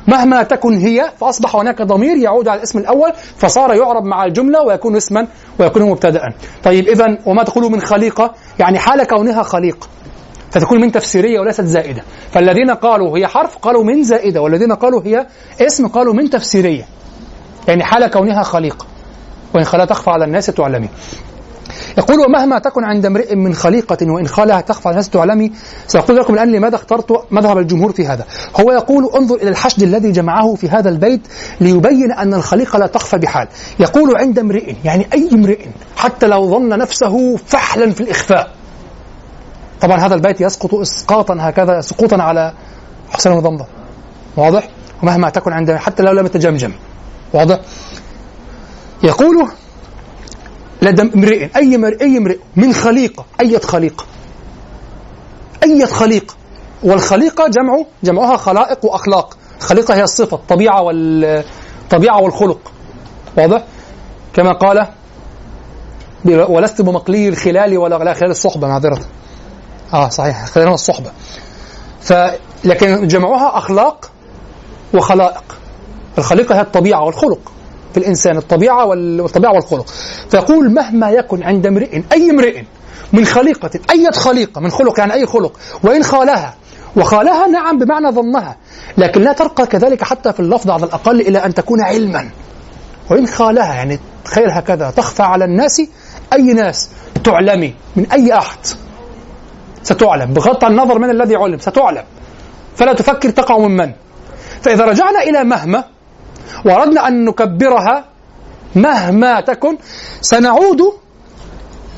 مهما تكن هي، فأصبح هناك ضمير يعود على الاسم الأول، فصار يعرب مع الجملة ويكون اسما ويكون مبتدأ. طيب إذن وما تقول من خليقة، يعني حال كونها خليقة، فتكون من تفسيرية وليست زائدة. فالذين قالوا هي حرف قالوا من زائدة، والذين قالوا هي اسم قالوا من تفسيرية، يعني حال كونها خليقة وإن خلا تخفى على الناس تعلمي. يقول ومهما تكن عند امرئ من خليقة وإن خالها تخفى على الناس تعلمي. سأقول لكم الآن لماذا اخترت مذهب الجمهور في هذا. هو يقول انظر إلى الحشد الذي جمعه في هذا البيت ليبين أن الخليقة لا تخفى بحال. يقول عند امرئ، يعني أي امرئ حتى لو ظن نفسه فحلا في الإخفاء. طبعا هذا البيت يسقط إسقاطا هكذا، سقوطا على حسين بن ضمضم، واضح؟ ومهما تكن عند، حتى لو لم تجمجم، واضح؟ يقول لدى امرئ، أي امرئ من خليقة، أية خليقة، أية خليقة. والخليقة جمعها خلائق وأخلاق. الخليقة هي الصفة، الطبيعة والخلق، واضح؟ كما قال ولست بمقلي الخلال ولا خلال الصحبة، معذرة. صحيح، خلال الصحبة. لكن جمعوها أخلاق وخلائق. الخليقة هي الطبيعة والخلق في الإنسان، الطبيعة والخلق. فيقول مهما يكن عند امرئ، أي امرئ من خليقة، أي خليقة من خلق، يعني أي خلق، وإن خالها، وخالها نعم بمعنى ظنها، لكن لا ترقى كذلك حتى في اللفظ على الأقل إلى أن تكون علما. وإن خالها يعني تخيل هكذا تخفى على الناس، أي ناس تعلمي من أي أحد، ستعلم بغض النظر من الذي علم، ستعلم، فلا تفكر تقع من. فإذا رجعنا إلى مهما وأردنا أن نكبرها مهما تكن، سنعود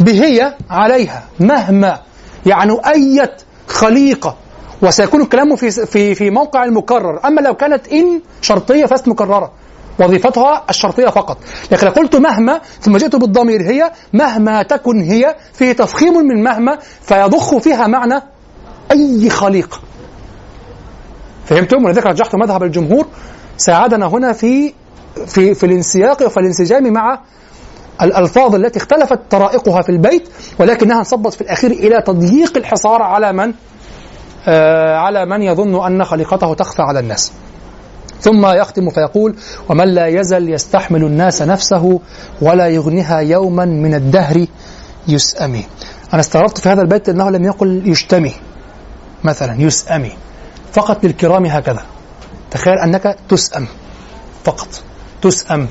بهي عليها مهما، يعني أية خليقة، وسيكون الكلام في موقع المكرر. أما لو كانت إن شرطية فليست مكررة، وظيفتها الشرطية فقط. لكن لو قلت مهما ثم جئت بالضمير هي، مهما تكن هي، فيه تفخيم من مهما، فيضخ فيها معنى أي خليقة. فهمتم؟ ولذلك رجحت مذهب الجمهور، ساعدنا هنا في الانسياق وفي الانسجام مع الألفاظ التي اختلفت طرائقها في البيت، ولكنها انصبت في الأخير إلى تضييق الحصار على من يظن أن خليقته تخفى على الناس. ثم يختم فيقول: ومن لا يزل يستحمل الناس نفسه ولا يغنيها يوما من الدهر يسأمي. أنا استغربت في هذا البيت أنه لم يقل يشتمي مثلا، يسأمي فقط للكرام هكذا. تخيل أنك تسأم فقط، تسأم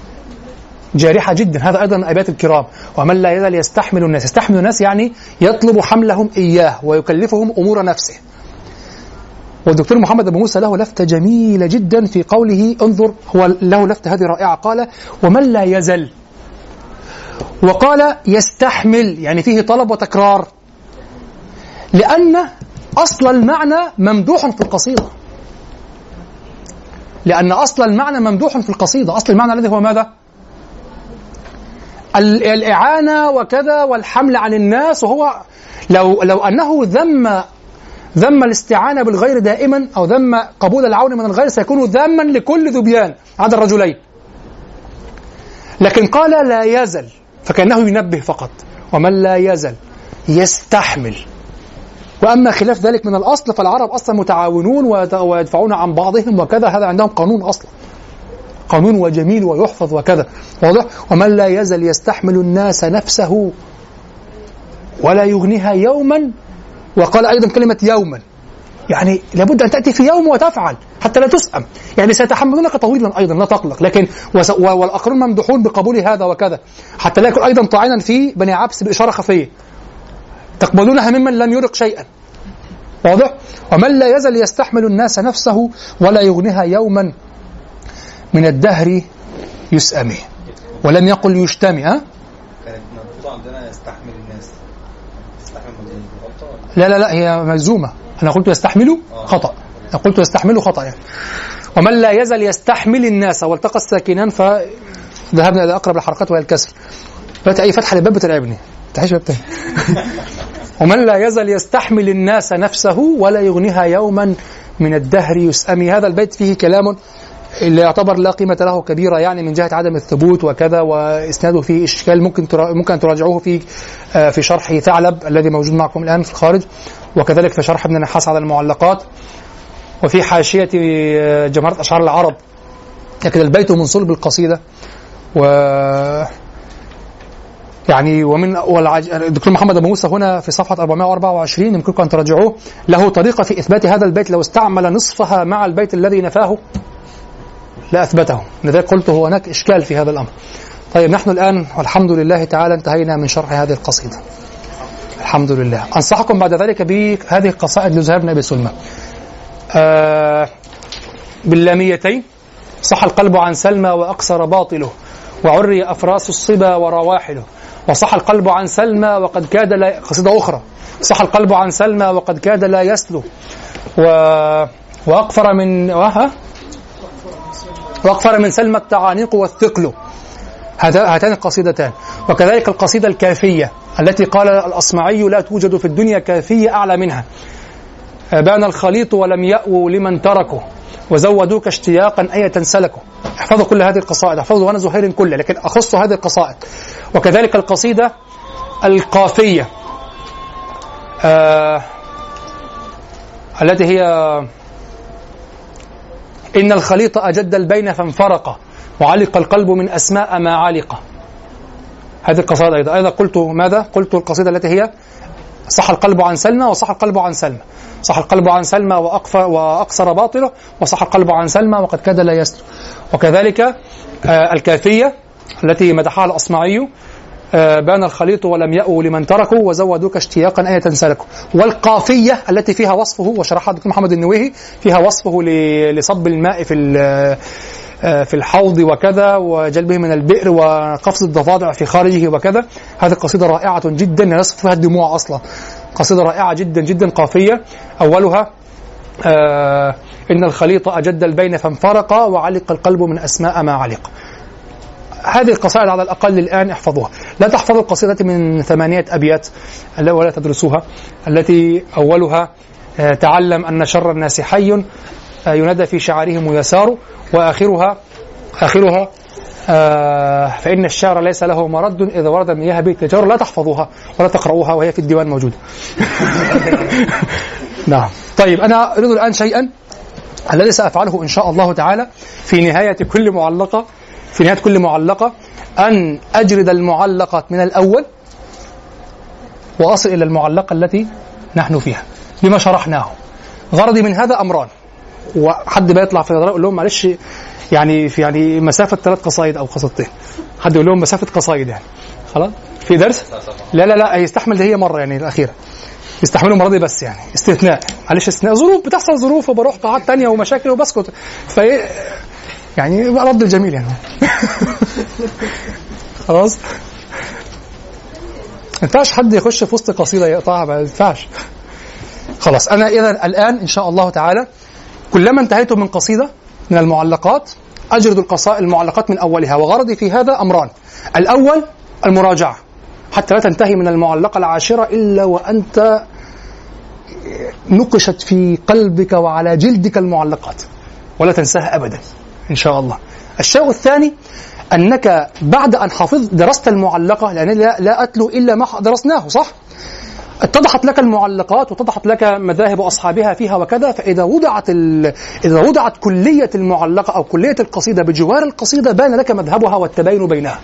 جارحة جدا. هذا أيضا أبيات الكرام: ومن لا يزال يستحمل الناس. يستحمل الناس يعني يطلب حملهم إياه ويكلفهم أمور نفسه. والدكتور محمد أبو موسى له لفتة جميلة جدا في قوله، انظر، هو له لفتة هذه رائعة، قال: ومن لا يزل، وقال يستحمل، يعني فيه طلب وتكرار، لأن أصل المعنى ممدوح في القصيدة. لأن أصل المعنى ممدوح في القصيدة. أصل المعنى الذي هو ماذا؟ الإعانة وكذا والحمل عن الناس. وهو لو أنه ذم الاستعانة بالغير دائما، أو ذم قبول العون من الغير، سيكون ذما لكل ذبيان عدا الرجلين. لكن قال لا يزل، فكأنه ينبه فقط. ومن لا يزل يستحمل. وأما خلاف ذلك من الأصل، فالعرب أصلا متعاونون ويدفعون عن بعضهم وكذا، هذا عندهم قانون أصلا، قانون وجميل ويحفظ وكذا، واضح؟ ومن لا يزل يستحمل الناس نفسه ولا يغنيها يوما. وقال أيضا كلمة يوما، يعني لابد أن تأتي في يوم وتفعل حتى لا تسأم، يعني سيتحملونك طويلا أيضا، لا تقلق. لكن والآخرون ممدحون بقبول هذا وكذا، حتى لا يكون أيضا طاعنا في بني عبس بإشارة خفية، تقبلونها ممن لم يرق شيئا، واضح؟ ومن لا يزل يستحمل الناس نفسه ولا يغنيها يوما من الدهر يسأمه. ولم يقل يشتمي. كانت مضبوطة عندنا يستحمل الناس، يستحمل لا هي مجزومة. أنا قلت يستحمل خطأ، أنا قلت يستحمل خطأ يعني. ومن لا يزل يستحمل الناس، والتقى الساكنان فذهبنا إلى أقرب الحركات وهي الكسر. فات أي فتحة لباب بتلعبني تعيش باب تاني. ومن لا يزل يستحمل الناس نفسه ولا يغنيها يوما من الدهر يسأمي. هذا البيت فيه كلام اللي يعتبر لا قيمة له كبيرة، يعني من جهة عدم الثبوت وكذا، وإسناده فيه إشكال، ممكن تراجعوه في شرح ثعلب الذي موجود معكم الآن في الخارج، وكذلك في شرح ابن النحاس على المعلقات، وفي حاشية جمهرة أشعار العرب. لكن البيت من صلب القصيدة، يعني الدكتور محمد أبو موسى هنا في صفحة 424 يمكنكم أن تراجعوه، له طريقة في إثبات هذا البيت. لو استعمل نصفها مع البيت الذي نفاه لا أثبته. لذلك قلت هناك إشكال في هذا الأمر. طيب، نحن الآن والحمد لله تعالى انتهينا من شرح هذه القصيدة، الحمد لله. أنصحكم بعد ذلك بهذه القصائد لزهير بن أبي سلمى، باللاميتين: صح القلب عن سلمى وأقصر باطله، وعري أفراس الصبا ورواحله. وصح القلب عن سلمى وقد كاد لا، قصيدة أخرى، صح القلب عن سلمى وقد كاد لا يسلو، وأقفر من سلمى التعانيق والثقل، هاتان القصيدتان. وكذلك القصيدة الكافية التي قال الأصمعي لا توجد في الدنيا كافية أعلى منها. بان الخليط ولم يأووا لمن تركه وزودوك اشتياقا أية تنسلكه. احفظوا كل هذه القصائد، احفظوا أنا زهير كله، لكن أخص هذه القصائد. وكذلك القصيدة القافية التي هي إن الخليط أجد البين فانفرق وعلق القلب من أسماء ما علق. هذه القصائد أيضا قلت ماذا؟ قلت القصيدة التي هي صح القلب عن سلمى، وصح القلب عن سلمى، صح القلب عن سلمى وأقصر باطله، وصح القلب عن سلمى وقد كاد لا يستر. وكذلك الكافية التي مدحها الأصمعي بان الخليط ولم يأووا لمن تركوا وزودوك اشتياقا أية تنسلكوا. والقافية التي فيها وصفه، وشرحها دكتور محمد النويهي، فيها وصفه لصب الماء في الحوض وكذا، وجلبه من البئر، وقفز الضفادع في خارجه وكذا. هذه القصيدة رائعة جدا، نصف فيها الدموع أصلا. قصيدة رائعة جدا جدا قافية. أولها إن الخليط أجد البين فانفرق وعلق القلب من أسماء ما علق. هذه القصائد على الأقل الآن احفظوها. لا تحفظوا القصيدة من 8 أبيات ولا تدرسوها، التي أولها تعلم أن شر الناس حي ينادى في شعارهم ويسار، وآخرها فإن الشعر ليس له مرد إذا ورد مياه بيت الجار. لا تحفظوها ولا تقرؤوها، وهي في الديوان موجودة. نعم. طيب، أنا أريد الآن شيئا الذي سأفعله إن شاء الله تعالى في نهاية كل معلقة، أن أجرد المعلقات من الأول وأصل إلى المعلقة التي نحن فيها بما شرحناه. غرضي من هذا أمران، وحد بيطلع في النظرية يقول لهم معلش يعني مسافة 3 قصائد أو قصيدتين، حد يقول لهم مسافة قصائد يعني خلاص في درس. لا هيستحمل، ده هي مرة يعني الأخيرة يستحملوا مرضي، بس يعني استثناء، معلش استثناء، ظروف بتحصل، ظروف وبروح قاعات تانية ومشاكل وبسكت، في يعني رد الجميل يعني. خلاص ما ينفعش حد يخش في وسط قصيدة يقطعها، ما ينفعش. خلاص، أنا إذا الآن إن شاء الله تعالى كلما انتهيت من قصيدة من المعلقات أجرد المعلقات من أولها. وغرضي في هذا أمران، الأول المراجعة حتى لا تنتهي من المعلقة 10 إلا وأنت نقشت في قلبك وعلى جلدك المعلقات، ولا تنساها أبدا إن شاء الله. الشيء الثاني أنك بعد أن حفظت درست المعلقة، لأن لا أتلو إلا ما درسناه، صح؟ اتضحت لك المعلقات واتضحت لك مذاهب أصحابها فيها وكذا. فإذا وضعت كلية المعلقة أو كلية القصيدة بجوار القصيدة بان لك مذهبها والتباين بينها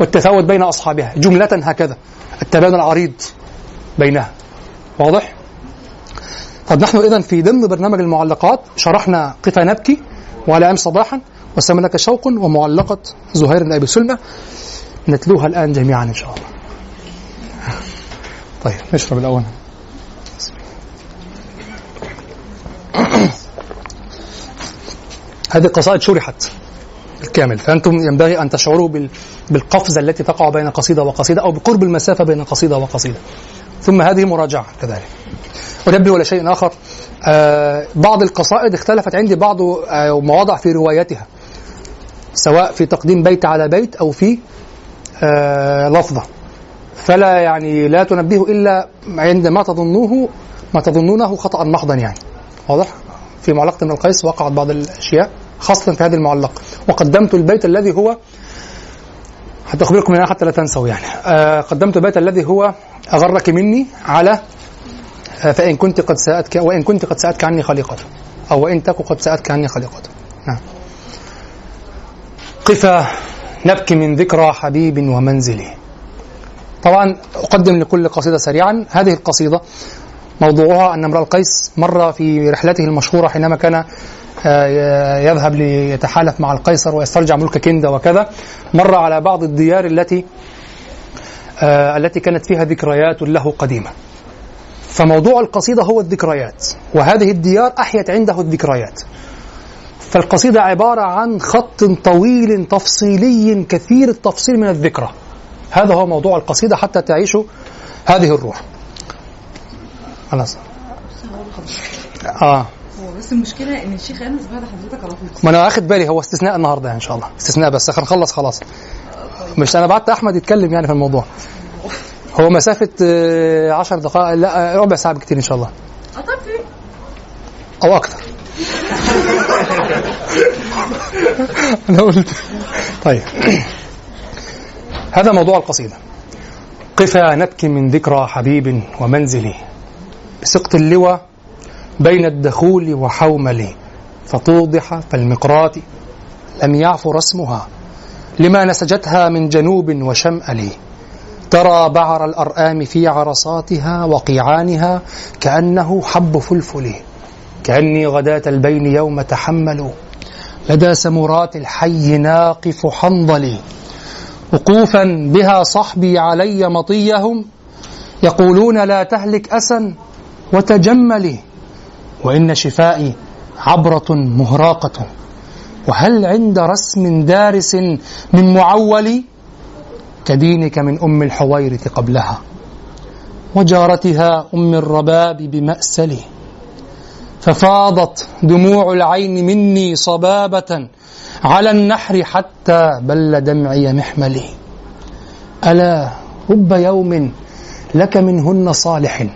والتفاوت بين أصحابها جملة هكذا، التباين العريض بينها. واضح؟ طب نحن إذن في ضمن برنامج المعلقات شرحنا قطع نبكي، وعلى أمس صباحا، وسام لك شوق، ومعلقة زهير بن أبي سلمى، نتلوها الآن جميعا إن شاء الله. طيب نشرب الأول. هذه القصائد شرحت بالكامل، فأنتم ينبغي أن تشعروا بالقفزة التي تقع بين قصيدة وقصيدة، أو بقرب المسافة بين قصيدة وقصيدة. ثم هذه مراجعة كذلك. ونبي ولا شيء آخر، بعض القصائد اختلفت عندي بعض مواضع في روايتها، سواء في تقديم بيت على بيت أو في لفظة، فلا يعني لا تنبيه إلا عندما تظنوه ما تظنونه خطأ محضا يعني. واضح؟ في معلقة ابن القيس وقعت بعض الأشياء خاصة في هذه المعلقة، وقدمت البيت الذي هو حتى أخبركم أنا حتى لا تنسوا يعني، قدمت البيت الذي هو أغرك مني على فإن كنت قد سأتك وإن كنت قد سأتك عني خليقة، أو وإن تك قد سأتك عني خليقة. نعم. قف نبكي من ذكرى حبيب ومنزله. طبعا أقدم لكل قصيدة سريعا. هذه القصيدة موضوعها أن امرؤ القيس مر في رحلته المشهورة حينما كان يذهب ليتحالف مع القيصر ويسترجع ملك كندة وكذا، مر على بعض الديار التي كانت فيها ذكريات له قديمة. فموضوع القصيدة هو الذكريات، وهذه الديار أحيت عنده الذكريات. فالقصيدة عبارة عن خط طويل تفصيلي كثير التفصيل من الذكرى. هذا هو موضوع القصيدة حتى تعيشوا هذه الروح. خلاص. بس المشكلة إن الشيخ أنس بعد حضرتك على طول. ما أنا أخذ بالي، هو استثناء النهاردة إن شاء الله، استثناء بس خلينا نخلص خلاص. مش انا بعت احمد يتكلم يعني في الموضوع. هو مسافه 10 دقائق لا ربع ساعه بكتير ان شاء الله او اكتر. انا قلت طيب. هذا موضوع القصيده. قفا نبكي من ذكرى حبيب ومنزلي بسقط اللوى بين الدخول وحوملي فتوضح فالمقرات لم يعف رسمها لما نسجتها من جنوب وشمألي ترى بعر الأرآم في عرصاتها وقيعانها كأنه حب فلفل كأني غداة البين يوم تحمل لدى سمرات الحي ناقف حنظلي وقوفا بها صحبي علي مطيهم يقولون لا تهلك أسا وتجملي وإن شفائي عبرة مهراقة وهل عند رسم دارس من معولي كدينك من أم الحويرث قبلها وجارتها أم الرباب بمأسلي ففاضت دموع العين مني صبابة على النحر حتى بل دمعي محملي ألا رب يوم لك منهن صالح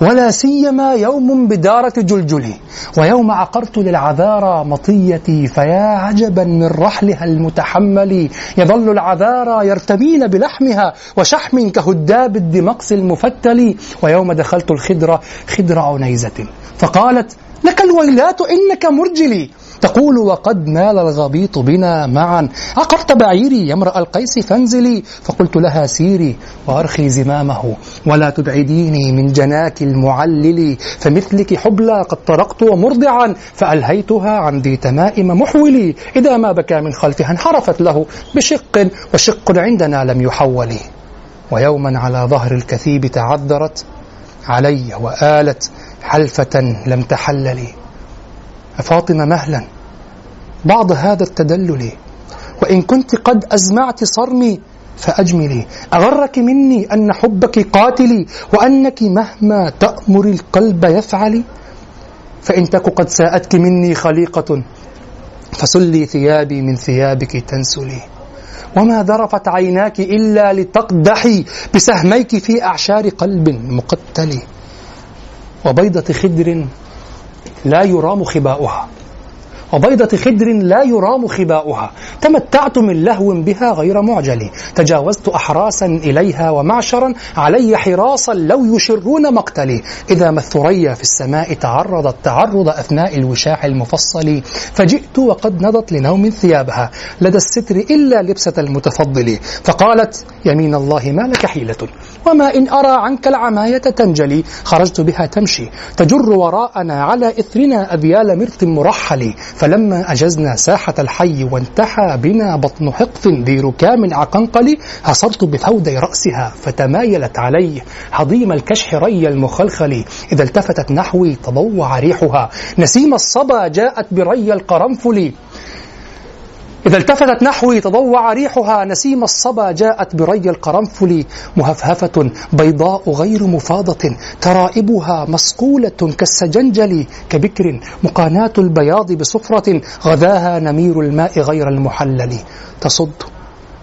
ولا سيما يوم بدارة جلجلي ويوم عقرت للعذارى مطيتي فيا عجبا من رحلها المتحمل يظل العذارى يرتمين بلحمها وشحم كهداب الدمقس المفتل ويوم دخلت الخدرة خدر عنيزة فقالت لك الويلات إنك مرجلي تقول وقد مال الغبيط بنا معا عقرت بعيري يا امرأ القيس فانزلي فقلت لها سيري وأرخي زمامه ولا تبعديني من جناك المعلل فمثلك حبلى قد طرقت ومرضعا فألهيتها عن ذي تمائم محولي إذا ما بكى من خلفها انحرفت له بشق وشق عندنا لم يحولي ويوما على ظهر الكثيب تعذرت علي وآلت حلفة لم تحللي فاطمة مهلا بعض هذا التدلل وإن كنت قد أزمعت صرمي فأجملي أغرك مني أن حبك قاتلي وأنك مهما تأمر القلب يفعلي فإن تك قد ساءتك مني خليقة فسلي ثيابي من ثيابك تنسلي وما ذرفت عيناك إلا لتقدحي بسهميك في أعشار قلب مقتلي وبيضة خدر لا يرام خباؤها وبيضة خدر لا يرام خباؤها تمتعت من لهو بها غير معجل تجاوزت أحراسا إليها ومعشرا علي حراسا لو يشرون مقتلي إذا ما الثريا في السماء تعرضت تعرض أثناء الوشاح المفصل فجئت وقد نضت لنوم ثيابها لدى الستر إلا لبسة المتفضل فقالت يمين الله ما لك حيلة وما إن أرى عنك العماية تنجلي خرجت بها تمشي تجر وراءنا على إثرنا أبيال مرط مرحل فلما أجزنا ساحة الحي وانتحى بنا بطن حقف ذي ركام عقنقل حصرت بثودي رأسها فتمايلت علي حضيم الكشح ري المخلخل إذا التفتت نحوي تضوع ريحها نسيم الصبا جاءت بري القرنفل إذا التفتت نحوي تضوع ريحها نسيم الصبا جاءت بري القرنفل مهفهفة بيضاء غير مفاضة ترائبها مسقولة كالسجنجل كبكر مقاناة البياض بصفرة غذاها نمير الماء غير المحلل تصد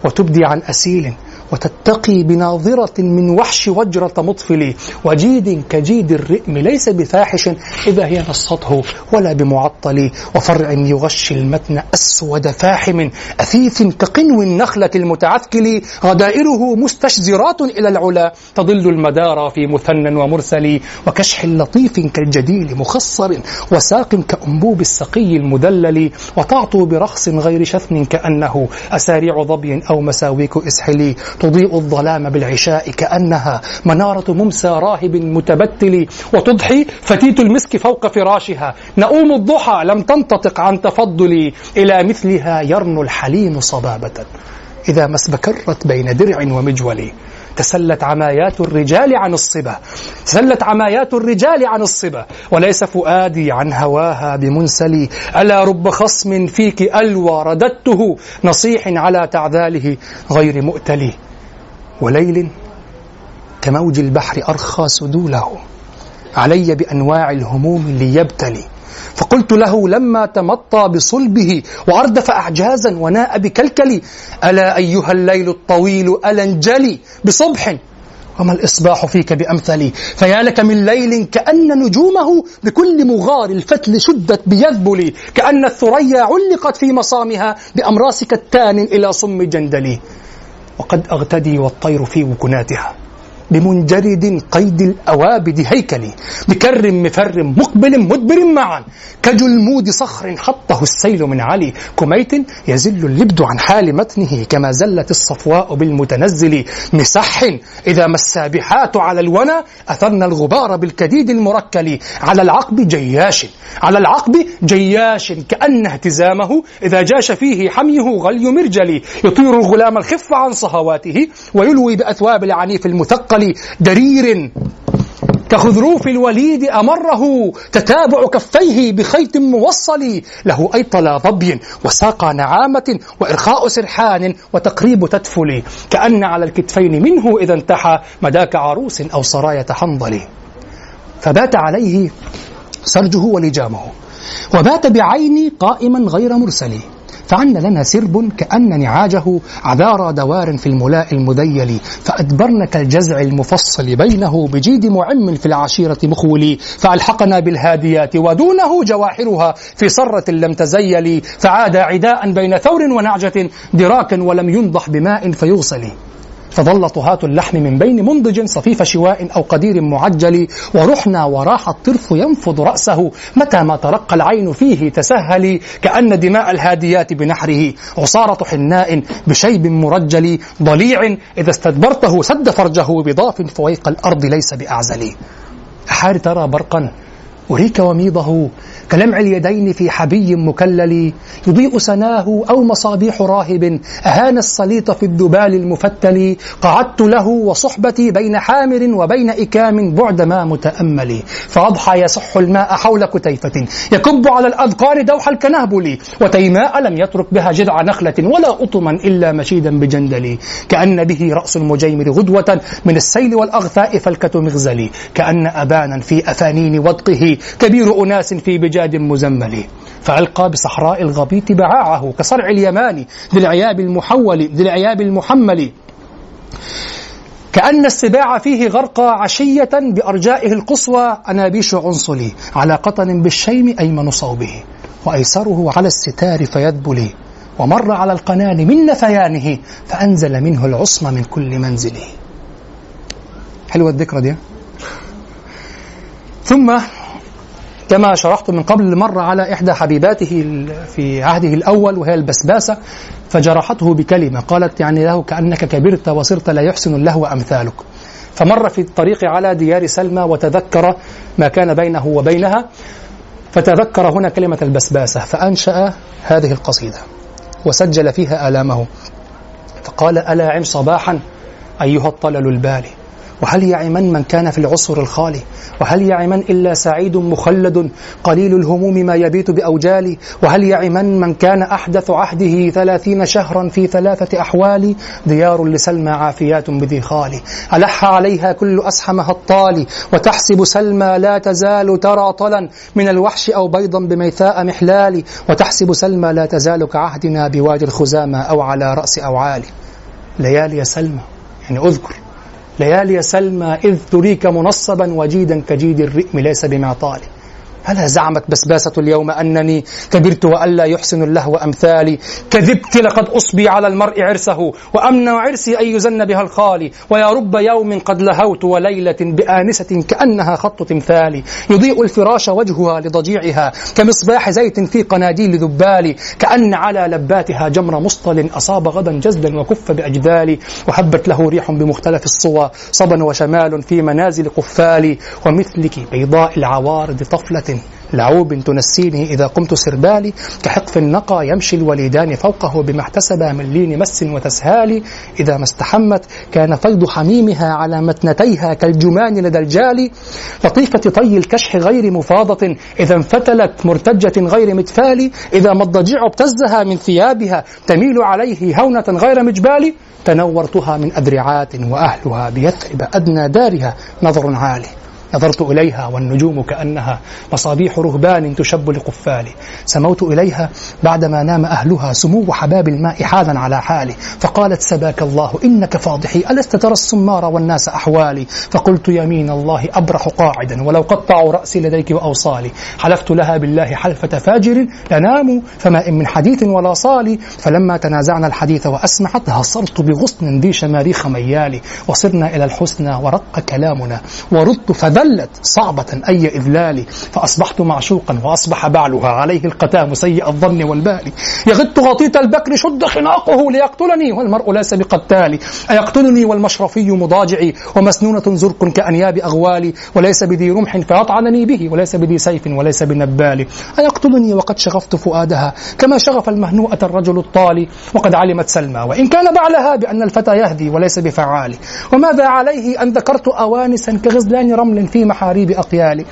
وتبدي عن أسيل وتتقي بناظرة من وحش وجرة مطفل وجيد كجيد الرئم ليس بفاحش إذا هي نصته ولا بمعطل وفرع يغش المتن أسود فاحم أثيث كقنو النخلة المتعثكل غدائره مستشزرات إلى العلا تضل المدار في مثنى ومرسل وكشح لطيف كالجديل مخصر وساق كأنبوب السقي المدلل وتعطو برخص غير شثن كأنه أسارع ضبي أو مساويك إسحلي تضيء الظلام بالعشاء كأنها منارة ممسى راهب متبتل وتضحي فتيت المسك فوق فراشها نؤوم الضحى لم تنتطق عن تفضلي إلى مثلها يرنو الحليم صبابة إذا ما اسبكرت بين درع ومجولي تسلت عمايات الرجال عن الصبا تسلت عمايات الرجال عن الصبا وليس فؤادي عن هواها بمنسلي ألا رب خصم فيك ألوى رددته نصيح على تعذاله غير مؤتلي وليل كموج البحر أرخى سدوله علي بأنواع الهموم ليبتلي فقلت له لما تمطى بصلبه وأردف أعجازا وناء بكلكلي: ألا أيها الليل الطويل ألا انجلي بصبح وما الإصباح فيك بأمثلي، فيا لك من ليل كأن نجومه بكل مغار الفتل شدت بيذبلي، كأن الثريا علقت في مصامها بأمراسك التان إلى صم جندلي، وقد أغتدي والطير في وكناتها بمنجرد قيد الأوابد هيكلي، بكر مفر مقبل مدبر معا كجلمود صخر حطه السيل من علي، كميت يزل اللبد عن حال متنه كما زلت الصفواء بالمتنزل، مسح إذا ما السابحات على الونى أثرن الغبار بالكديد المركل، على العقب جياش على العقب جياش كأن اهتزامه إذا جاش فيه حميه غلي مرجلي، يطير الغلام الخف عن صهواته ويلوي بأثواب العنيف المثقل، درير كخذروف الوليد أمره تتابع كفيه بخيط موصل، له أيطل ضبي وساق نعامة وإرخاء سرحان وتقريب تدفل، كأن على الكتفين منه إذا انتحى مداك عروس أو سراية حنظل، فبات عليه سرجه ولجامه وبات بعيني قائما غير مرسل، فعن لنا سرب كأن نعاجه عذارى دوار في الملاء المذيل، فأدبرنا كالجزع المفصل بينه بجيد معم في العشيرة مخولي، فألحقنا بالهاديات ودونه جواحرها في صرة لم تزيل، فعاد عداء بين ثور ونعجة دراكا ولم ينضح بماء فيوصل، فظل طهاة اللحم من بين منضج صفيف شواء أو قدير معجل، ورحنا وراح الطرف ينفض رأسه متى ما ترقى العين فيه تسهل، كأن دماء الهاديات بنحره عصارة حناء بشيب مرجل، ضليع إذا استدبرته سد فرجه بضاف فويق الأرض ليس بأعزل، أحار ترى برقا أريك وميضه كلمع اليدين في حبي مكلل، يضيء سناه أو مصابيح راهب أهان الصليط في الدبال المفتل، قعدت له وصحبتي بين حامر وبين إكام بعد ما متأملي، فأضحى يصح الماء حول كتيفة يكب على الأذقار دوح الكنهبلي، وتيماء لم يترك بها جذع نخلة ولا أطما إلا مشيدا بجندلي، كأن به رأس المجيمر غدوة من السيل والأغثاء فلكة مغزلي، كأن أبانا في أفانين وضقه كبير أناس في بجاد مزمل، فألقى بصحراء الغبيط بعاعه كصرع اليمان ذي العياب المحمل، كأن السباع فيه غرقى عشية بأرجائه القصوى أنابيش عنصلي، على قطن بالشيم أيمن صوبه وأيسره على الستار فيذبلي، ومر على القنان من نفيانه فأنزل منه العصم من كل منزله. حلوة الذكرى دي. ثم كما شرحت من قبل مر على إحدى حبيباته في عهده الأول وهي البسباسة فجرحته بكلمة، قالت يعني له: كأنك كبرت وصرت لا يحسن اللهو أمثالك. فمر في الطريق على ديار سلمى وتذكر ما كان بينه وبينها، فتذكر هنا كلمة البسباسة فأنشأ هذه القصيدة وسجل فيها آلامه، فقال: ألا عم صباحا أيها الطلل البالي، وهل يعمن من كان في العصر الخالي، وهل يعمن إلا سعيد مخلد قليل الهموم ما يبيت بأوجالي، وهل يعمن من كان أحدث عهده 30 شهرا في 3 أحوال، ديار لسلمى عافيات بذي خالي، ألح عليها كل أسحمها الطالي، وتحسب سلمى لا تزال ترى طلا من الوحش أو بيضا بميثاء محلالي، وتحسب سلمى لا تزال كعهدنا بوادي الخزامى أو على رأس أوعالي، ليالي يا سلمى يعني أذكر، ليالي يا سلمى إذ تريك منصبا وجيدا كجيد الرئم ليس بمعطالي، ألا زعمت بسباسة اليوم أنني كبرت وألا يحسن اللهو أمثالي، كذبت لقد أصبي على المرء عرسه وأمنع عرسي أن يزن بها الخالي، ويا رب يوم قد لهوت وليلة بآنسة كأنها خط تمثالي، يضيء الفراش وجهها لضجيعها كمصباح زيت في قناديل ذبالي، كأن على لباتها جمر مصطل أصاب غدا جزدا وكف بأجدالي، وحبت له ريح بمختلف الصوى صبا وشمال في منازل قفالي، ومثلك بيضاء العوارض طفلة لعوب تنسيني إذا قمت سربالي، كحقف النقى يمشي الوليدان فوقه بما احتسب من لين مس وتسهالي، إذا ما استحمت كان فيض حميمها على متنتيها كالجمان لدى الجالي، لطيفة طي الكشح غير مفاضة إذا انفتلت مرتجة غير متفالي، إذا ما الضجيع ابتزها من ثيابها تميل عليه هونة غير مجبالي، تنورتها من أذرعات وأهلها بيثرب أدنى دارها نظر عالي، نظرت إليها والنجوم كأنها مصابيح رهبان تشب لقفالي. سموت إليها بعدما نام أهلها سمو حباب الماء حالا على حالي. فقالت سباك الله إنك فاضحي، ألست ترى السمار والناس أحوالي؟ فقلت يمين الله أبرح قاعدا، ولو قطعوا رأسي لديك وأوصالي. حلفت لها بالله حلفة فاجر لناموا فما إن من حديث ولا صالي. فلما تنازعنا الحديث وأسمعت هصرت بغصن ذي شماريخ ميالي. وصرنا إلى الحسنى ورق كلامنا ورد فذلت صعبة أي إذلالي. فأصبحت معشوقا وأصبح بعلها عليه القتام سيء الظن والبال. يغط غطية البكر شد خناقه ليقتلني والمرء ليس بقتالي. أيقتلني والمشرفي مضاجعي ومسنونة زرق كأنياب أغوالي. وليس بدي رمح فيطعنني به وليس بدي سيف وليس بنبالي. أيقتلني وقد شغفت فؤادها كما شغف المهنوءة الرجل الطالي. وقد علمت سلمى وإن كان بعلها بأن الفتى يهدي وليس بفعالي. وماذا عليه أن ذكرت أوانسا كغزلان رمل في محاريب أقيالي.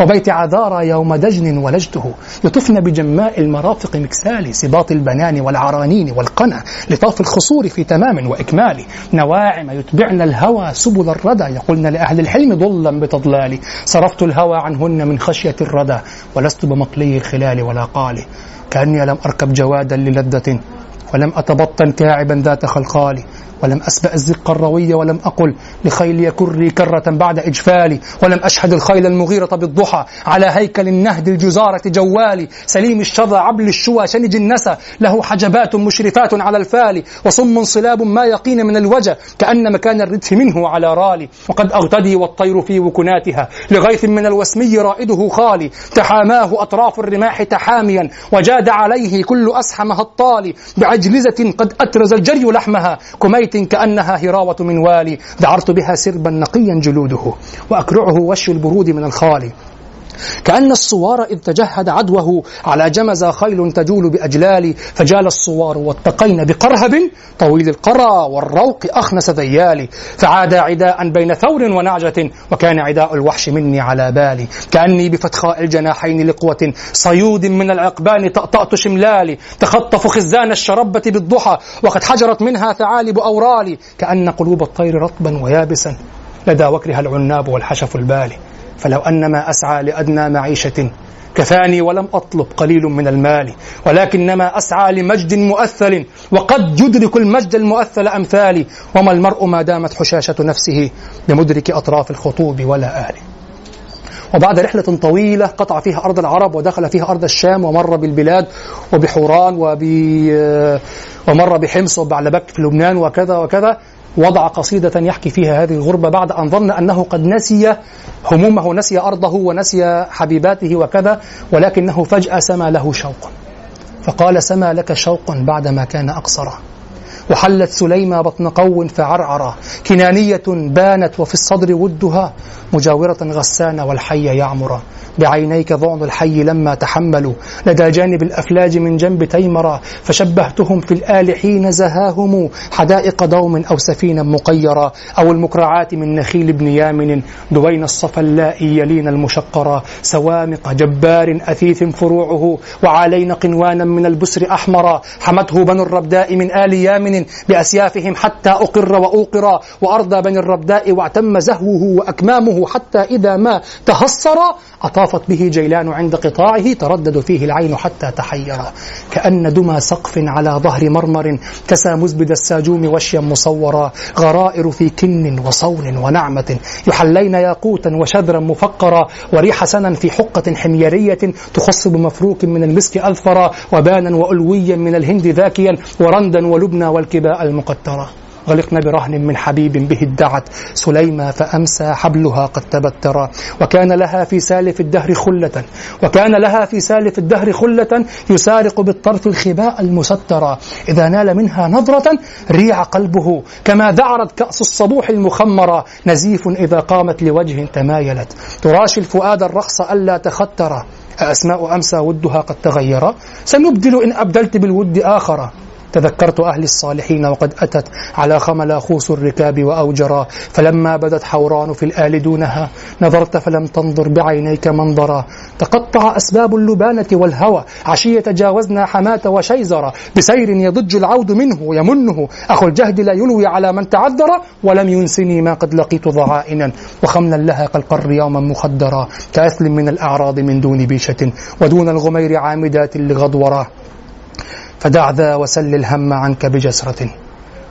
وبيت عذارى يوم دجن ولجته يطفن بجماء المرافق مكسالي. سباط البنان والعرانين والقنا لطاف الخصور في تمام وإكمال. نواعم يتبعن الهوى سبل الردى يقولن لأهل الحلم ضلا بتضلالي. صرفت الهوى عنهن من خشية الردى ولست بمقلي الخلال ولا قالي. كأني لم أركب جوادا للذة ولم أتبطن كاعبا ذات خلقالي. ولم أسبأ الزق الروي ولم أقل لخيلي كري كرة بعد إجفالي. ولم أشهد الخيل المغيرة بالضحى على هيكل النهد الجزارة جوالي. سليم الشظى عبل الشوى شنج النسى له حجبات مشرفات على الفالي. وصم صلاب ما يقين من الوجه كأن مكان الردف منه على رالي. وقد أغتدي والطير في وكناتها لغيث من الوسمي رائده خالي. تحاماه أطراف الرماح تحاميا وجاد عليه كل أسحمها الطالي. بعجلزة قد أترز الجري لحمها كميت كأنها هراوة من والي. دعرت بها سربا نقيا جلوده وأكرعه وش البرود من الخالي. كأن الصوار إذ تجهد عدوه على جمزة خيل تجول بأجلالي. فجال الصوار واتقين بقرهب طويل القرى والروق أخنس ذيالي. فعاد عداء بين ثور ونعجة وكان عداء الوحش مني على بالي. كأني بفتخاء الجناحين لقوة صيود من العقبان تأطأت شملالي. تخطف خزان الشربة بالضحى وقد حجرت منها ثعالب أورالي. كأن قلوب الطير رطبا ويابسا لدى وكرها العناب والحشف البالي. فلو أنما أسعى لأدنى معيشة كفاني ولم أطلب قليل من المال. ولكنما أسعى لمجد مؤثل وقد يدرك المجد المؤثل أمثالي. وما المرء ما دامت حشاشة نفسه بمدرك أطراف الخطوب ولا آله. وبعد رحلة طويلة قطع فيها أرض العرب ودخل فيها أرض الشام ومر بالبلاد وبحوران ومر بحمص وبعلبك في لبنان وكذا وكذا. وضع قصيدة يحكي فيها هذه الغربة بعد أن ظن أنه قد نسي همومه، نسي أرضه ونسي حبيباته وكذا، ولكنه فجأة سما له شوق فقال سما لك شوق بعدما كان أقصرا. وحلت سليمة بطن قو فعرعرا كنانية بانت وفي الصدر ودها مجاورة غسانة والحي يعمرا. بعينيك ضعن الحي لما تحملوا لدى جانب الأفلاج من جنب تيمرا. فشبهتهم في الآل حين زهاهم حدائق دوم أو سفينة مقيرة أو المكرعات من نخيل بن يامن دوين الصفا اللائي يلين المشقرة. سوامق جبار أثيث فروعه وعلينا قنوانا من البسر أحمرا. حمته بنو الربداء من آل يامن بأسيافهم حتى أقر وأوقرا. وأرضى بني الربداء واعتم زهوه وأكمامه حتى إذا ما تهصر أطافت به جيلان عند قطاعه تردد فيه العين حتى تحير. كأن دمى سقف على ظهر مرمر كسى مزبد الساجوم وشيا مصورا. غرائر في كن وصون ونعمة يحلين ياقوتا وشذرا مفقرا. وريح سنا في حقة حميرية تخص بمفروك من المسك أذفرا. وبانا وألويا من الهند ذاكيا ورندا ولبنا والكباء المقترة. غلقنا برهن من حبيب به ادعت سليمة فأمسى حبلها قد تبترى. وكان لها في سالف الدهر خلة يسارق بالطرف الخباء المسترة. إذا نال منها نظرة ريع قلبه كما ذعرت كأس الصبوح المخمرة. نزيف إذا قامت لوجه تمايلت تراشي الفؤاد الرخص ألا تخترى. أسماء أمسى ودها قد تغيرى سنبدل إن أبدلت بالود آخر. تذكرت أهل الصالحين وقد أتت على خمل خوص الركاب وأوجرا، فلما بدت حوران في الآل دونها نظرت فلم تنظر بعينيك منظرا. تقطع أسباب اللبانة والهوى عشية تجاوزنا حماة وشيزرا، بسير يضج العود منه يمنه أخو الجهد لا يلوي على من تعذر، ولم ينسني ما قد لقيت ضعائنا وخملا لها كالقر يوما مخدرا، كأثل من الأعراض من دون بيشة ودون الغمير عامدات لغضورا. فدع ذا وسل الهم عنك بجسرة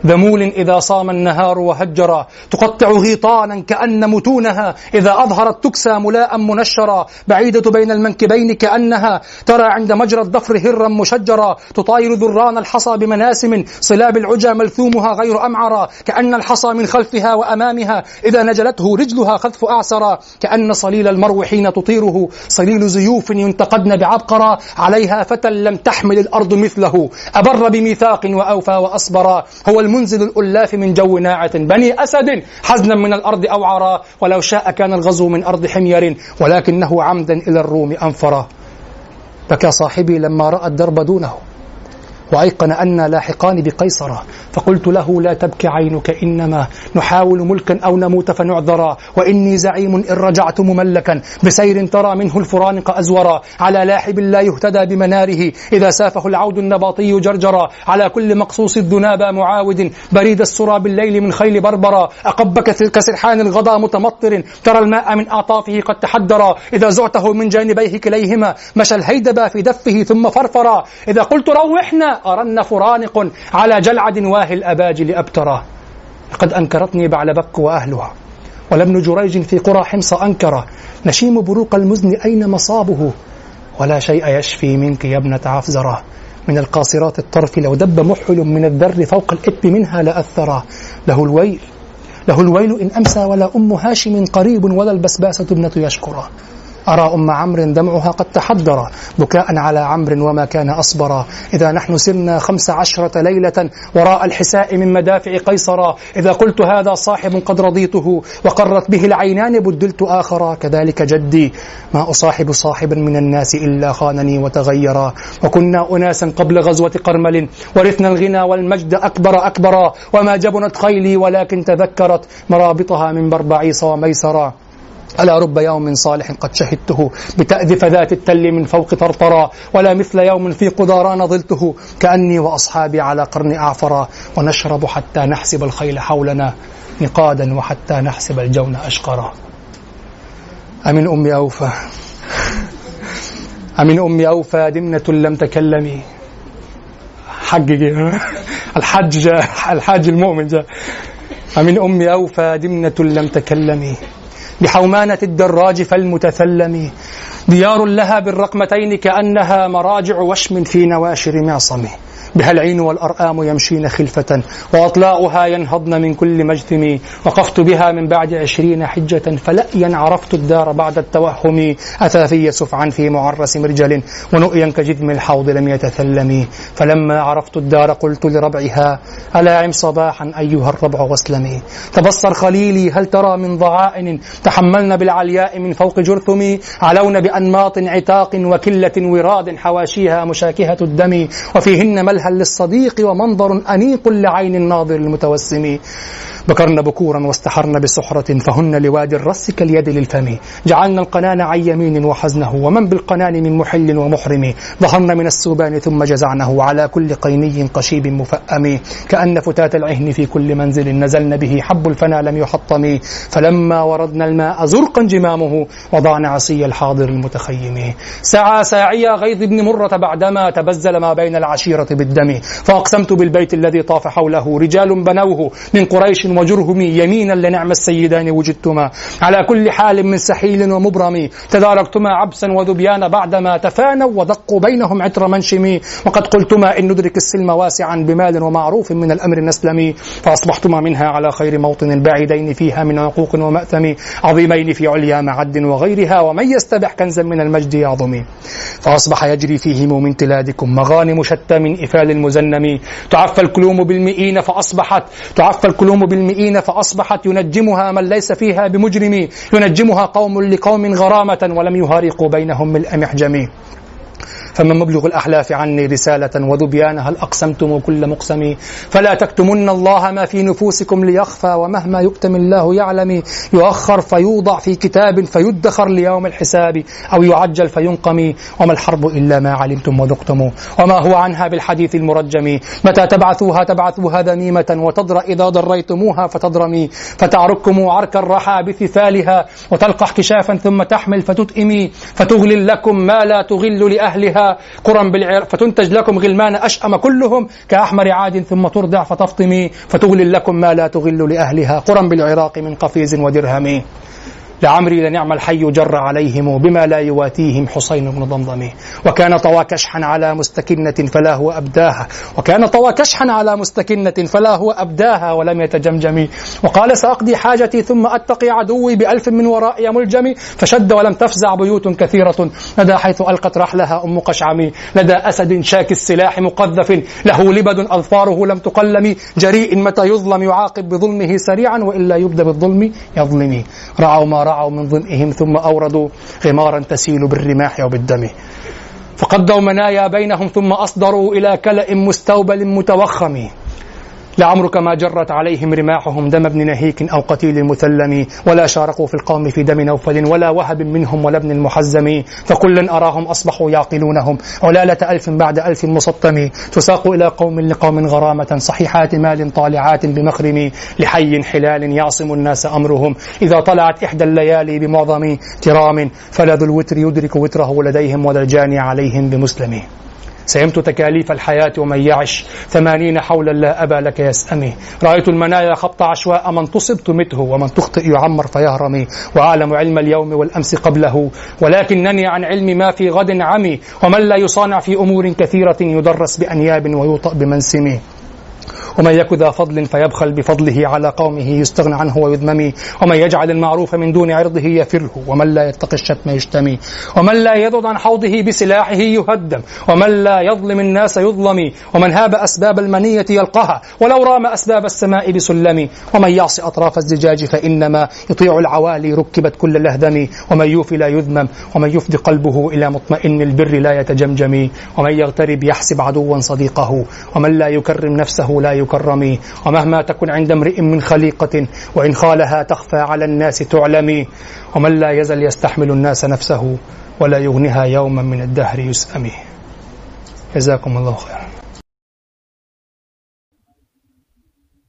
ذمول إذا صام النهار وهجرا، تقطع غيطانا كأن متونها إذا أظهرت تكسى ملاء منشرا، بعيدة بين المنكبين كأنها ترى عند مجرى الضفر هرا مشجرا، تطاير ذران الحصى بمناسم صلاب العجى ملثومها غير أمعرا، كأن الحصى من خلفها وأمامها إذا نجلته رجلها خذف أعسرا، كأن صليل المرو حين تطيره صليل زيوف ينتقدن بعبقرا، عليها فتى لم تحمل الأرض مثله أبر بميثاق وأوفى وأصبرا، هو منزل الألاف من جو ناعة بني أسد حزنا من الأرض أوعرا، ولو شاء كان الغزو من أرض حمير ولكنه عمدا إلى الروم أنفرا. بكى صاحبي لما رأى الدرب دونه وأيقن أن لاحقان بقيصرة، فقلت له لا تبكي عينك إنما نحاول ملكا أو نموت فنعذرا، وإني زعيم إن رجعت مملكا بسير ترى منه الفرانق أزورا، على لاحب لا يهتدى بمناره إذا سافه العود النباطي جرجرا، على كل مقصوص الذنابى معاود بريد السرى بالليل من خيل بربرا، أقبك كسرحان الغضا متمطر ترى الماء من أعطافه قد تحدرا، إذا زعته من جانبيه كليهما مشى الهيدبا في دفه ثم فرفرا، إذا قلت روحنا أرن فرانق على جلعد واهي الأباجل أبترا. لقد أنكرتني بعلبك وأهلها، ولابن جريج في قرى حمص أنكرا، نشيم بروق المزن أين مصابه، ولا شيء يشفي منك يا ابنة عفزرا، من القاصرات الطرف لو دب محل من الذر فوق الإتب منها لأثرا، له الويل له الويل إن أمسى ولا أم هاشم قريب ولا البسباسة ابنة يشكرا، أرى أم عمرو دمعها قد تحدر بكاء على عمرو وما كان أصبر، إذا نحن سرنا 15 ليلة وراء الحساء من مدافع قيصرا، إذا قلت هذا صاحب قد رضيته وقرت به العينان بدلت آخرا، كذلك جدي ما أصاحب صاحبا من الناس إلا خانني وتغيرا، وكنا أناسا قبل غزوة قرمل ورثنا الغنى والمجد أكبر أكبرا، وما جبنت خيلي ولكن تذكرت مرابطها من بربعيس وميسرا، ألا رب يوم صالح قد شهدته بتأذف ذات التل من فوق طرطرا، ولا مثل يوم في قداران ظلته كأني وأصحابي على قرن أعفرا، ونشرب حتى نحسب الخيل حولنا نقادا وحتى نحسب الجون أشقرا. أمن أمي أوفى أمن أمي أوفى دمنة لم تكلمي حقي الحج جاء الحاج المؤمن جاء. أمن أمي أوفى دمنة لم تكلمي بحومانة الدراج فالمتثلم، ديار لها بالرقمتين كأنها مراجع وشم في نواشر معصم، بها العين والأرآم يمشين خلفة وأطلاؤها ينهضن من كل مجتم، وقفت بها من بعد 20 حجة فلأيا عرفت الدار بعد التوهم، أثاثي سفعا في معرس مرجل ونؤيا كجذم الحوض لم يتثلم، فلما عرفت الدار قلت لربعها ألا عم صباحا أيها الربع واسلمي، تبصر خليلي هل ترى من ضعائن تحملن بالعلياء من فوق جرثمي، علون بأنماط عتاق وكلة وراد حواشيها مشاكهة الدم، وفيهن ملهى للصديق ومنظر أنيق لعين الناظر المتوسم، بكرن بكورا واستحرن بسحرة فهن لوادي الرس كاليد للفم، جعلنا القنان عن يمين وحزنه ومن بالقنان من محل ومحرم، ظهرن من السوبان ثم جزعنه على كل قيني قشيب مفأم، كأن فتات العهن في كل منزل نزلن به حب الفنا لم يحطم، فلما وردنا الماء زرقا جمامه وضعنا عصي الحاضر المتخيم، سعى ساعيا غيظ بن مرة بعدما تبزل ما بين العشيرة بالدم، فأقسمت بالبيت الذي طاف حوله رجال بنوه من قريش وجرهم يمينا لنعم السيدان وجدتما، على كل حال من سحيل ومبرم تداركتما عبسا وذبيان بعدما تفانوا ودقوا بينهم عطر منشمي، وقد قلتما إن ندرك السلم واسعا بمال ومعروف من الأمر نسلمي، فأصبحتما منها على خير موطن بعيدين فيها من عقوق ومأثم، عظيمين في عليا معد وغيرها، ومن يستبح كنزا من المجد يعظم، فأصبح يجري فيهم من تلادكم مغانم شتى من إفال المزنم، تعفى الكلوم بالمئين فأصبحت ينجمها من ليس فيها بمجرم، ينجمها قوم لقوم غرامة ولم يهارقوا بينهم الأمحجم، فمن مبلغ الأحلاف عني رسالة وذبيانها الأقسمتم كل مقسم فلا تكتمن الله ما في نفوسكم ليخفى ومهما يكتم الله يعلم يؤخر فيوضع في كتاب فيدخر ليوم الحساب أو يعجل فينقم وما الحرب إلا ما علمتم وذقتم وما هو عنها بالحديث المرجم متى تبعثوها ذميمة وتضرى إذا ضريتموها فتضرمي فتعركم عرك الرحى بثثالها وتلقى احتشافا ثم تحمل فتتئمي فتغلل لكم ما لا تغل لأهلها قرى بالعراق فتنتج لكم غلمان أشأم كلهم كأحمر عاد ثم ترضع فتفطمي فتغلل لكم ما لا تغل لأهلها قرى بالعراق من قفيز ودرهم لعمري لنعم الحي جر عليهم بما لا يواتيهم حسين بن ضمضم وكان طوى كشحا على مستكنة فلا هو أبداها ولم يتجمجم وقال سأقضي حاجتي ثم أتقي عدوي بألف من ورائي ملجم فشد ولم تفزع بيوت كثيرة لدى حيث ألقت رحلها أم قشعم لدى أسد شاك السلاح مقذف له لبد أظفاره لم تقلم جريء متى يظلم يعاقب بظلمه سريعا وإلا يبدأ بالظلم يظلم رعوا ما من ظمئهم ثم أوردوا غمارا تسيل بالرماح وبالدم فقدوا منايا بينهم ثم أصدروا إلى كلأ مستوبل متوخم لعمرك ما جرت عليهم رماحهم دم ابن نهيك أو قتيل مثلم ولا شاركوا في القوم في دم نوفل ولا وهب منهم ولا ابن المحزم فكلا أراهم أصبحوا يعقلونهم علالة ألف بعد ألف مسطم تساق إلى قوم لقوم غرامة صحيحات مال طالعات بمخرم لحي حلال يعصم الناس أمرهم إذا طلعت إحدى الليالي بمعظم ترام فلا ذو الوتر يدرك وتره لديهم ولا الجاني عليهم بمسلم سئمت تكاليف الحياة ومن يعش 80 حولا لا أبا لك يسأمي رأيت المنايا خبط عشواء من تصب تمته ومن تخطئ يعمر فيهرمي وأعلم علم اليوم والأمس قبله ولكنني عن علم ما في غد عمي ومن لا يصانع في أمور كثيرة يدرس بأنياب ويوطأ بمنسمي ومن يك ذا فضل فيبخل بفضله على قومه يستغنى عنه ويذمم ومن يجعل المعروف من دون عرضه يفره ومن لا يتقي الشتم يشتمي ومن لا يضد عن حوضه بسلاحه يهدم ومن لا يظلم الناس يظلم ومن هاب أسباب المنية يلقها ولو رام أسباب السماء بسلم ومن يعصي أطراف الزجاج فإنما يطيع العوالي ركبت كل لهدم ومن يوفي لا يذمم ومن يفضي قلبه إلى مطمئن البر لا يتجمجم ومن يغترب يحسب عدوا صديقه ومن لا يكرم نفسه لا يكرمي ومهما تكن عند امرئ من خليقة وإن خالها تخفى على الناس تعلمي ومن لا يزل يستحمل الناس نفسه ولا يغنها يوما من الدهر يسأمي. جزاكم الله خيرا.